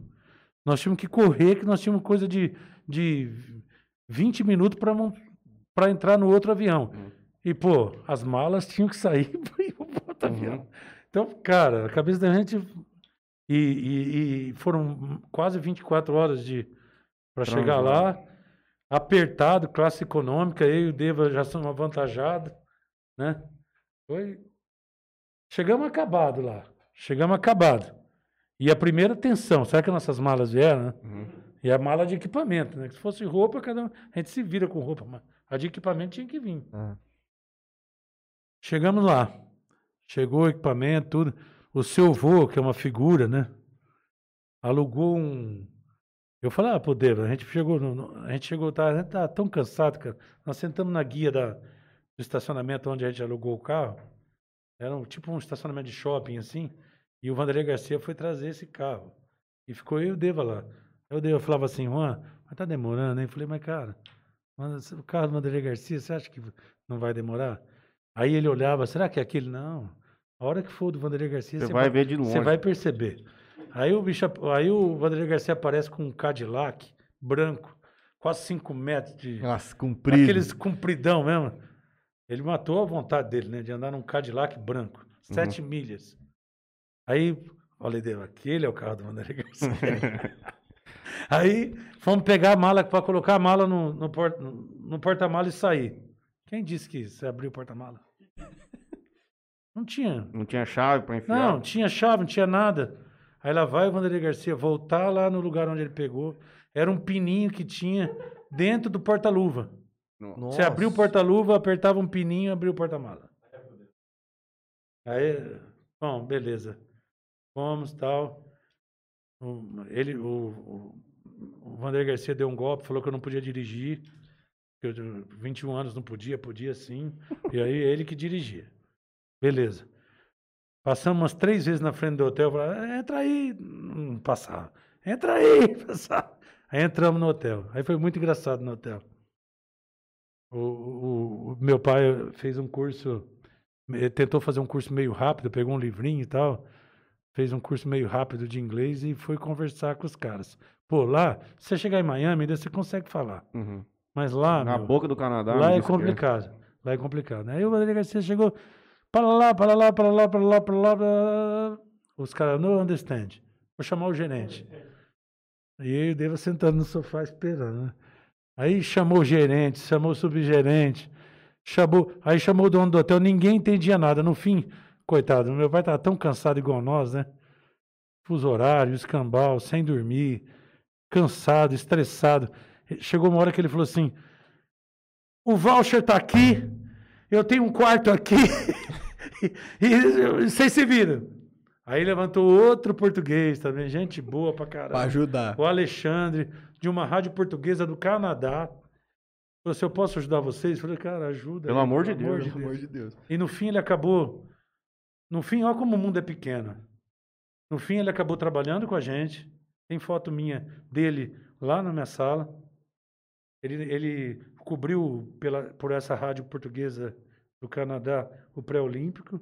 Nós tínhamos que correr, que nós tínhamos coisa de, de vinte minutos para entrar no outro avião. Uhum. E, pô, as malas tinham que sair e o outro avião. Então, cara, a cabeça da gente... E, e, e foram quase vinte e quatro horas de... para chegar lá. Apertado, classe econômica. Eu e o Deva já somos avantajados. Né? Foi... Chegamos acabado lá. Chegamos acabado. E a primeira tensão. Será que nossas malas vieram? Né? Uhum. E a mala de equipamento. Né? Se fosse roupa, cada um... a gente se vira com roupa. Mas a de equipamento tinha que vir. Uhum. Chegamos lá, chegou o equipamento, tudo. O seu avô, que é uma figura, né? Alugou um... Eu falei, ah, pô, Deva, a gente chegou, no... a gente chegou, tá... a gente tá tão cansado, cara. Nós sentamos na guia da... do estacionamento onde a gente alugou o carro. Era um, tipo um estacionamento de shopping, assim. E o Vanderlei Garcia foi trazer esse carro. E ficou eu e o Deva lá. Eu, Deva, falava assim, Juan, mas tá demorando, hein? Eu falei, mas cara, o carro do Vanderlei Garcia, você acha que não vai demorar? Aí ele olhava, será que é aquele? Não. A hora que for do Vanderlei Garcia, você vai, vai ver de longe. Você vai perceber. Aí o, bicho, aí o Vanderlei Garcia aparece com um Cadillac branco, quase cinco metros de... Nossa, comprido. Aqueles compridão mesmo. Ele matou a vontade dele, né? De andar num Cadillac branco. Sete uhum. milhas. Aí, olha, Deus, aquele é o carro do Vanderlei Garcia. Aí fomos pegar a mala, para colocar a mala no, no, port, no, no porta-mala e sair. Quem disse que você abriu o porta-mala? Não tinha. Não tinha chave para enfiar? Não, não tinha chave, não tinha nada. Aí lá vai o Vanderlei Garcia voltar lá no lugar onde ele pegou. Era um pininho que tinha dentro do porta-luva. Você abriu o porta-luva, apertava um pininho e abriu o porta-mala. Aí, bom, beleza. Fomos, tal. O, ele, o, o, o Vander Garcia deu um golpe, falou que eu não podia dirigir, que eu de vinte e um anos não podia, podia sim, e aí ele que dirigia. Beleza. Passamos umas três vezes na frente do hotel, falava, entra aí, não passava. Entra aí, passava. Aí entramos no hotel. Aí foi muito engraçado no hotel. O, o, o meu pai fez um curso, tentou fazer um curso meio rápido, pegou um livrinho e tal, fez um curso meio rápido de inglês e foi conversar com os caras. Pô, lá, se você chegar em Miami, ainda você consegue falar. Uhum. Mas lá, na meu, boca do Canadá... Lá é complicado. Que... Lá é complicado. Aí o Vander Garcia chegou... Para lá, para lá, para lá, para lá, para lá, para lá. Os caras, não understand. Vou chamar o gerente. E eu devo sentando no sofá esperando, né? Aí chamou o gerente, chamou o subgerente, chamou, aí chamou o dono do hotel, ninguém entendia nada. No fim, coitado, meu pai estava tão cansado igual nós, né? Fuso horário, escambau, sem dormir, cansado, estressado. Chegou uma hora que ele falou assim, o voucher está aqui, eu tenho um quarto aqui, e vocês se viram. Aí levantou outro português também, gente boa pra caralho. Pra ajudar. O Alexandre, de uma rádio portuguesa do Canadá. Falou assim, eu posso ajudar vocês? Eu falei, cara, ajuda. Pelo aí, amor de Deus, pelo amor de Deus. E no fim ele acabou... No fim, olha como o mundo é pequeno. No fim ele acabou trabalhando com a gente. Tem foto minha dele lá na minha sala. Ele, ele cobriu pela, por essa rádio portuguesa do Canadá o pré-olímpico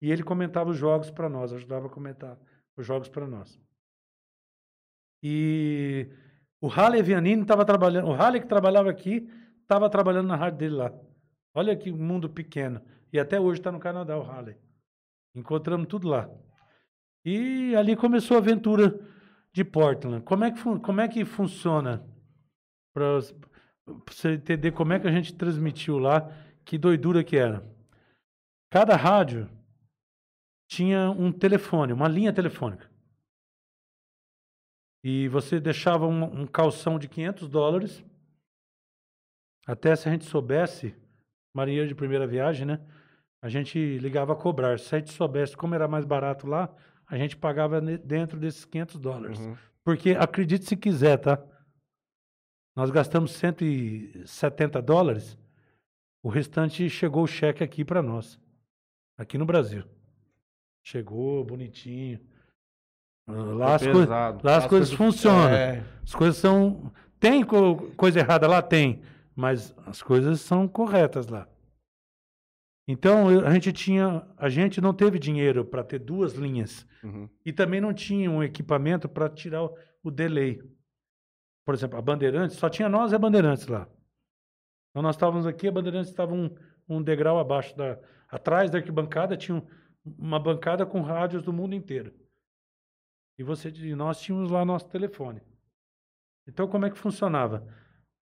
e ele comentava os jogos para nós, ajudava a comentar os jogos para nós. E o Hale Vianini estava trabalhando, o Hale que trabalhava aqui estava trabalhando na rádio dele lá. Olha que mundo pequeno. E até hoje está no Canadá o Hale. Encontramos tudo lá. E ali começou a aventura de Portland. Como é que, como é que funciona? Para você entender como é que a gente transmitiu lá, que doidura que era. Cada rádio tinha um telefone, uma linha telefônica. E você deixava um, um calção de quinhentos dólares, até se a gente soubesse, marinheiro de primeira viagem, né? A gente ligava a cobrar. Se a gente soubesse como era mais barato lá, a gente pagava dentro desses quinhentos dólares. Uhum. Porque, acredite se quiser, tá? Nós gastamos cento e setenta dólares, o restante chegou o cheque aqui para nós, aqui no Brasil. Chegou, bonitinho. Lá, é as, co lá as, as coisas, coisas funcionam. É. As coisas são... Tem co coisa errada lá? Tem. Mas as coisas são corretas lá. Então, eu, a gente tinha... A gente não teve dinheiro para ter duas linhas. Uhum. E também não tinha um equipamento para tirar o, o delay. Por exemplo, a Bandeirantes, só tinha nós e a Bandeirantes lá. Então nós estávamos aqui, a Bandeirantes estava um, um degrau abaixo da... Atrás da arquibancada tinha um, uma bancada com rádios do mundo inteiro. E, você, e nós tínhamos lá nosso telefone. Então como é que funcionava?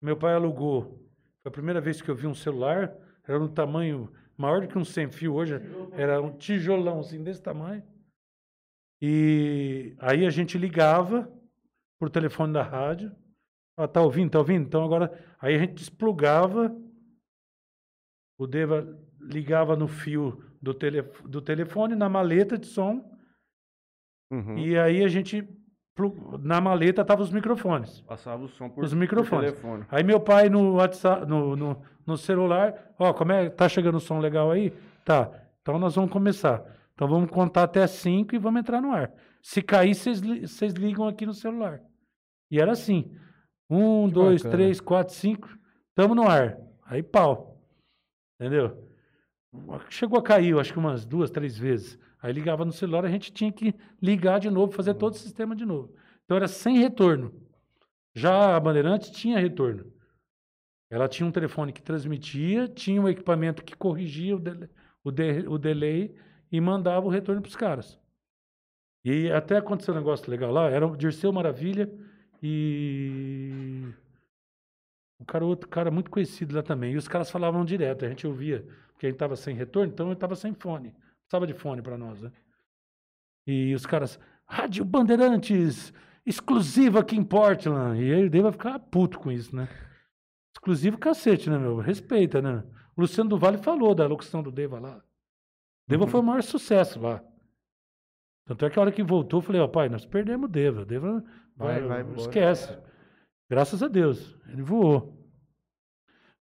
Meu pai alugou. Foi a primeira vez que eu vi um celular, era um tamanho maior do que um sem fio hoje, era um tijolão assim desse tamanho. E aí a gente ligava por telefone da rádio. Ah, tá ouvindo, tá ouvindo? Então agora, aí a gente desplugava, o Deva ligava no fio do, tele, do telefone, na maleta de som, uhum. E aí a gente, na maleta tava os microfones. Passava o som por, os microfones. Por telefone. Aí meu pai no WhatsApp, no, no, no celular, ó, como é, tá chegando o som legal aí? Tá, então nós vamos começar. Então vamos contar até cinco e vamos entrar no ar. Se cair, vocês ligam aqui no celular. E era assim... Um, que dois, bacana. Três, quatro, cinco. Estamos no ar. Aí pau. Entendeu? Chegou a cair, acho que umas duas, três vezes. Aí ligava no celular, a gente tinha que ligar de novo, fazer todo o sistema de novo. Então era sem retorno. Já a Bandeirantes tinha retorno. Ela tinha um telefone que transmitia, tinha um equipamento que corrigia o, de o, de o delay e mandava o retorno para os caras. E até aconteceu um negócio legal lá, era o Dirceu Maravilha, e o cara, outro cara muito conhecido lá também. E os caras falavam direto, a gente ouvia, porque a gente estava sem retorno, então eu estava sem fone. Precisava de fone para nós, né? E os caras, Rádio Bandeirantes, exclusiva aqui em Portland. E aí o Dave vai ficar puto com isso, né? Exclusivo cacete, né, meu? Respeita, né? O Luciano do Vale falou da locução do Deva lá. Deva uhum. foi o maior sucesso lá. Tanto é que a hora que voltou, eu falei, ó, pai, nós perdemos o Deva. O Deva vai, vai, vai, esquece. Embora. Graças a Deus, ele voou.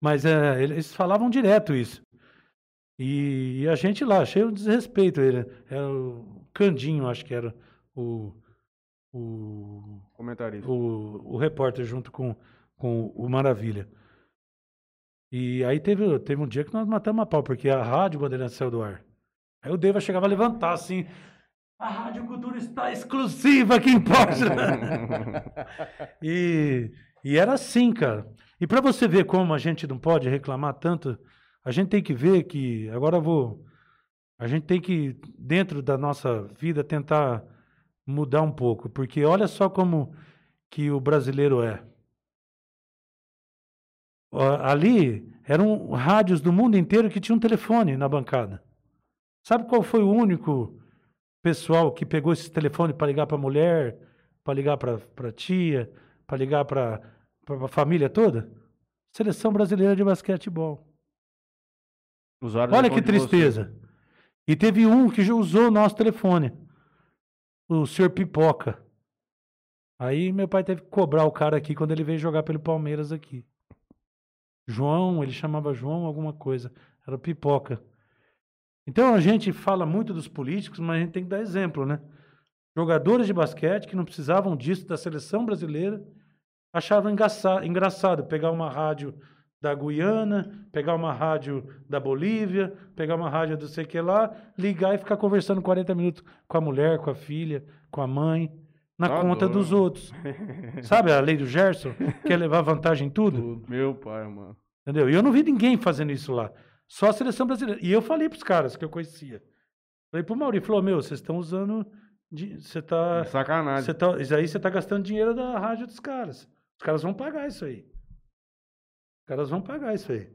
Mas é, eles falavam direto isso. E, e a gente lá, cheio de desrespeito. Ele, era o Candinho, acho que era o... o comentarista. O, o repórter junto com, com o Maravilha. E aí teve, teve um dia que nós matamos a pau, porque a Rádio Bandeirantes saiu do ar. Aí o Deva chegava a levantar assim... A Rádio Cultura está exclusiva, quem pode? e, e era assim, cara. E para você ver como a gente não pode reclamar tanto, a gente tem que ver que, agora eu vou, a gente tem que, dentro da nossa vida, tentar mudar um pouco. Porque olha só como que o brasileiro é. Ali eram rádios do mundo inteiro que tinham um telefone na bancada. Sabe qual foi o único... pessoal que pegou esse telefone para ligar para a mulher, para ligar para a tia, para ligar para a família toda? Seleção Brasileira de Basquetebol. Usaram. Olha que tristeza. E teve um que já usou o nosso telefone, o senhor Pipoca. Aí meu pai teve que cobrar o cara aqui quando ele veio jogar pelo Palmeiras aqui. João, ele chamava João alguma coisa, era Pipoca. Então a gente fala muito dos políticos, mas a gente tem que dar exemplo, né? Jogadores de basquete que não precisavam disso da seleção brasileira achavam engraçado pegar uma rádio da Guiana, pegar uma rádio da Bolívia, pegar uma rádio do sei que lá, ligar e ficar conversando quarenta minutos com a mulher, com a filha, com a mãe, na tá conta doido. Dos outros. Sabe a lei do Gerson? Quer levar vantagem em tudo? tudo? Meu pai, mano. Entendeu? E eu não vi ninguém fazendo isso lá. Só a seleção brasileira. E eu falei para os caras que eu conhecia. Falei para o Maurício, falou, meu, vocês estão usando... Você tá, sacanagem. Cê tá, isso aí você está gastando dinheiro da rádio dos caras. Os caras vão pagar isso aí. Os caras vão pagar isso aí.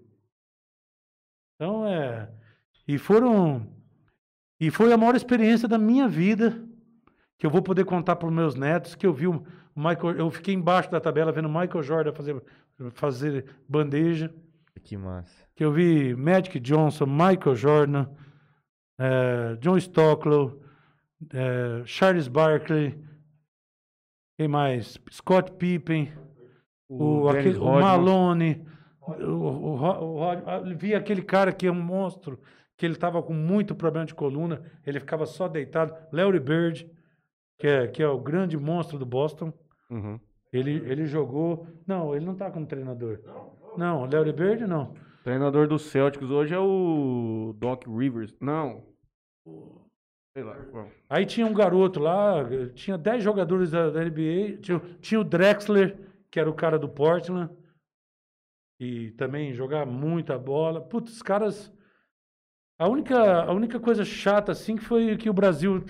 Então, é... E foram... E foi a maior experiência da minha vida que eu vou poder contar para os meus netos, que eu vi o Michael... Eu fiquei embaixo da tabela vendo o Michael Jordan fazer, fazer bandeja. Que massa. Que eu vi Magic Johnson, Michael Jordan, eh, John Stocklow, eh, Charles Barkley, quem mais? Scott Pippen, o, o, aquele, o Malone, o, o, o, o, vi aquele cara que é um monstro, que ele tava com muito problema de coluna, ele ficava só deitado, Larry Bird, que é, que é o grande monstro do Boston, uhum. ele, ele jogou, não, ele não tá como treinador. Não. Não, o Larry Bird não. O treinador dos Celtics hoje é o Doc Rivers. Não. Sei lá. Bom. Aí tinha um garoto lá, tinha dez jogadores da, da N B A. Tinha, tinha o Drexler, que era o cara do Portland. E também jogava muita bola. Putz, os caras... A única, a única coisa chata, assim, que foi que o Brasil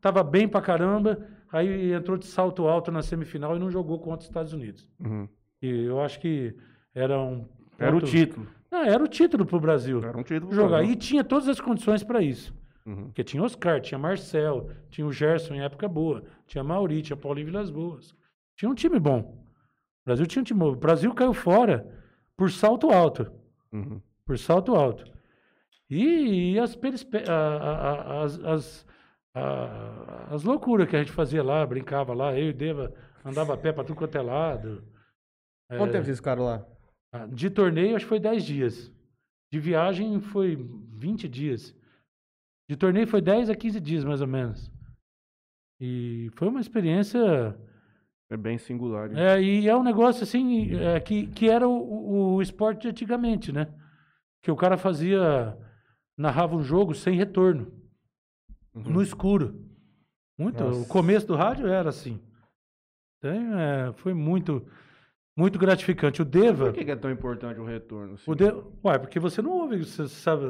tava bem pra caramba, aí entrou de salto alto na semifinal e não jogou contra os Estados Unidos. Uhum. E eu acho que... Era um... Ponto... Era o título. Não, era o título pro Brasil. Era um título jogar. Brasil. E tinha todas as condições para isso. Uhum. Porque tinha Oscar, tinha Marcel, tinha o Gerson em época boa, tinha Mauri, tinha Paulinho Vilas Boas. Tinha um time bom. O Brasil tinha um time bom. O Brasil caiu fora por salto alto. Uhum. Por salto alto. E, e as, perispe... a, a, a, as, as, a, as loucuras que a gente fazia lá, brincava lá, eu e Deva andava a pé para tudo quanto é lado. É... Quanto tempo vocês ficaram lá? De torneio, acho que foi dez dias. De viagem, foi vinte dias. De torneio, foi dez a quinze dias, mais ou menos. E foi uma experiência... É bem singular. Hein? É, e é um negócio, assim, é, que, que era o, o esporte de antigamente, né? Que o cara fazia... Narrava um jogo sem retorno. Uhum. No escuro. Muito. Nossa. O começo do rádio era assim. Então, é, foi muito... Muito gratificante. O Deva... Por que, que é tão importante o retorno? Assim? O Deva... Ué, porque você não ouve, você sabe...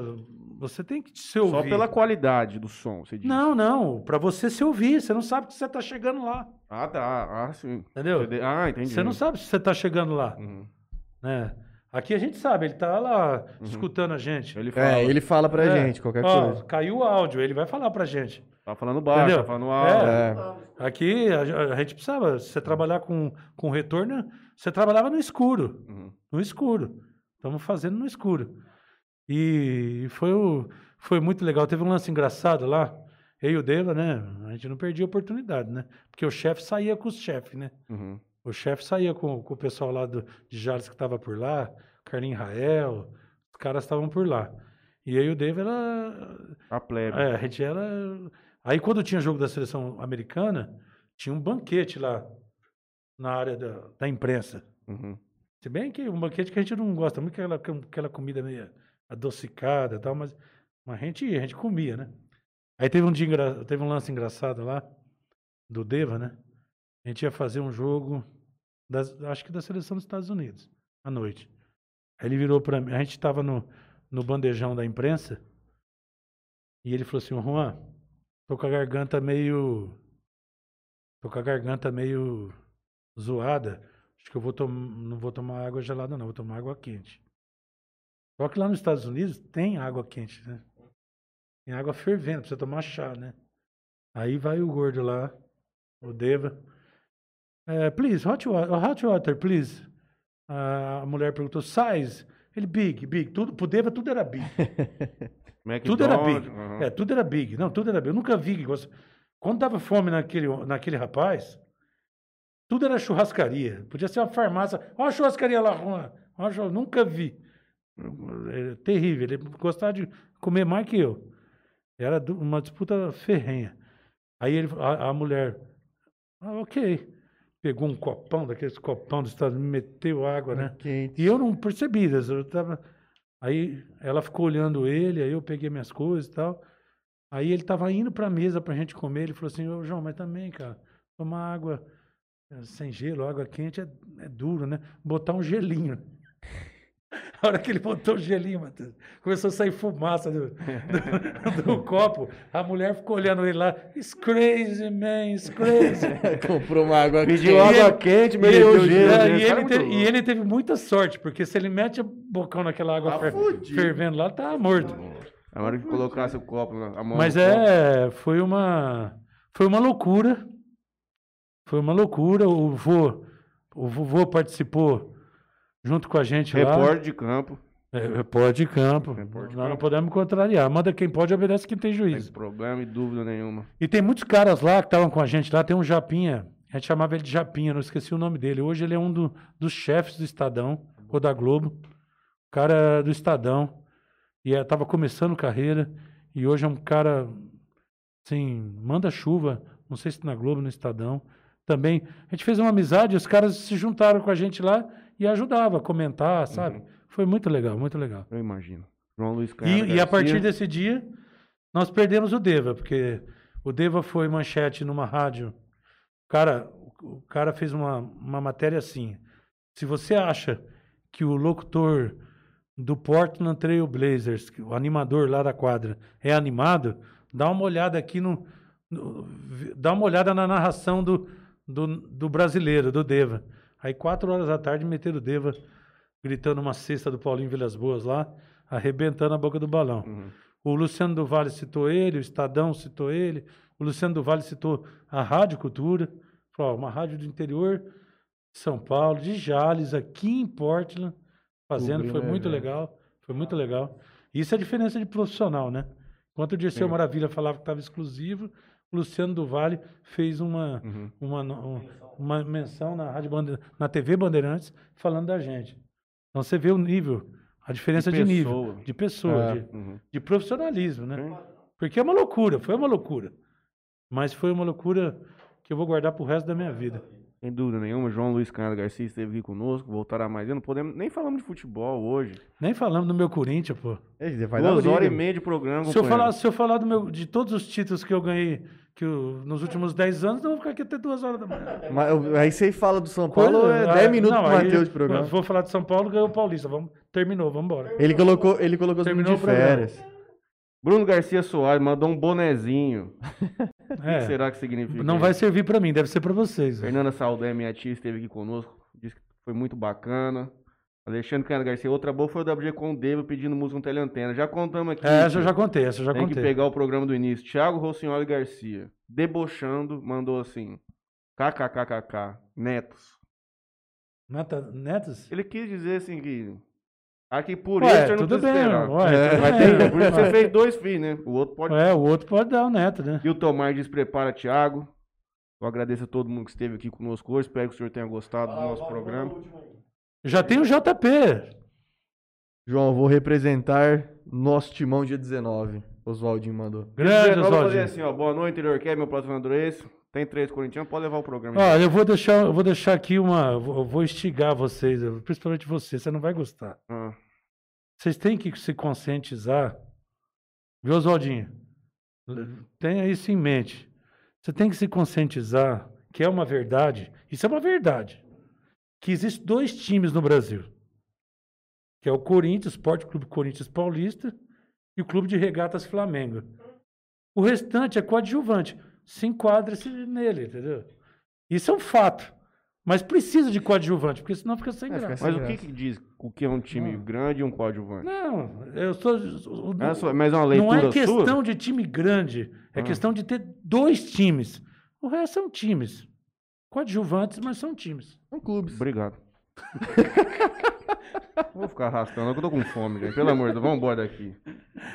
Você tem que se ouvir. Só pela qualidade do som, você diz. Não, não. Pra você se ouvir. Você não sabe que você tá chegando lá. Ah, tá. Ah, sim. Entendeu? Você... Ah, entendi. Você não sabe se você tá chegando lá. Uhum. Né? Aqui a gente sabe. Ele tá lá uhum. escutando a gente. Ele fala... É, ele fala pra é. gente qualquer Ó, coisa. Caiu o áudio. Ele vai falar pra gente. Tá falando baixo, entendeu? Tá falando alto. É. É. Aqui a, a gente precisava... Se você trabalhar com, com retorno... Você trabalhava no escuro, uhum. no escuro. Estamos fazendo no escuro. E foi, o, foi muito legal. Teve um lance engraçado lá. eu e o Deva, né, a gente não perdia a oportunidade, né? Porque o chefe saía com os chefes, né? Uhum. O chefe saía com, com o pessoal lá do, de Jales que estava por lá, Carlinhos Rael, os caras estavam por lá. E aí o Deva era... A plebe. É, a gente era... Aí quando tinha jogo da seleção americana, tinha um banquete lá na área da, da imprensa. Uhum. Se bem que um banquete que a gente não gosta muito, aquela, aquela comida meio adocicada e tal, mas, mas a gente ia, a gente comia, né? Aí teve um, dia, teve um lance engraçado lá, do Deva, né? A gente ia fazer um jogo, das, acho que da seleção dos Estados Unidos, à noite. Aí ele virou pra mim, a gente tava no, no bandejão da imprensa, e ele falou assim, ô Juan, tô com a garganta meio... Tô com a garganta meio zoada, acho que eu vou tom- não vou tomar água gelada não, vou tomar água quente. Só que lá nos Estados Unidos tem água quente, né? Tem água fervendo, precisa tomar chá, né? Aí vai o gordo lá, o Deva. É, please, hot water, hot water, please. A mulher perguntou, size? Ele, big, big. Tudo, pro Deva tudo era big. Tudo era big. Uhum. É, tudo era big. Não, tudo era big. Eu nunca vi. Quando dava fome naquele, naquele rapaz... Tudo era churrascaria. Podia ser uma farmácia. Olha a churrascaria lá, Juan. Churrascaria. Nunca vi. Era terrível. Ele gostava de comer mais que eu. Era uma disputa ferrenha. Aí ele, a, a mulher... Ah, ok. Pegou um copão, daqueles copão dos Estados Unidos, meteu água, né? Okay. E eu não percebi. Eu tava... Aí ela ficou olhando ele, aí eu peguei minhas coisas e tal. Aí ele tava indo pra mesa pra gente comer. Ele falou assim, ô, João, mas também, cara, tomar água... Sem gelo, água quente é, é duro, né? Botar um gelinho. A hora que ele botou o gelinho, Matheus, começou a sair fumaça do, do, do copo. A mulher ficou olhando ele lá. It's crazy, man, it's crazy. Comprou uma água quente. Pediu água quente, meio gelo. E ele, teve, e ele teve muita sorte, porque se ele mete o bocão naquela água tá fer, fervendo lá, tá morto. A hora que colocasse o copo na mão. Mas é, copo. foi uma, foi uma loucura. Foi uma loucura, o vô, o vô participou junto com a gente lá. Repórter de campo. É, repórter de campo. Repórter de Nós campo. Não podemos contrariar. Manda quem pode, obedece quem tem juízo. Não tem problema e dúvida nenhuma. E tem muitos caras lá que estavam com a gente lá. Tem um Japinha, a gente chamava ele de Japinha, não esqueci o nome dele. Hoje ele é um do, dos chefes do Estadão, ou da Globo. O cara do Estadão. E estava começando carreira. E hoje é um cara, assim, manda chuva. Não sei se na Globo, no Estadão. Também, a gente fez uma amizade, os caras se juntaram com a gente lá e ajudava a comentar, sabe? Uhum. Foi muito legal, muito legal. Eu imagino. João Luiz Caiado Garcia. E a partir desse dia, nós perdemos o Deva, porque o Deva foi manchete numa rádio. O cara, o cara fez uma, uma matéria assim. Se você acha que o locutor do Portland Trail Blazers, o animador lá da quadra, é animado, dá uma olhada aqui no... no dá uma olhada na narração do... Do, do brasileiro, do Deva. Aí, quatro horas da tarde, meteram o Deva gritando uma cesta do Paulinho Vilas Boas lá, arrebentando a boca do balão. Uhum. O Luciano do Vale citou ele, o Estadão citou ele, o Luciano do Vale citou a Rádio Cultura, falou, ó, uma rádio do interior de São Paulo, de Jales, aqui em Portland, fazendo, foi muito legal, foi muito legal. Isso é a diferença de profissional, né? Enquanto o Dirceu é. Maravilha falava que estava exclusivo, Luciano do Vale fez uma, uhum. uma, um, uma menção na, Rádio Bandeira, na T V Bandeirantes falando da gente. Então você vê o nível, a diferença de, de nível, de pessoa, é. de, uhum. de profissionalismo, né? Sim. Porque é uma loucura, foi uma loucura. Mas foi uma loucura que eu vou guardar pro resto da minha vida. Sem dúvida nenhuma, João Luiz Caiado Garcia esteve aqui conosco, voltará mais. Não podemos, nem falamos de futebol hoje. Nem falamos do meu Corinthians, pô. É, vai Duas horas e meia de programa. Se eu falar, se eu falar do meu, de todos os títulos que eu ganhei que eu, nos últimos dez anos, eu vou ficar aqui até duas horas da manhã. Mas, aí você fala do São Paulo, Coisa, é dez minutos pro Matheus de programa. Vou falar do São Paulo, ganhou o Paulista. Vamos, terminou, vamos embora. Ele colocou, ele colocou terminou de férias. Programa. Bruno Garcia Soares mandou um bonezinho. É, o que será que significa? Não vai servir pra mim, deve ser pra vocês. Fernanda Saldé, minha tia, esteve aqui conosco. Disse que foi muito bacana. Alexandre Caiado Garcia, outra boa foi o W G com o Deva pedindo música no Teleantena. Já contamos aqui. É, essa eu já contei, essa eu já tem contei. Tem que pegar o programa do início. Thiago Rossignoli Garcia, debochando, mandou assim, kkkk, netos. Netos? Ele quis dizer assim que Aqui por ué, isso eu não tudo bem, ué, é. Mas tem, por isso você fez dois filhos, né? O outro pode. É, o outro pode dar o neto, né? E o Tomar diz: prepara, Thiago. Eu agradeço a todo mundo que esteve aqui conosco hoje. Espero que o senhor tenha gostado ah, do nosso programa. Já tem o J P. João, vou representar nosso timão dia dezenove. Oswaldinho mandou. Grande, Oswaldinho. Vou fazer assim, ó. Boa noite, interior quer, meu patrocinador é esse. Tem três corintianos, pode levar o programa. Ó, eu vou deixar, eu vou deixar aqui uma... Eu vou instigar vocês, principalmente você, você não vai gostar. Ah. Vocês têm que se conscientizar. Viu, Oswaldinho? Tenha isso em mente. Você tem que se conscientizar que é uma verdade, isso é uma verdade, que existem dois times no Brasil, que é o Corinthians, Sport Clube Corinthians Paulista e o Clube de Regatas Flamengo. O restante é coadjuvante. Se enquadra-se nele, entendeu? Isso é um fato. Mas precisa de coadjuvante, porque senão fica sem é, graça. Fica sem mas graça. O que, que diz o que é um time não. grande e um coadjuvante? Não, eu sou. Eu, é só, mas é uma leitura não é questão sua? De time grande, é ah. questão de ter dois times. O resto são times. Coadjuvantes, mas são times. São clubes. Obrigado. Vou ficar arrastando, eu tô com fome, gente. Pelo amor de Deus, vamos embora daqui.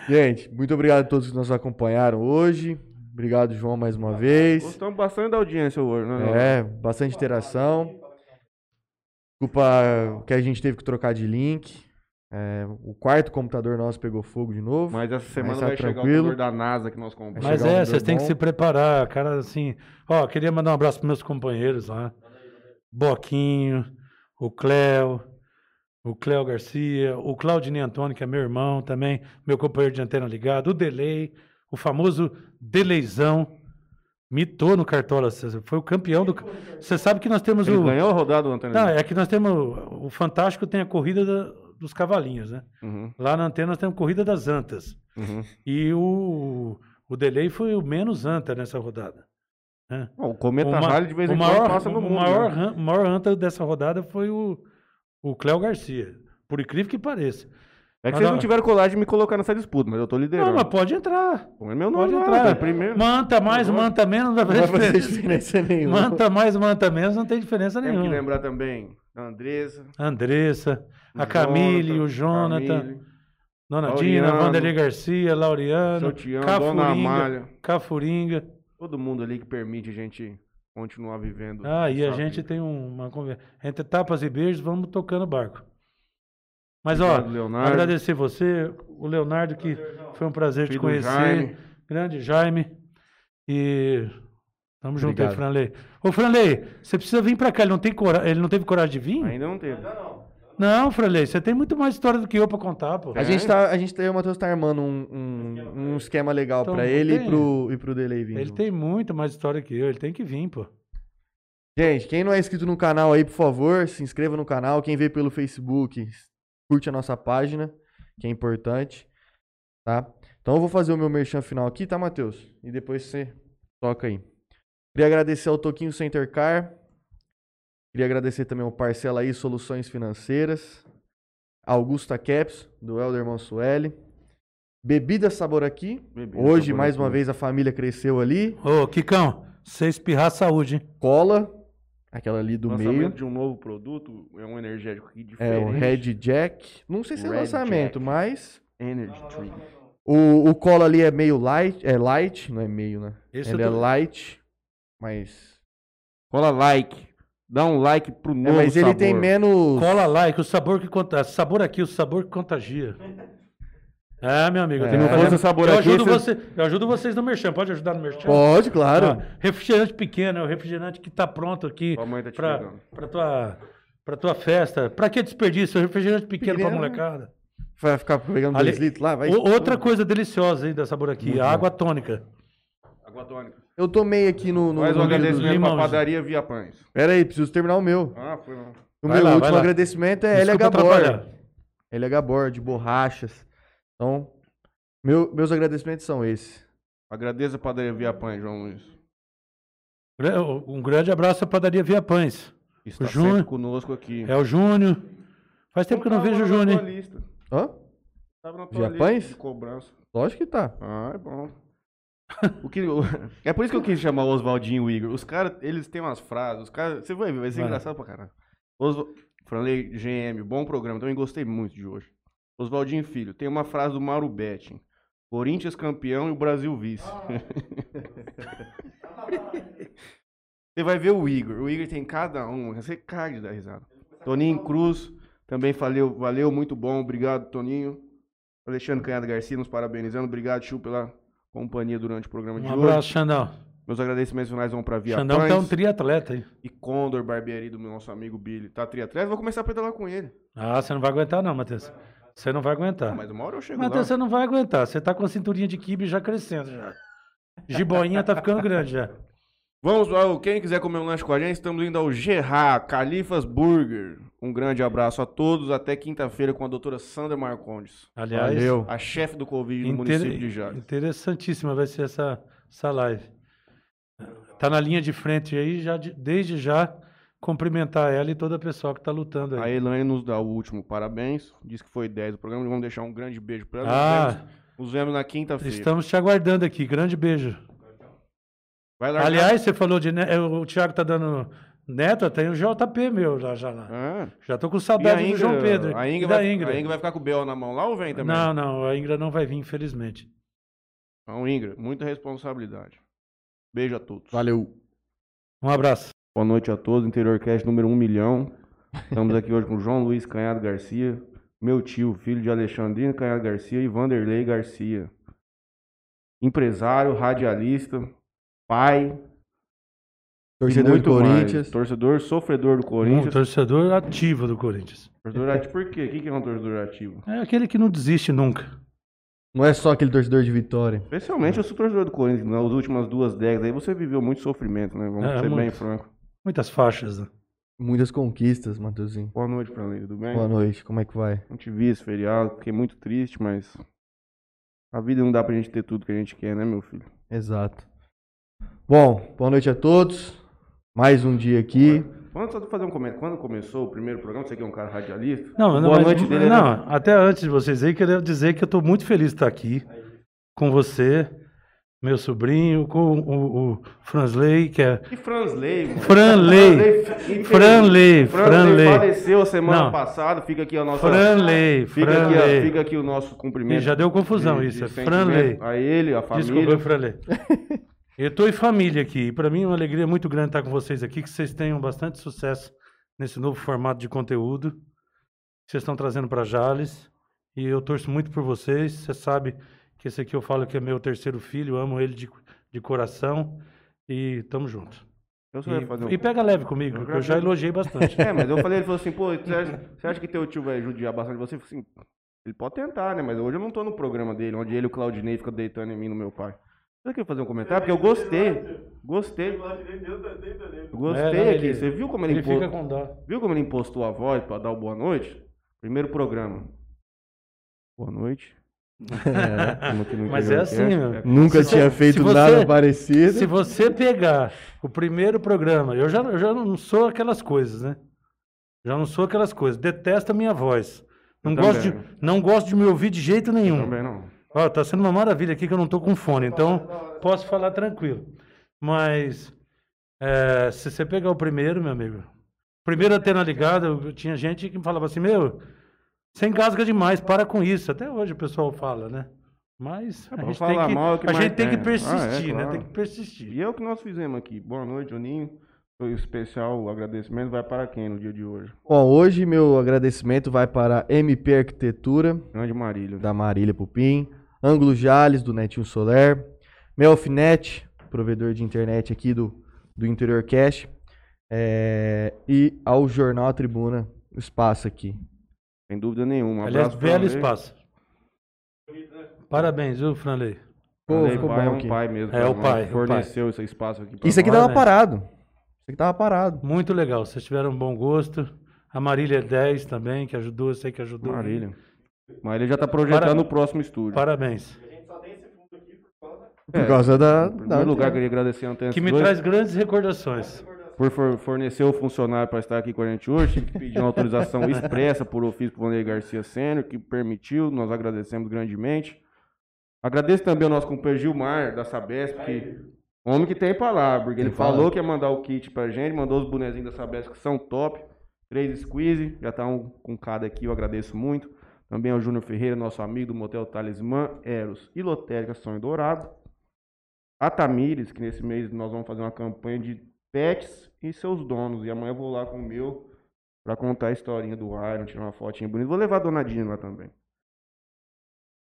Gente, muito obrigado a todos que nos acompanharam hoje. Obrigado, João, mais uma vez. Gostamos bastante da audiência hoje, né? É, bastante interação. Desculpa que a gente teve que trocar de link. É, o quarto computador nosso pegou fogo de novo. Mas essa semana vai chegar o computador da NASA que nós compramos. Mas é, vocês têm que se preparar, cara, assim... Ó, queria mandar um abraço para meus companheiros lá. Boquinho, o Cléo, o Cléo Garcia, o Claudinei Antônio, que é meu irmão também, meu companheiro de antena ligado, o Delay... O famoso Deleizão mitou no Cartola. Foi o campeão do... Você sabe que nós temos Ele o... ganhou a rodada ontem. Não, é que nós temos... O Fantástico tem a corrida da... dos cavalinhos, né? Uhum. Lá na antena nós temos a corrida das antas. Uhum. E o... o Delay foi o menos anta nessa rodada. Né? Bom, o Cometa Uma... Rally de vez em quando passa no mundo. O maior, né? O maior anta dessa rodada foi o, o Cléo Garcia. Por incrível que pareça. É que ah, vocês não tiveram colagem de me colocar nessa disputa, mas eu tô liderando. Não, mas pode entrar. Põe meu nome pode entrar. Lá, primeiro. Manta mais, manta menos, não vai fazer, não vai fazer diferença nenhuma. Manta mais, manta menos, não tem diferença nenhuma. Tem que lembrar também a Andressa. Andressa, a Camille, o Jonathan, Camille, Dona Dina, Vanderlei Garcia, Laureano, Sotiano, Cafuringa, Dona Amália, Cafuringa. Todo mundo ali que permite a gente continuar vivendo. Ah, e a gente vida. Tem uma conversa. Entre tapas e beijos, vamos tocando o barco. Mas, ó, Leonardo. Agradecer você, o Leonardo, que foi um prazer Filho te conhecer. Jaime. Grande Jaime. E tamo junto aí, Franley. Ô, Franley, você precisa vir pra cá. Ele não, tem cora... ele não teve coragem de vir? Ainda não teve. Ainda não. Não, Franley, você tem muito mais história do que eu pra contar, pô. A gente tá, a gente, o Matheus tá armando um, um, um esquema legal então, pra ele e pro, e pro Delay vir. Ele tem muito mais história que eu, ele tem que vir, pô. Gente, quem não é inscrito no canal aí, por favor, se inscreva no canal. Quem vê pelo Facebook... Curte a nossa página, que é importante, tá? Então eu vou fazer o meu merchan final aqui, tá, Matheus? E depois você toca aí. Queria agradecer ao Toquinho Center Car. Queria agradecer também ao Parcela aí, Soluções Financeiras. Augusta Caps, do Helder Mansueli. Bebida Sabor Aqui. Bebida Hoje, sabor mais aqui. Uma vez, a família cresceu ali. Ô, Kikão, você espirrar saúde, hein? Cola. Aquela ali do lançamento meio. Lançamento de um novo produto, é um energético aqui diferente. É, o Red Jack. Não sei se é Red lançamento, Jack. Mas... Energy Drink. O, o cola ali é meio light, é light, não é meio, né? Esse Ele é, do... é light, mas... Cola like. Dá um like pro novo é, mas sabor. Ele tem menos... Cola like, o sabor que contagia. Sabor aqui, o sabor que contagia. É, meu amigo. É. Eu, fazer... sabor eu, aqui, ajudo você... eu ajudo vocês no merchan. Pode ajudar no merchan? Pode, claro. Ah, refrigerante pequeno, é o refrigerante que está pronto aqui para tá tua, pra tua festa. Para que desperdício? Refrigerante pequeno para molecada. Vai ficar pegando dois litros lá? Vai. Outra coisa deliciosa aí da sabor aqui, muito a água bom. Tônica. Água tônica. Eu tomei aqui no... no Mais um agradecimento para a padaria Via Pães. Pera aí, preciso terminar o meu. Ah, foi não. O vai meu lá, último agradecimento é L H Bor. L H Bor, de borrachas. Então, meu, meus agradecimentos são esses. Agradeço a padaria Via Pães, João Luiz. Um grande abraço à padaria Via Pães. Está sempre conosco aqui. É o Júnior. Faz tempo não que eu não vejo o Júnior. Hã? Tava na tua Via Pães? De cobrança. Lógico que tá. Ah, é bom. O que, o, é por isso que eu quis chamar o Oswaldinho e o Igor. Os caras, eles têm umas frases. Os cara, você vai ver, vai ser vai. Engraçado pra caralho. Oswald, falei G M, bom programa. Também gostei muito de hoje. Oswaldinho Filho, tem uma frase do Mauro Betting: Corinthians campeão e o Brasil vice. Ah, você vai ver o Igor. O Igor tem cada um. Você cai de dar risada. Toninho Cruz, também valeu, valeu, muito bom. Obrigado, Toninho. Alexandre Canhada Garcia nos parabenizando. Obrigado, Chu, pela companhia durante o programa um de abraço, hoje. Um abraço, Xandão. Meus agradecimentos finais vão para Via Xandão Pães. Xandão tá um triatleta aí. E Condor Barbearia do meu nosso amigo Billy. Tá triatleta? Vou começar a pedalar com ele. Ah, você não vai aguentar não, Matheus. Você não vai aguentar. Não, mas uma hora eu chego Matheus, lá. Matheus, você não vai aguentar. Você tá com a cinturinha de quibe já crescendo já. Jiboinha tá ficando grande já. Vamos lá, quem quiser comer um lanche com a gente, estamos indo ao Gerard, Califas Burger. Um grande abraço a todos, até quinta-feira com a doutora Sandra Marcondes. Aliás, valeu. A chefe do Covid no Inter... município de Jales. Interessantíssima vai ser essa, essa live. Tá na linha de frente aí, já de, desde já, cumprimentar ela e toda a pessoa que tá lutando aí. A Elaine nos dá o último parabéns, diz que foi dez do programa, vamos deixar um grande beijo para ela. Ah, nos, vemos, nos vemos na quinta-feira. Estamos te aguardando aqui, grande beijo. Vai largar. Aliás, você falou de... O Thiago tá dando... Neto, tem o J P meu lá, já lá. Ah. Já tô com saudade Ingra, do João Pedro. A Ingra, vai, Ingra. a Ingra vai ficar com o B O na mão lá ou vem também? Não, não. A Ingra não vai vir, infelizmente. Então, Ingra, muita responsabilidade. Beijo a todos. Valeu. Um abraço. Boa noite a todos. InteriorCast número um milhão. Estamos aqui hoje com o João Luiz Canhado Garcia, meu tio, filho de Alexandrina Canhado Garcia e Vanderlei Garcia. Empresário, radialista... Pai, torcedor do Corinthians, mais. torcedor sofredor do Corinthians, um torcedor ativo do Corinthians. Torcedor ativo, por quê? O que é um torcedor ativo? É aquele que não desiste nunca. Não é só aquele torcedor de vitória. Especialmente é. eu sou torcedor do Corinthians. Nas últimas duas décadas aí você viveu muito sofrimento, né? Vamos é, ser muito, bem franco. Muitas faixas, né? Muitas conquistas, Matheusinho. Boa noite, Planley, tudo bem? Boa noite, como é que vai? Não te vi esse feriado, fiquei muito triste, mas a vida não dá pra gente ter tudo que a gente quer, né, meu filho? Exato. Bom, boa noite a todos. Mais um dia aqui. Quando, só fazer um comentário. Quando começou o primeiro programa, você que é um cara radialista. Não, não, boa noite mas, dele, não, não, até antes de vocês aí, queria dizer que eu estou muito feliz de estar aqui com você, meu sobrinho, com o, o Fransley, que é. Que Fransley, mano? Franley. Franley. Franley faleceu semana não. passada, fica aqui a nossa. Franley. Fica, Franley. Aqui, fica aqui o nosso cumprimento. E já deu confusão de, isso. De Franley. A ele, a família. Desculpa, Franley. Eu estou em família aqui, e para mim é uma alegria muito grande estar com vocês aqui, que vocês tenham bastante sucesso nesse novo formato de conteúdo que vocês estão trazendo para Jales, e eu torço muito por vocês, você sabe que esse aqui eu falo que é meu terceiro filho, eu amo ele de, de coração, e tamo junto. Eu só e, fazer um... e pega leve comigo, eu, eu já elogiei bastante. É, mas eu falei, ele falou assim, pô, você acha, você acha que teu tio vai judiar bastante você? Eu falei assim, ele pode tentar, né, mas hoje eu não estou no programa dele, onde ele e o Claudinei ficam deitando em mim no meu pai. Você quer fazer um comentário? Porque eu gostei. Gostei. Gostei aqui. Você viu como ele impostou? Viu como ele impostou a voz para dar o boa noite? Primeiro programa. Boa noite. É, mas é assim, meu. Nunca tinha feito nada parecido. Se você pegar o primeiro programa, eu já, eu já não sou aquelas coisas, né? Já não sou aquelas coisas. Detesto a minha voz. Não gosto de, não gosto de me ouvir de jeito nenhum. Também não. Ó, tá sendo uma maravilha aqui que eu não tô com fone, então posso falar tranquilo. Mas é, se você pegar o primeiro, meu amigo, primeiro antena ligada, eu, tinha gente que me falava assim, meu, você engasga demais, para com isso. Até hoje o pessoal fala, né? Mas a gente tem que, a gente tem que persistir, ah, é, claro. né? Tem que persistir. E é o que nós fizemos aqui. Boa noite, Juninho. O especial agradecimento vai para quem no dia de hoje? Bom, hoje meu agradecimento vai para M P Arquitetura. Grande Marília. Da Marília Pupim. Ângulo Jales, do Netinho Soler, Melfinet, provedor de internet aqui do, do InteriorCast, é, e ao Jornal A Tribuna, o espaço aqui. Sem dúvida nenhuma. Um Aliás, belo espaço. Parabéns, viu, Franley? Pô, ficou bom aqui. É o pai mesmo. É o pai. Forneceu esse espaço aqui. Isso aqui tava parado. Isso aqui tava parado. Muito legal, vocês tiveram um bom gosto. A Marília dez também, que ajudou, eu sei que ajudou. Marília. Mas ele já está projetando Parabéns. o próximo estúdio. Parabéns. A gente só tem esse fundo aqui por causa... É, por causa da... da lugar que eu queria agradecer a Antena Que me dois, traz grandes recordações. Por fornecer o funcionário para estar aqui com a gente hoje, tive que pedir uma autorização expressa por ofício para o Vanderlei Garcia Sênior, que permitiu, nós agradecemos grandemente. Agradeço também ao nosso companheiro Gilmar, da Sabesp, que homem que tem palavra, porque ele tem falou palavra. que ia mandar o kit para a gente, mandou os bonezinhos da Sabesp que são top, três squeeze, já está um com cada aqui, eu agradeço muito. Também ao Júnior Ferreira, nosso amigo do Motel Talismã, Eros e Lotérica Sonho Dourado. A Tamires, que nesse mês nós vamos fazer uma campanha de pets e seus donos. E amanhã eu vou lá com o meu para contar a historinha do Iron, tirar uma fotinha bonita. Vou levar a Dona Dina lá também.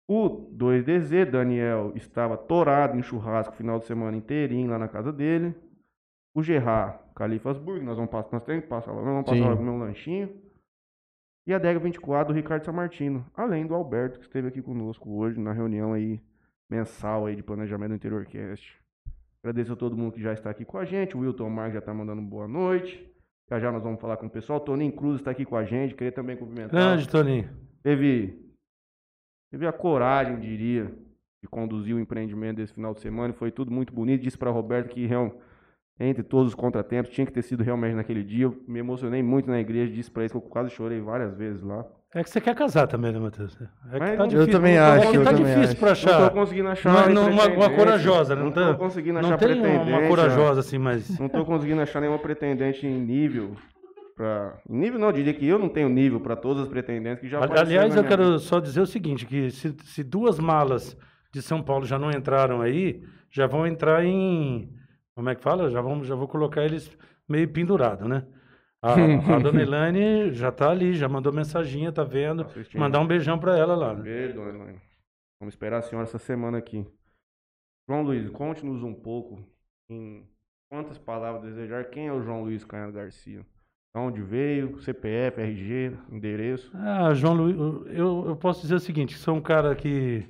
O dois D Z, Daniel, estava torado em churrasco o final de semana inteirinho lá na casa dele. O Gerard, Califasburg, nós vamos passar, nós temos que passar lá, nós vamos passar lá com o meu lanchinho. E a Dega vinte e quatro do Ricardo Sammartino, além do Alberto, que esteve aqui conosco hoje na reunião aí mensal aí de planejamento do InteriorCast. Agradeço a todo mundo que já está aqui com a gente. O Wilton Marques já está mandando boa noite. Já já nós vamos falar com o pessoal. Toninho Cruz está aqui com a gente. Queria também cumprimentar. Grande, Toninho. Teve, teve a coragem, diria, de conduzir o empreendimento desse final de semana. Foi tudo muito bonito. Disse para Roberto que realmente, entre todos os contratempos, tinha que ter sido realmente naquele dia. Eu me emocionei muito na igreja, disse pra eles que eu quase chorei várias vezes lá. É que você quer casar também, né, Matheus? É que tá difícil, eu também acho. É que tá difícil pra achar. Não tô conseguindo achar não, não, uma, uma corajosa, né? Não tô, não tô conseguindo achar não tem pretendente. Uma corajosa, assim, mas... Não tô conseguindo achar nenhuma pretendente em nível... Pra... Nível não, eu diria que eu não tenho nível pra todas as pretendentes que já apareceram. Aliás, eu quero vida. Só dizer o seguinte, que se, se duas malas de São Paulo já não entraram aí, já vão entrar em... Como é que fala? Já, vamos, já vou colocar eles meio pendurado, né? A, a Dona Elane já tá ali, já mandou mensaginha, tá vendo? Assistindo. Mandar um beijão pra ela lá. Né? Beijo, Dona Elane. Vamos esperar a senhora essa semana aqui. João Luiz, conte-nos um pouco, em quantas palavras desejar, quem é o João Luiz Canhado Garcia? De onde veio? C P F, R G, endereço? Ah, João Luiz, eu, eu posso dizer o seguinte, sou um cara que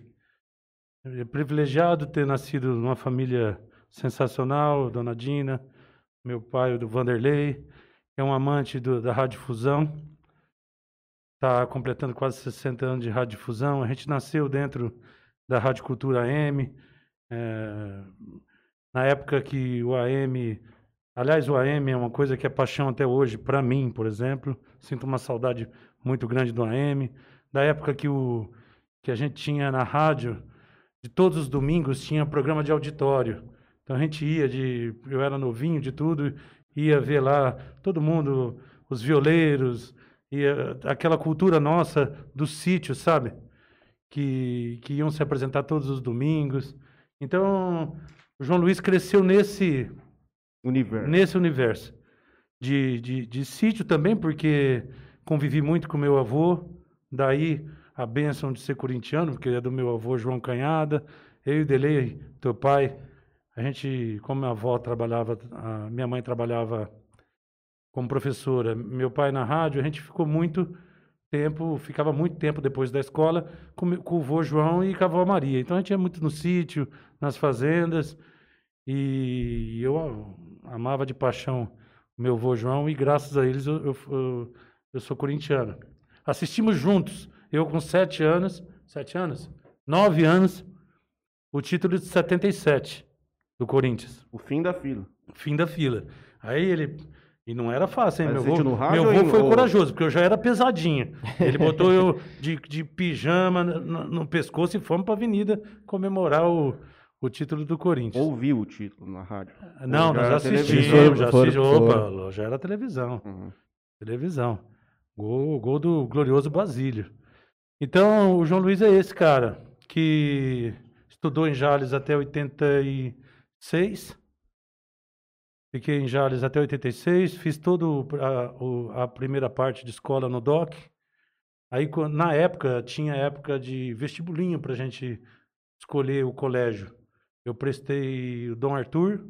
é privilegiado ter nascido numa família... sensacional, Dona Dina, meu pai, do Vanderlei, é um amante do, da radiodifusão, está completando quase sessenta anos de radiodifusão. A gente nasceu dentro da Rádio Cultura A M, é, na época que o A M, aliás, o A M é uma coisa que é paixão até hoje, para mim, por exemplo, sinto uma saudade muito grande do A M, da época que, o, que a gente tinha na rádio, de todos os domingos tinha programa de auditório. Então a gente ia, de, eu era novinho de tudo, ia ver lá todo mundo, os violeiros, ia, aquela cultura nossa do sítio, sabe? Que, que iam se apresentar todos os domingos. Então o João Luiz cresceu nesse universo, nesse universo de, de, de sítio também, porque convivi muito com meu avô, daí a bênção de ser corintiano, porque é do meu avô João Canhada, eu e o Delei, teu pai... A gente, como minha avó trabalhava, a minha mãe trabalhava como professora, meu pai na rádio, a gente ficou muito tempo, ficava muito tempo depois da escola com, com o vô João e com a avó Maria. Então a gente ia muito no sítio, nas fazendas, e eu amava de paixão meu vô João e graças a eles eu, eu, eu, eu sou corintiano. Assistimos juntos, eu com sete anos, sete anos? nove anos, o título de setenta e sete. Do Corinthians. O fim da fila. O fim da fila. Aí ele... E não era fácil, hein? Mas meu avô, meu avô foi ou... corajoso, porque eu já era pesadinho. Ele botou eu de, de pijama no, no pescoço e fomos para a avenida comemorar o, o título do Corinthians. Ouviu o título na rádio? Não, nós já assistimos. Já assistimos. Opa, já era televisão. Uhum. Televisão. Gol, gol do glorioso Basílio. Então, o João Luiz é esse cara que estudou em Jales até oitenta e seis, fiquei em Jales até oitenta e seis, fiz toda a, a primeira parte de escola no D O C. Aí, na época, tinha época de vestibulinho para a gente escolher o colégio. Eu prestei o Dom Arthur,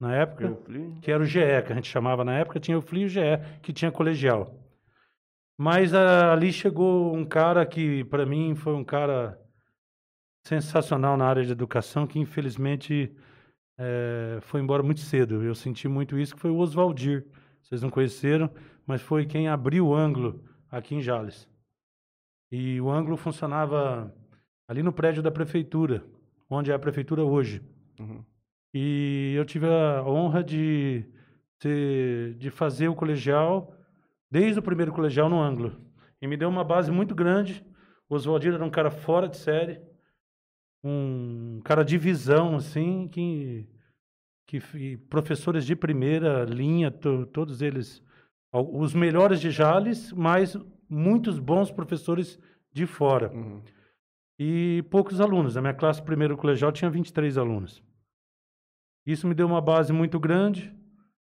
na época, que era o G E, que a gente chamava na época, tinha o F L I e o G E, que tinha colegial. Mas a, ali chegou um cara que, para mim, foi um cara sensacional na área de educação, que infelizmente... É, foi embora muito cedo, eu senti muito isso, que foi o Oswaldir, vocês não conheceram, mas foi quem abriu o Anglo aqui em Jales. E o Anglo funcionava ali no prédio da prefeitura, onde é a prefeitura hoje. Uhum. E eu tive a honra de, ter, de fazer o colegial, desde o primeiro colegial no Anglo. E me deu uma base muito grande, o Oswaldir era um cara fora de série, um cara de visão, assim, que, que professores de primeira linha, to, todos eles, os melhores de Jales, mas muitos bons professores de fora. Uhum. E poucos alunos. Na minha classe primeiro colegial tinha vinte e três alunos. Isso me deu uma base muito grande.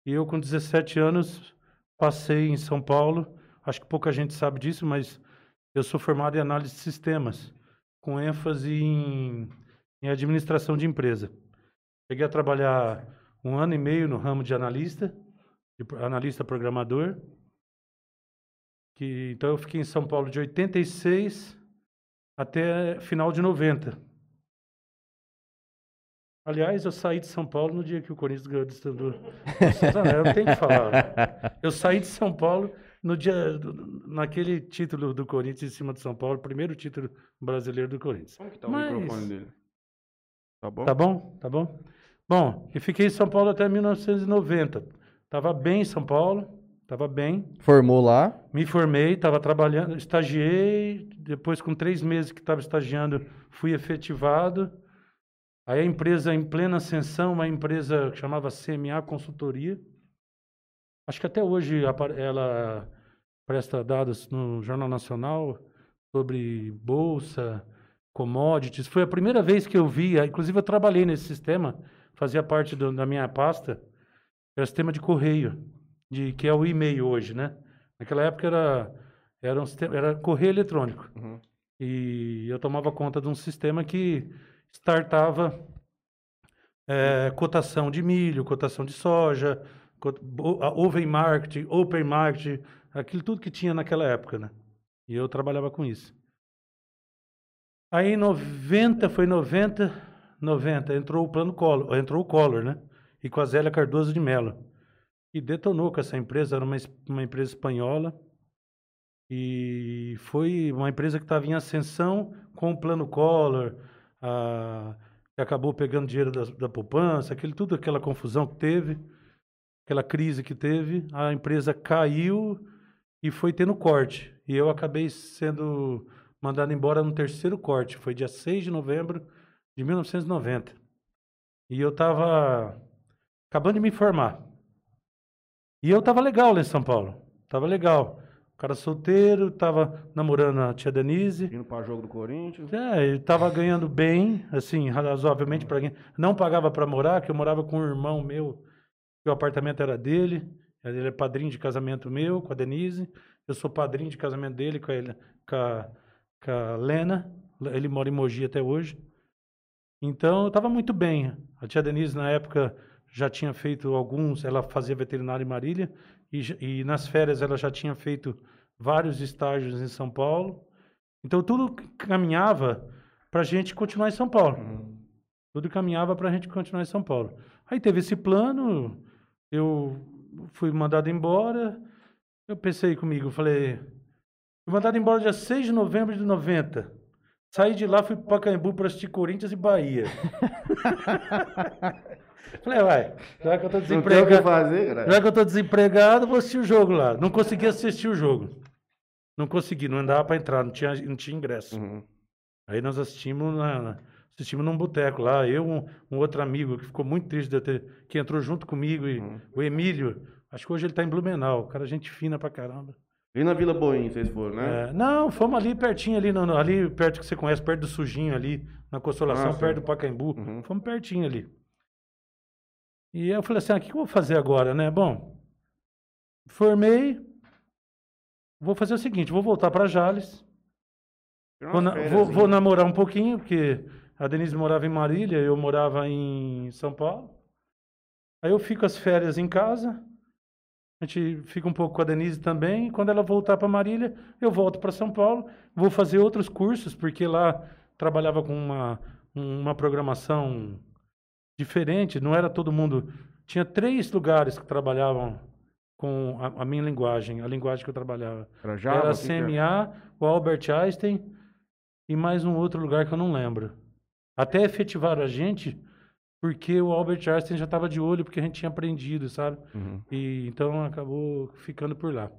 E eu, com dezessete anos, passei em São Paulo. Acho que pouca gente sabe disso, mas eu sou formado em análise de sistemas, com ênfase em, em administração de empresa. Cheguei a trabalhar um ano e meio no ramo de analista, de analista programador. Que, então, eu fiquei em São Paulo de oitenta e seis até final de noventa. Aliás, eu saí de São Paulo no dia que o Corinthians ganhou do Estador. Eu não tenho que falar. Eu saí de São Paulo no dia, naquele título do Corinthians em cima de São Paulo, primeiro título brasileiro do Corinthians. Como que tá o Mas... microfone dele? Tá bom? Tá bom? Tá bom? Bom, eu fiquei em São Paulo até mil novecentos e noventa. Tava bem em São Paulo. Tava bem. Formou lá? Me formei, estava trabalhando, estagiei. Depois, com três meses que estava estagiando, fui efetivado. Aí a empresa em plena ascensão, uma empresa que chamava C M A Consultoria. Acho que até hoje ela presta dados no Jornal Nacional sobre bolsa, commodities. Foi a primeira vez que eu vi, inclusive eu trabalhei nesse sistema, fazia parte do, da minha pasta, era o sistema de correio. De, que é o e-mail hoje, né? Naquela época era, era, um, era correio eletrônico. Uhum. E eu tomava conta de um sistema que startava é, cotação de milho, cotação de soja, cota, open market, open market, aquilo tudo que tinha naquela época, né? E eu trabalhava com isso. Aí em noventa, foi noventa, noventa, entrou o plano Collor, entrou o Collor, né? E com a Zélia Cardoso de Mello. E detonou com essa empresa, era uma, uma empresa espanhola, e foi uma empresa que estava em ascensão com o plano Collor, a, que acabou pegando dinheiro da, da poupança, aquele, tudo aquela confusão que teve, aquela crise que teve, a empresa caiu e foi tendo corte. E eu acabei sendo mandado embora no terceiro corte, foi dia seis de novembro de mil novecentos e noventa. E eu estava acabando de me formar. E eu tava legal lá em São Paulo, tava legal. O cara solteiro, tava namorando a tia Denise. Indo para jogo do Corinthians. É, ele tava ganhando bem, assim, razoavelmente para quem... Não pagava para morar, que eu morava com um irmão meu, que o apartamento era dele. Ele é padrinho de casamento meu, com a Denise. Eu sou padrinho de casamento dele, com a, com a, com a Lena. Ele mora em Mogi até hoje. Então, eu tava muito bem. A tia Denise, na época... já tinha feito alguns, ela fazia veterinária em Marília, e, e nas férias ela já tinha feito vários estágios em São Paulo. Então, tudo caminhava para a gente continuar em São Paulo. Uhum. Tudo caminhava para a gente continuar em São Paulo. Aí teve esse plano, eu fui mandado embora, eu pensei comigo, falei, fui mandado embora dia seis de novembro de noventa. Saí de lá, fui para Pacaembu para assistir Corinthians e Bahia. Falei, vai, já que eu tô desempregado, não tem o que fazer, cara. Já que eu tô desempregado, vou assistir o jogo lá. Não consegui assistir o jogo. Não consegui, não andava para entrar, não tinha, não tinha ingresso. Uhum. Aí nós assistimos, na, assistimos num boteco lá. Eu, um, um outro amigo que ficou muito triste de eu ter, que entrou junto comigo, e uhum. O Emílio. Acho que hoje ele tá em Blumenau. Cara, gente fina pra caramba. E na Vila Boim, vocês foram, né? É, não, fomos ali pertinho, ali, no, ali perto que você conhece, perto do Sujinho ali, na Consolação, ah, perto do Pacaembu. Uhum. Fomos pertinho ali. E eu falei assim, ah, o que eu vou fazer agora, né? Bom, formei, vou fazer o seguinte, vou voltar para Jales, vou, na, vou, vou namorar um pouquinho, porque a Denise morava em Marília, eu morava em São Paulo. Aí eu fico as férias em casa, a gente fica um pouco com a Denise também, e quando ela voltar para Marília, eu volto para São Paulo, vou fazer outros cursos, porque lá trabalhava com uma, uma programação... diferente, não era todo mundo... Tinha três lugares que trabalhavam com a, a minha linguagem, a linguagem que eu trabalhava. Era, Java, era a C M A, o Albert Einstein e mais um outro lugar que eu não lembro. Até efetivaram a gente, porque o Albert Einstein já estava de olho, porque a gente tinha aprendido, sabe? Uhum. E, então, acabou ficando por lá.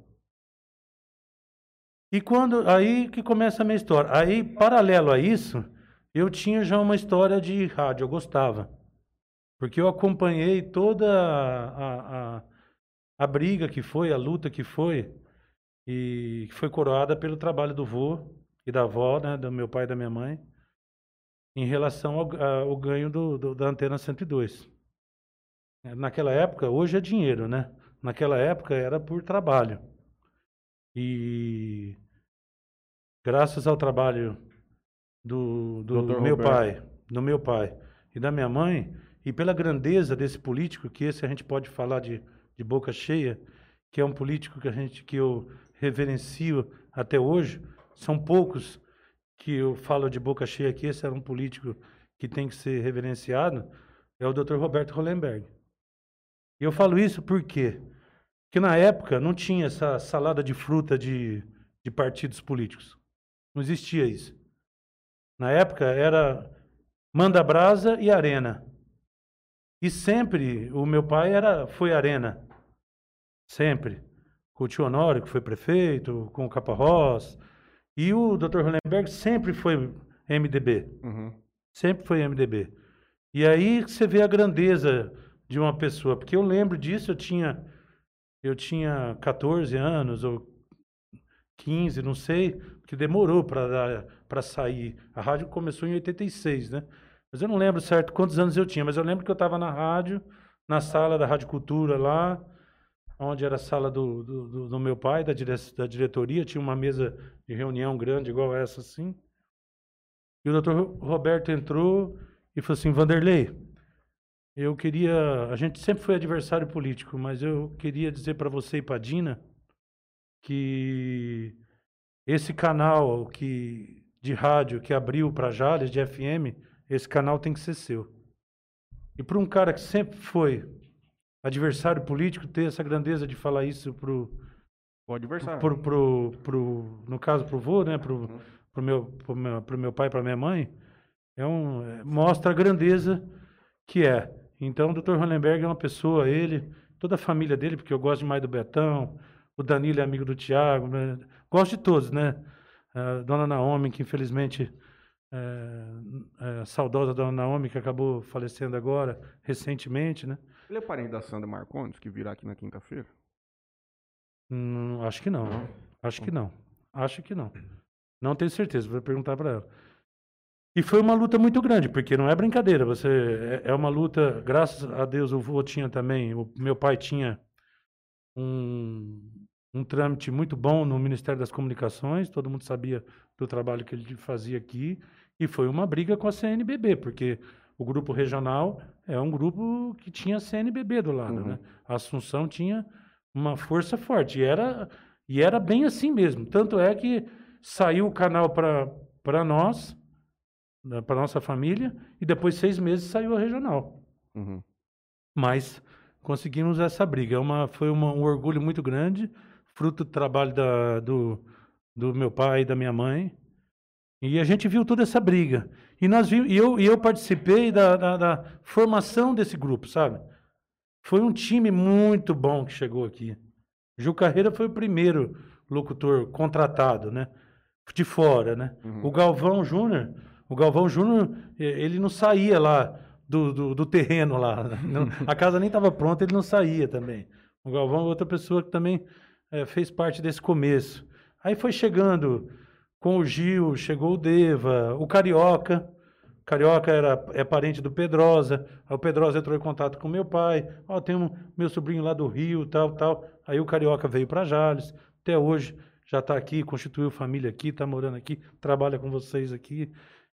E quando... Aí que começa a minha história. Aí, paralelo a isso, eu tinha já uma história de rádio, eu gostava. Porque eu acompanhei toda a, a, a briga que foi, a luta que foi, e que foi coroada pelo trabalho do vô, e da avó, né, do meu pai e da minha mãe, em relação ao, ao ganho do, do, da antena cento e dois. Naquela época, hoje é dinheiro, né? Naquela época era por trabalho. E graças ao trabalho do, do meu pai, do meu pai e da minha mãe, e pela grandeza desse político, que esse a gente pode falar de, de boca cheia, que é um político que, a gente, que eu reverencio até hoje, são poucos que eu falo de boca cheia aqui, esse era um político que tem que ser reverenciado, é o doutor Roberto Hollenberg. E eu falo isso por quê? Porque na época não tinha essa salada de fruta de, de partidos políticos. Não existia isso. Na época era manda brasa e arena. E sempre, o meu pai era, foi arena. Sempre. Com o tio Honório, que foi prefeito, com o Caparrós. E o doutor Hollenberg sempre foi M D B. Uhum. Sempre foi M D B. E aí você vê a grandeza de uma pessoa. Porque eu lembro disso, eu tinha, eu tinha quatorze anos ou quinze, não sei, porque demorou para sair. A rádio começou em oitenta e seis, né? Mas eu não lembro certo quantos anos eu tinha, mas eu lembro que eu estava na rádio, na sala da Rádio Cultura lá, onde era a sala do, do, do meu pai, da, dire, da diretoria, tinha uma mesa de reunião grande igual essa assim. E o doutor Roberto entrou e falou assim: Vanderlei, eu queria... A gente sempre foi adversário político, mas eu queria dizer para você e para a Dina que esse canal que, de rádio que abriu para Jales, de F M, esse canal tem que ser seu. E para um cara que sempre foi adversário político, ter essa grandeza de falar isso pro... O adversário. Pro, pro, pro, pro, no caso, pro vô, né? Pro, uhum. pro, meu, pro, meu, pro meu pai, pra minha mãe, é um, é, mostra a grandeza que é. Então, o doutor Hollenberg é uma pessoa, ele, toda a família dele, porque eu gosto demais do Betão, o Danilo é amigo do Tiago, né? Gosto de todos, né? A dona Naomi, que infelizmente... É, é, saudosa da Naomi, que acabou falecendo agora, recentemente, né? Ele é parente da Sandra Marcondes, que virá aqui na quinta-feira? Hum, acho que não. não. Acho que não. Acho que não. Não tenho certeza, vou perguntar para ela. E foi uma luta muito grande, porque não é brincadeira. Você, é, é uma luta, graças a Deus, o vô tinha também, o meu pai tinha um, um trâmite muito bom no Ministério das Comunicações, todo mundo sabia do trabalho que ele fazia aqui. E foi uma briga com a C N B B, porque o grupo regional é um grupo que tinha a C N B B do lado, uhum. né? A Assunção tinha uma força forte, e era, e era bem assim mesmo. Tanto é que saiu o canal para nós, para nossa família, e depois seis meses saiu a regional. Uhum. Mas conseguimos essa briga. Uma, foi uma, um orgulho muito grande, fruto do trabalho da, do, do meu pai e da minha mãe. E a gente viu toda essa briga. E nós viu, e eu, e eu participei da, da, da formação desse grupo, sabe? Foi um time muito bom que chegou aqui. Ju Carreira foi o primeiro locutor contratado, né? De fora, né? Uhum. O Galvão Júnior, o Galvão Júnior, ele não saía lá do, do, do terreno lá. Não, a casa nem estava pronta, ele não saía também. O Galvão é outra pessoa que também é, fez parte desse começo. Aí foi chegando... Com o Gil, chegou o Deva, o Carioca. O Carioca era, é parente do Pedrosa. Aí o Pedrosa entrou em contato com meu pai. Ó, oh, tem um meu sobrinho lá do Rio, tal, tal. Aí o Carioca veio para Jales. Até hoje já está aqui, constituiu família aqui, está morando aqui, trabalha com vocês aqui.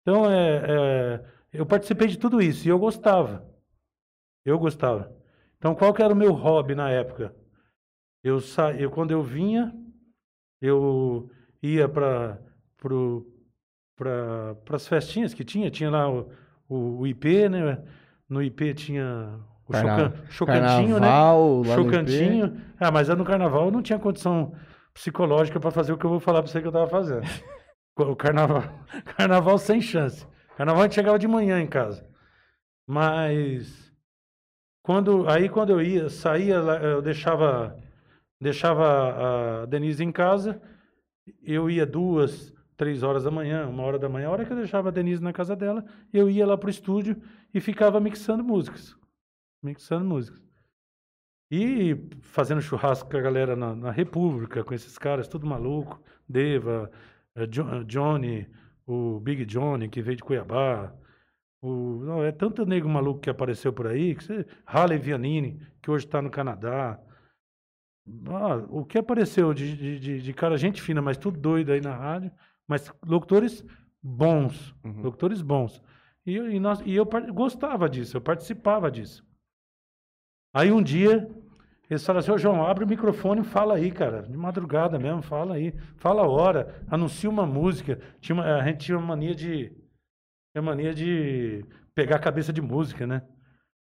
Então, é, é, eu participei de tudo isso e eu gostava. Eu gostava. Então, qual que era o meu hobby na época? Eu, sa... eu quando eu vinha, eu ia para... para as festinhas que tinha, tinha lá o, o, o I P, né? No I P tinha o Carna... chocan... Chocantinho, carnaval, né? Chocantinho. Ah, mas no carnaval eu não tinha condição psicológica para fazer o que eu vou falar para você que eu tava fazendo. O carnaval, carnaval sem chance. Carnaval a gente chegava de manhã em casa. Mas quando aí quando eu ia, saía, eu deixava deixava a Denise em casa, eu ia duas três horas da manhã, uma hora da manhã, a hora que eu deixava a Denise na casa dela, eu ia lá pro estúdio e ficava mixando músicas. Mixando músicas. E fazendo churrasco com a galera na, na República, com esses caras, tudo maluco, Deva, é, Jo- Johnny, o Big Johnny, que veio de Cuiabá. O, não, é tanto nego maluco que apareceu por aí, que você, Halle Vianini, que hoje está no Canadá. Ah, o que apareceu de, de, de- de cara, gente fina, mas tudo doido aí na rádio, mas locutores bons, Uhum. locutores bons. E, eu- e nós, e eu par- gostava disso, eu participava disso. Aí um dia, eles falaram assim, ô João, abre o microfone e fala aí, cara, de madrugada mesmo, fala aí, fala a hora, anuncia uma música. Tinha uma- a gente tinha uma mania de, tinha mania de pegar a cabeça de música, né?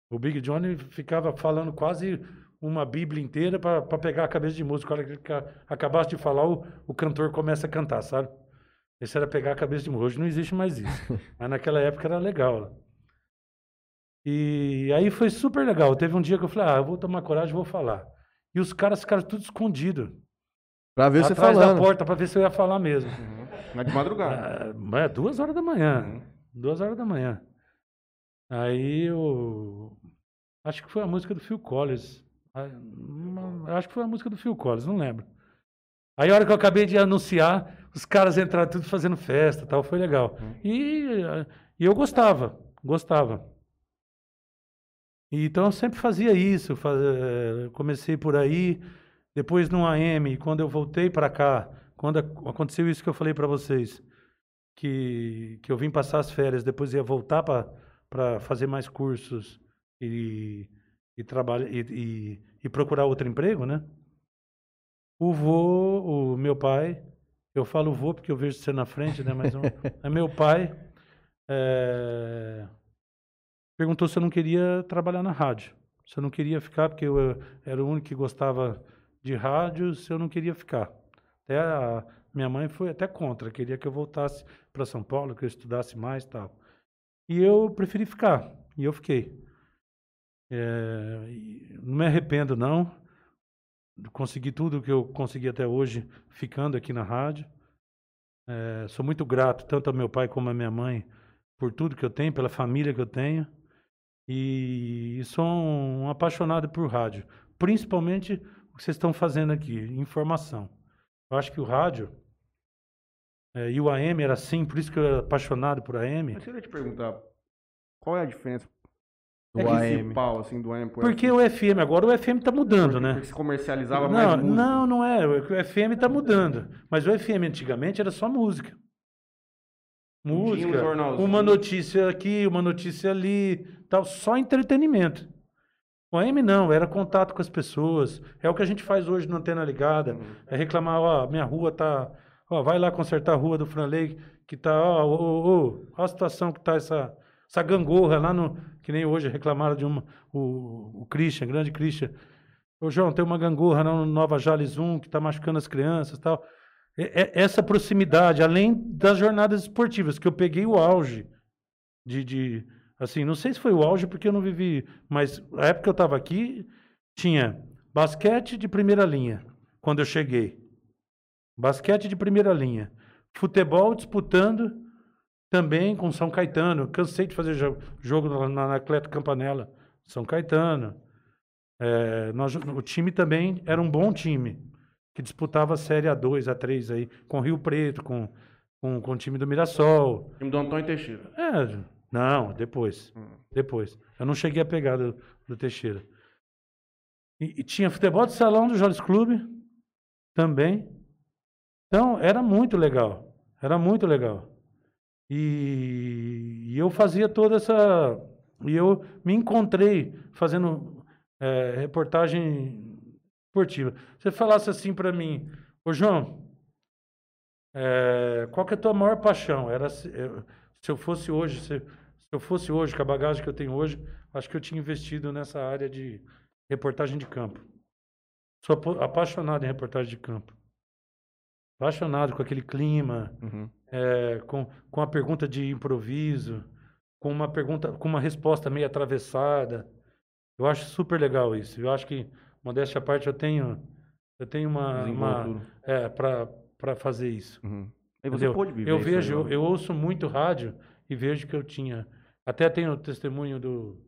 O Big Johnny ficava falando quase uma bíblia inteira para pegar a cabeça de música. A hora que ele ca- acabasse de falar, o, o cantor começa a cantar, sabe? Esse era pegar a cabeça de música. Hoje não existe mais isso. Mas naquela época era legal. E aí foi super legal. Teve um dia que eu falei, ah, eu vou tomar coragem e vou falar. E os caras ficaram tudo escondido, Pra ver você atrás da falando. porta, para ver se eu ia falar mesmo. Uhum. Mas de madrugada. Ah, mas duas horas da manhã. Uhum. Duas horas da manhã. Aí eu... Acho que foi a música do Phil Collins. Ah, não- Acho que foi a música do Phil Collins, não lembro. Aí a hora que eu acabei de anunciar, os caras entraram tudo fazendo festa, e tal, foi legal. Hum. E, ah, e eu gostava, gostava. E então eu sempre fazia isso, fa- eh, comecei por aí, depois no A M, quando eu voltei para cá, quando ac- aconteceu isso que eu falei para vocês, que, que eu vim passar as férias, depois ia voltar para fazer mais cursos e, e, trabalha- e, e, e procurar outro emprego, né? O vô, o meu pai, eu falo vô porque eu vejo você na frente, né? Mas o, é meu pai eh, perguntou se eu não queria trabalhar na rádio, se eu não queria ficar, porque eu eh, era o único que gostava de rádio, se eu não queria ficar. Até a minha mãe foi até contra, queria que eu voltasse para São Paulo, que eu estudasse mais e tal. E eu preferi ficar, e eu fiquei. Eh, e não me arrependo, não. Consegui tudo o que eu consegui até hoje ficando aqui na rádio. Eh, sou muito grato, tanto ao meu pai como à minha mãe, por tudo que eu tenho, pela família que eu tenho. E sou um apaixonado por rádio, principalmente o que vocês estão fazendo aqui, informação. Eu acho que o rádio eh, e o A M era assim, por isso que eu era apaixonado por A M. Mas se eu ia te perguntar, qual é a diferença Do A M. principal, assim, do A M pro Porque F M? o F M, agora o F M está mudando, né? Porque se comercializava mais Não, música. não, não é. O o F M está mudando. Mas o F M antigamente era só música. Tinha um Música, jornalzinho. uma notícia aqui, uma notícia ali, tal, só entretenimento. O A M não, era contato com as pessoas. É o que a gente faz hoje na Antena Ligada. Uhum. É reclamar, ó, minha rua tá. Ó, vai lá consertar a rua do Franley, que tá, ó, ô, ô, ô, ó a situação que tá essa, essa gangorra lá no. Que nem hoje reclamaram de uma. O, o Christian, grande Christian. Ô, João, tem uma gangorra lá no Nova Jales um que está machucando as crianças e tal. É- é- essa proximidade, além das jornadas esportivas, que eu peguei o auge de, de- assim, não sei se foi o auge porque eu não vivi, mas a época que eu estava aqui, tinha basquete de primeira linha, quando eu cheguei. Basquete de primeira linha. Futebol disputando também com São Caetano. Cansei de fazer jo- jogo na, na na Anacleto Campanella. São Caetano. É, nós jo- o time também era um bom time, que disputava a Série A dois, A três aí, com Rio Preto, com, com, com o time do Mirassol. Time do Antônio Teixeira. É, não, depois. Hum. Depois. Eu não cheguei a pegar do, do Teixeira. E, e tinha futebol de salão do Jales Clube também. Então, era muito legal. Era muito legal. E, e eu fazia toda essa. E eu me encontrei fazendo eh, reportagem esportiva. Se você falasse assim para mim, ô João, eh, qual que é a tua maior paixão? Era se, eu- se eu fosse hoje, se, se eu fosse hoje, com a bagagem que eu tenho hoje, acho que eu tinha investido nessa área de reportagem de campo. Sou apo- apaixonado em reportagem de campo. Apaixonado com aquele clima, Uhum. é, com, com a pergunta de improviso, com uma pergunta, com uma resposta meio atravessada. Eu acho super legal isso. Eu acho que, modéstia à parte, eu tenho, eu tenho uma, uma Desenvoltura. é, para para fazer isso. Uhum. Aí você Entendeu? pôde viver Eu isso aí, vejo, né? eu ouço muito rádio e vejo que eu tinha. Até tenho o testemunho do,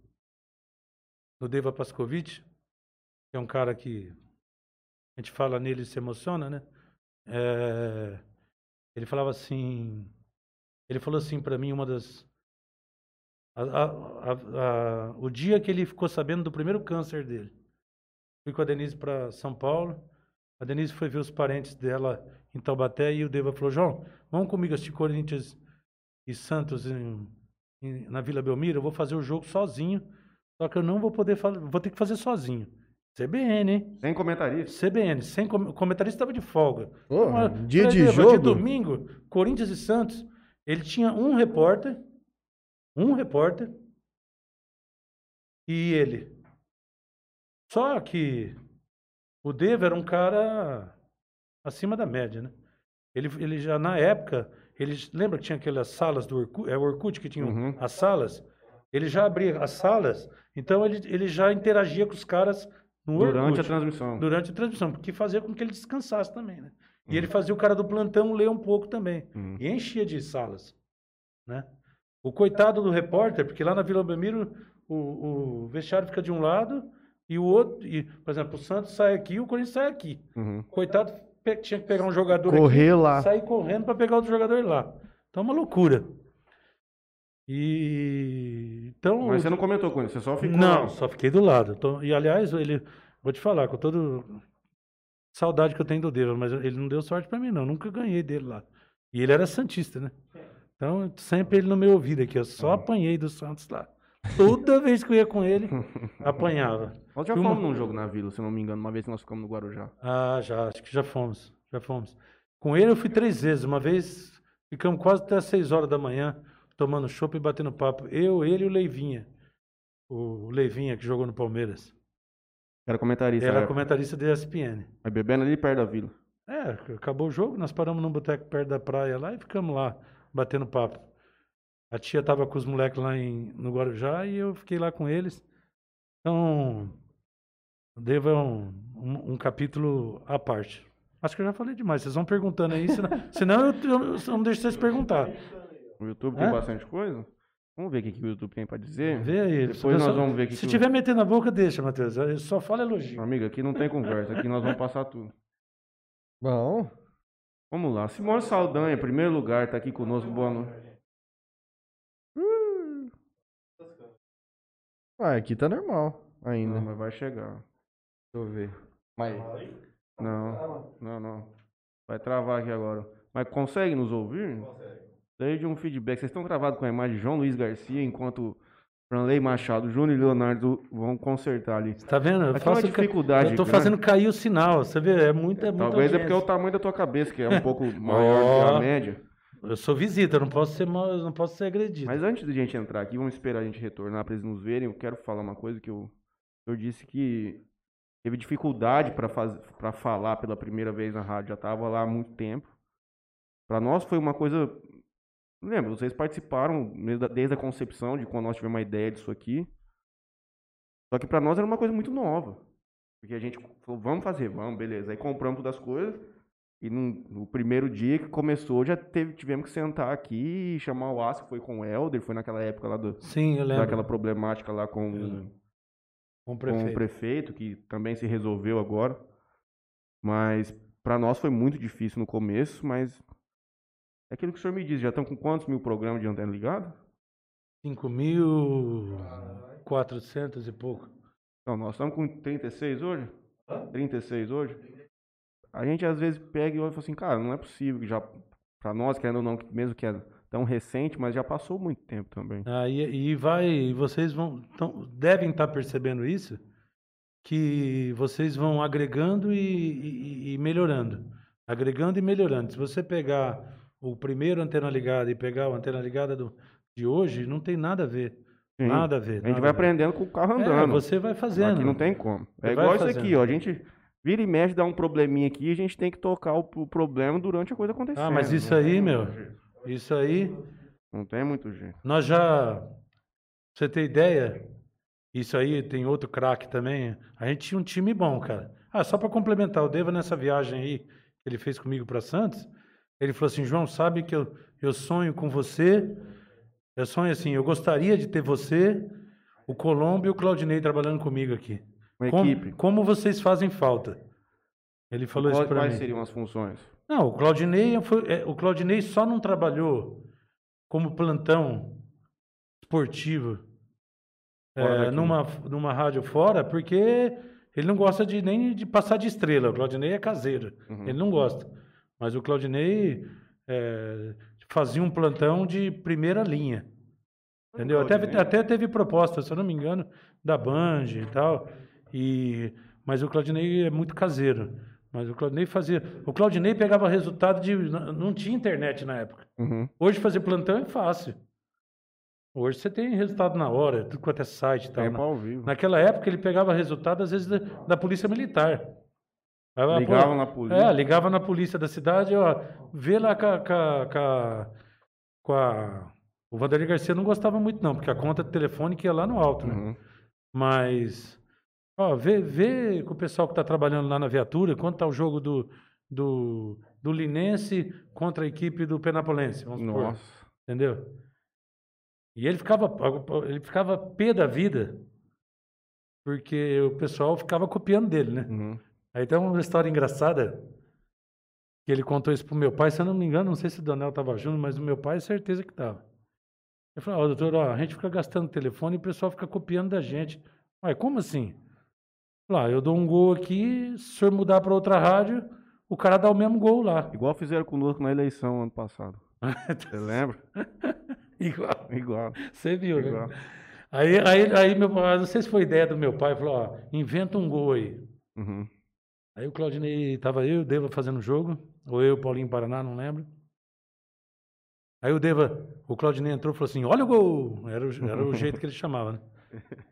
do Deva Pascovitch, que é um cara que a gente fala nele e se emociona, né? É, Ele falava assim... Ele falou assim para mim, uma das... A, a, a, a, o dia que ele ficou sabendo do primeiro câncer dele. Fui com a Denise para São Paulo. A Denise foi ver os parentes dela em Taubaté e o Deva falou, João, vamos comigo assistir Corinthians e Santos em, em, na Vila Belmiro. Eu vou fazer o jogo sozinho, só que eu não vou poder fazer, vou ter que fazer sozinho. C B N, hein? Sem comentarista. C B N, sem com, comentarista estava de folga. Oh, uma, dia de Deva, jogo. De domingo, Corinthians e Santos, ele tinha um repórter, um repórter e ele. Só que... O Deva era um cara acima da média, né? Ele, ele já, na época, ele, lembra que tinha aquelas salas do Orkut? É o Orkut que tinha uhum. as salas? Ele já abria as salas, então ele, ele já interagia com os caras no Orkut. Durante a transmissão. Durante a transmissão, porque fazia com que ele descansasse também, né? E uhum. ele fazia o cara do plantão ler um pouco também. Uhum. E enchia de salas, né? O coitado do repórter, porque lá na Vila Belmiro, o, o vestiário fica de um lado... E o outro, e, por exemplo, o Santos sai aqui e o Corinthians sai aqui. Uhum. Coitado, tinha que pegar um jogador Correr aqui, lá. sair correndo para pegar outro jogador lá. Então é uma loucura. E... Então, Mas você não comentou com ele, você só ficou... Não, lá. só fiquei do lado. Então, e, aliás, ele vou te falar, com toda saudade que eu tenho do Deva, mas ele não deu sorte para mim, não. Nunca ganhei dele lá. E ele era santista, né? Então, sempre ele no meu ouvido aqui. Eu só uhum. apanhei do Santos lá. Toda vez que eu ia com ele, apanhava. Nós já fomos uma... num jogo na Vila, se não me engano. Uma vez nós ficamos no Guarujá. Ah, já. Acho que já fomos. Já fomos. Com ele eu fui três vezes. Uma vez ficamos quase até às seis horas da manhã, tomando chopp e batendo papo. Eu, ele e o Leivinha. O Leivinha, que jogou no Palmeiras. Era comentarista. Era comentarista da E S P N. Mas bebendo ali perto da Vila. É, acabou o jogo, nós paramos num boteco perto da praia lá e ficamos lá, batendo papo. A tia tava com os moleques lá em, no Guarujá e eu fiquei lá com eles. Então, o Deva é um, um, um capítulo à parte. Acho que eu já falei demais. Vocês vão perguntando aí, senão, senão eu, eu, eu não deixo vocês perguntar. O YouTube tem é? bastante coisa? Vamos ver o que, que o YouTube tem para dizer. Vê aí. Depois nós só, vamos ver que se que tiver que... metendo a boca, deixa, Matheus. Eu só falo elogio. Amiga, aqui não tem conversa. Aqui nós vamos passar tudo. Bom. Vamos lá. Simone Saldanha, em primeiro lugar, está aqui conosco. Boa noite. Ah, aqui tá normal ainda. Não, mas vai chegar. Deixa eu ver. Mas... Não, não, não. Vai travar aqui agora. Mas consegue nos ouvir? Consegue. Desde um feedback. Vocês estão gravados com a imagem de João Luiz Garcia, enquanto Franley Machado, Júnior e Leonardo vão consertar ali. Tá vendo? Eu faço dificuldade. Eu tô grande. fazendo cair o sinal, você vê? É muita, é muita Talvez audiência. É porque é o tamanho da tua cabeça, que é um pouco maior que a média. Eu sou visita, eu não posso ser mal, eu não posso ser agredido. Mas antes da gente entrar aqui, vamos esperar a gente retornar para eles nos verem. Eu quero falar uma coisa que eu, eu disse que teve dificuldade para fazer, para falar pela primeira vez na rádio. Já estava lá há muito tempo. Para nós foi uma coisa... Lembra, vocês participaram desde a concepção de quando nós tivemos uma ideia disso aqui. Só que para nós era uma coisa muito nova. Porque a gente falou, vamos fazer, vamos, beleza. Aí compramos das coisas... E no, no primeiro dia que começou, já teve, tivemos que sentar aqui e chamar o Asco, foi com o Helder, foi naquela época lá do... Sim, eu lembro. Daquela problemática lá com, com, o, prefeito. com o prefeito, que também se resolveu agora. Mas para nós foi muito difícil no começo, mas... É aquilo que o senhor me diz, já estão com quantos mil programas de antena ligado? cinco mil e quatrocentos e pouco. Então, nós estamos com trinta e seis hoje? Hã? trinta e seis hoje? A gente às vezes pega e olha e fala assim, cara, não é possível que já, pra nós, querendo ou não, mesmo que é tão recente, mas já passou muito tempo também. Ah, e, e vai, e vocês vão, tão, devem estar tá percebendo isso, que vocês vão agregando e, e, e melhorando. Agregando e melhorando. Se você pegar o primeiro Antena Ligada e pegar o Antena Ligada do, de hoje, não tem nada a ver. Sim. Nada a ver. A gente vai ver. aprendendo com o carro andando. É, você vai fazendo. Aqui não tem como. É igual fazendo. isso aqui, ó, a gente... Vira e mexe, dá um probleminha aqui, a gente tem que tocar o problema durante a coisa acontecendo. Ah, mas isso aí, meu, isso aí... Não tem muito jeito. Nós já... Pra você ter ideia, isso aí tem outro craque também. A gente tinha um time bom, cara. Ah, só para complementar, o Deva nessa viagem aí, que ele fez comigo para Santos, ele falou assim, João, sabe que eu, eu sonho com você, eu sonho assim, eu gostaria de ter você, o Colombo e o Claudinei trabalhando comigo aqui. Uma como, equipe. Como vocês fazem falta. Ele falou isso para mim. Quais seriam as funções? Não, o Claudinei, foi, é, o Claudinei só não trabalhou como plantão esportivo é, numa, numa rádio fora, porque ele não gosta de, nem de passar de estrela. O Claudinei é caseiro, uhum. ele não gosta. Mas o Claudinei é, fazia um plantão de primeira linha. Entendeu? Até, até teve proposta, se eu não me engano, da Band e tal. E, mas o Claudinei é muito caseiro. Mas o Claudinei fazia... O Claudinei pegava resultado de... Não tinha internet na época. Uhum. Hoje fazer plantão é fácil. Hoje você tem resultado na hora, tudo quanto é site e tal. É, na, ao vivo. Naquela época ele pegava resultado, às vezes, da, da polícia militar. Aí, ligava pô, na polícia. É, ligava na polícia da cidade, ó. Vê lá com a... O Vanderlei Garcia não gostava muito, não, porque a conta telefônica ia lá no alto, né? Uhum. Mas, ó, vê, vê com o pessoal que está trabalhando lá na viatura, quanto está o jogo do, do, do Linense contra a equipe do Penapolense, vamos supor. Nossa. Entendeu? E ele ficava, ele ficava pé da vida, porque o pessoal ficava copiando dele, né? Uhum. Aí tem uma história engraçada, que ele contou isso pro meu pai, se eu não me engano, não sei se o Daniel estava junto, mas o meu pai, certeza que estava. Eu falei, ó, doutor, ó, a gente fica gastando telefone e o pessoal fica copiando da gente. Ué, como assim? Lá, eu dou um gol aqui, se o senhor mudar para outra rádio, o cara dá o mesmo gol lá. Igual fizeram conosco na eleição ano passado. Você lembra? Igual. Igual. Você viu, igual, né? Aí, aí, aí meu, não sei se foi ideia do meu pai, falou, ó, inventa um gol aí. Uhum. Aí o Claudinei, tava eu, o Deva fazendo o jogo, ou eu, Paulinho Paraná, não lembro. Aí o Deva, o Claudinei entrou e falou assim, olha o gol! Era o, era o jeito que ele chamava, né?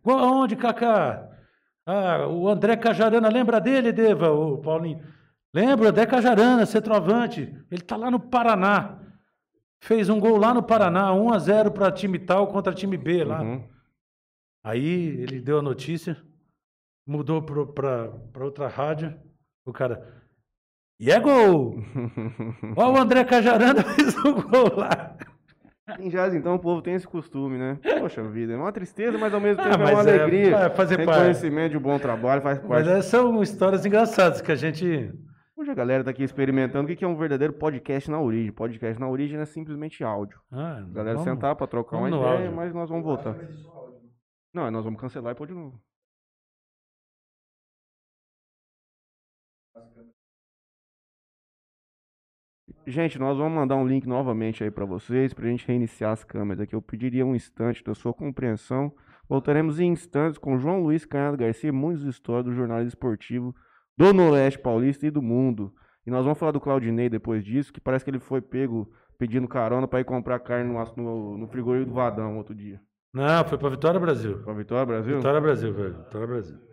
Gol aonde, Kaká? Ah, o André Cajarana, lembra dele, Deva? O Paulinho. Lembra, André Cajarana, centroavante. Ele tá lá no Paraná. Fez um gol lá no Paraná, um a zero para time tal contra time B lá. Uhum. Aí ele deu a notícia, mudou para outra rádio. O cara... E é gol! Ó, o André Cajarana fez um gol lá. Em Jazz, então, o povo tem esse costume, né? Poxa vida, é uma tristeza, mas ao mesmo tempo ah, é uma é, alegria. Fazer reconhecimento de um bom trabalho, faz parte. Mas são histórias engraçadas que a gente... Hoje a galera tá aqui experimentando o que é um verdadeiro podcast na origem. Podcast na origem é simplesmente áudio. Ah, a galera vamos, sentar pra trocar uma ideia, áudio. Mas nós vamos voltar. Não, nós vamos cancelar e pôr de novo. Gente, nós vamos mandar um link novamente aí para vocês, para a gente reiniciar as câmeras aqui. Eu pediria um instante da sua compreensão. Voltaremos em instantes com João Luiz Canhado Garcia, muitos histórias do jornalismo esportivo do Noroeste Paulista e do mundo. E nós vamos falar do Claudinei depois disso, que parece que ele foi pego pedindo carona para ir comprar carne no, no, no frigorífico do Vadão outro dia. Não, foi para Vitória Brasil. Para Vitória Brasil? Vitória Brasil, velho. Vitória Brasil.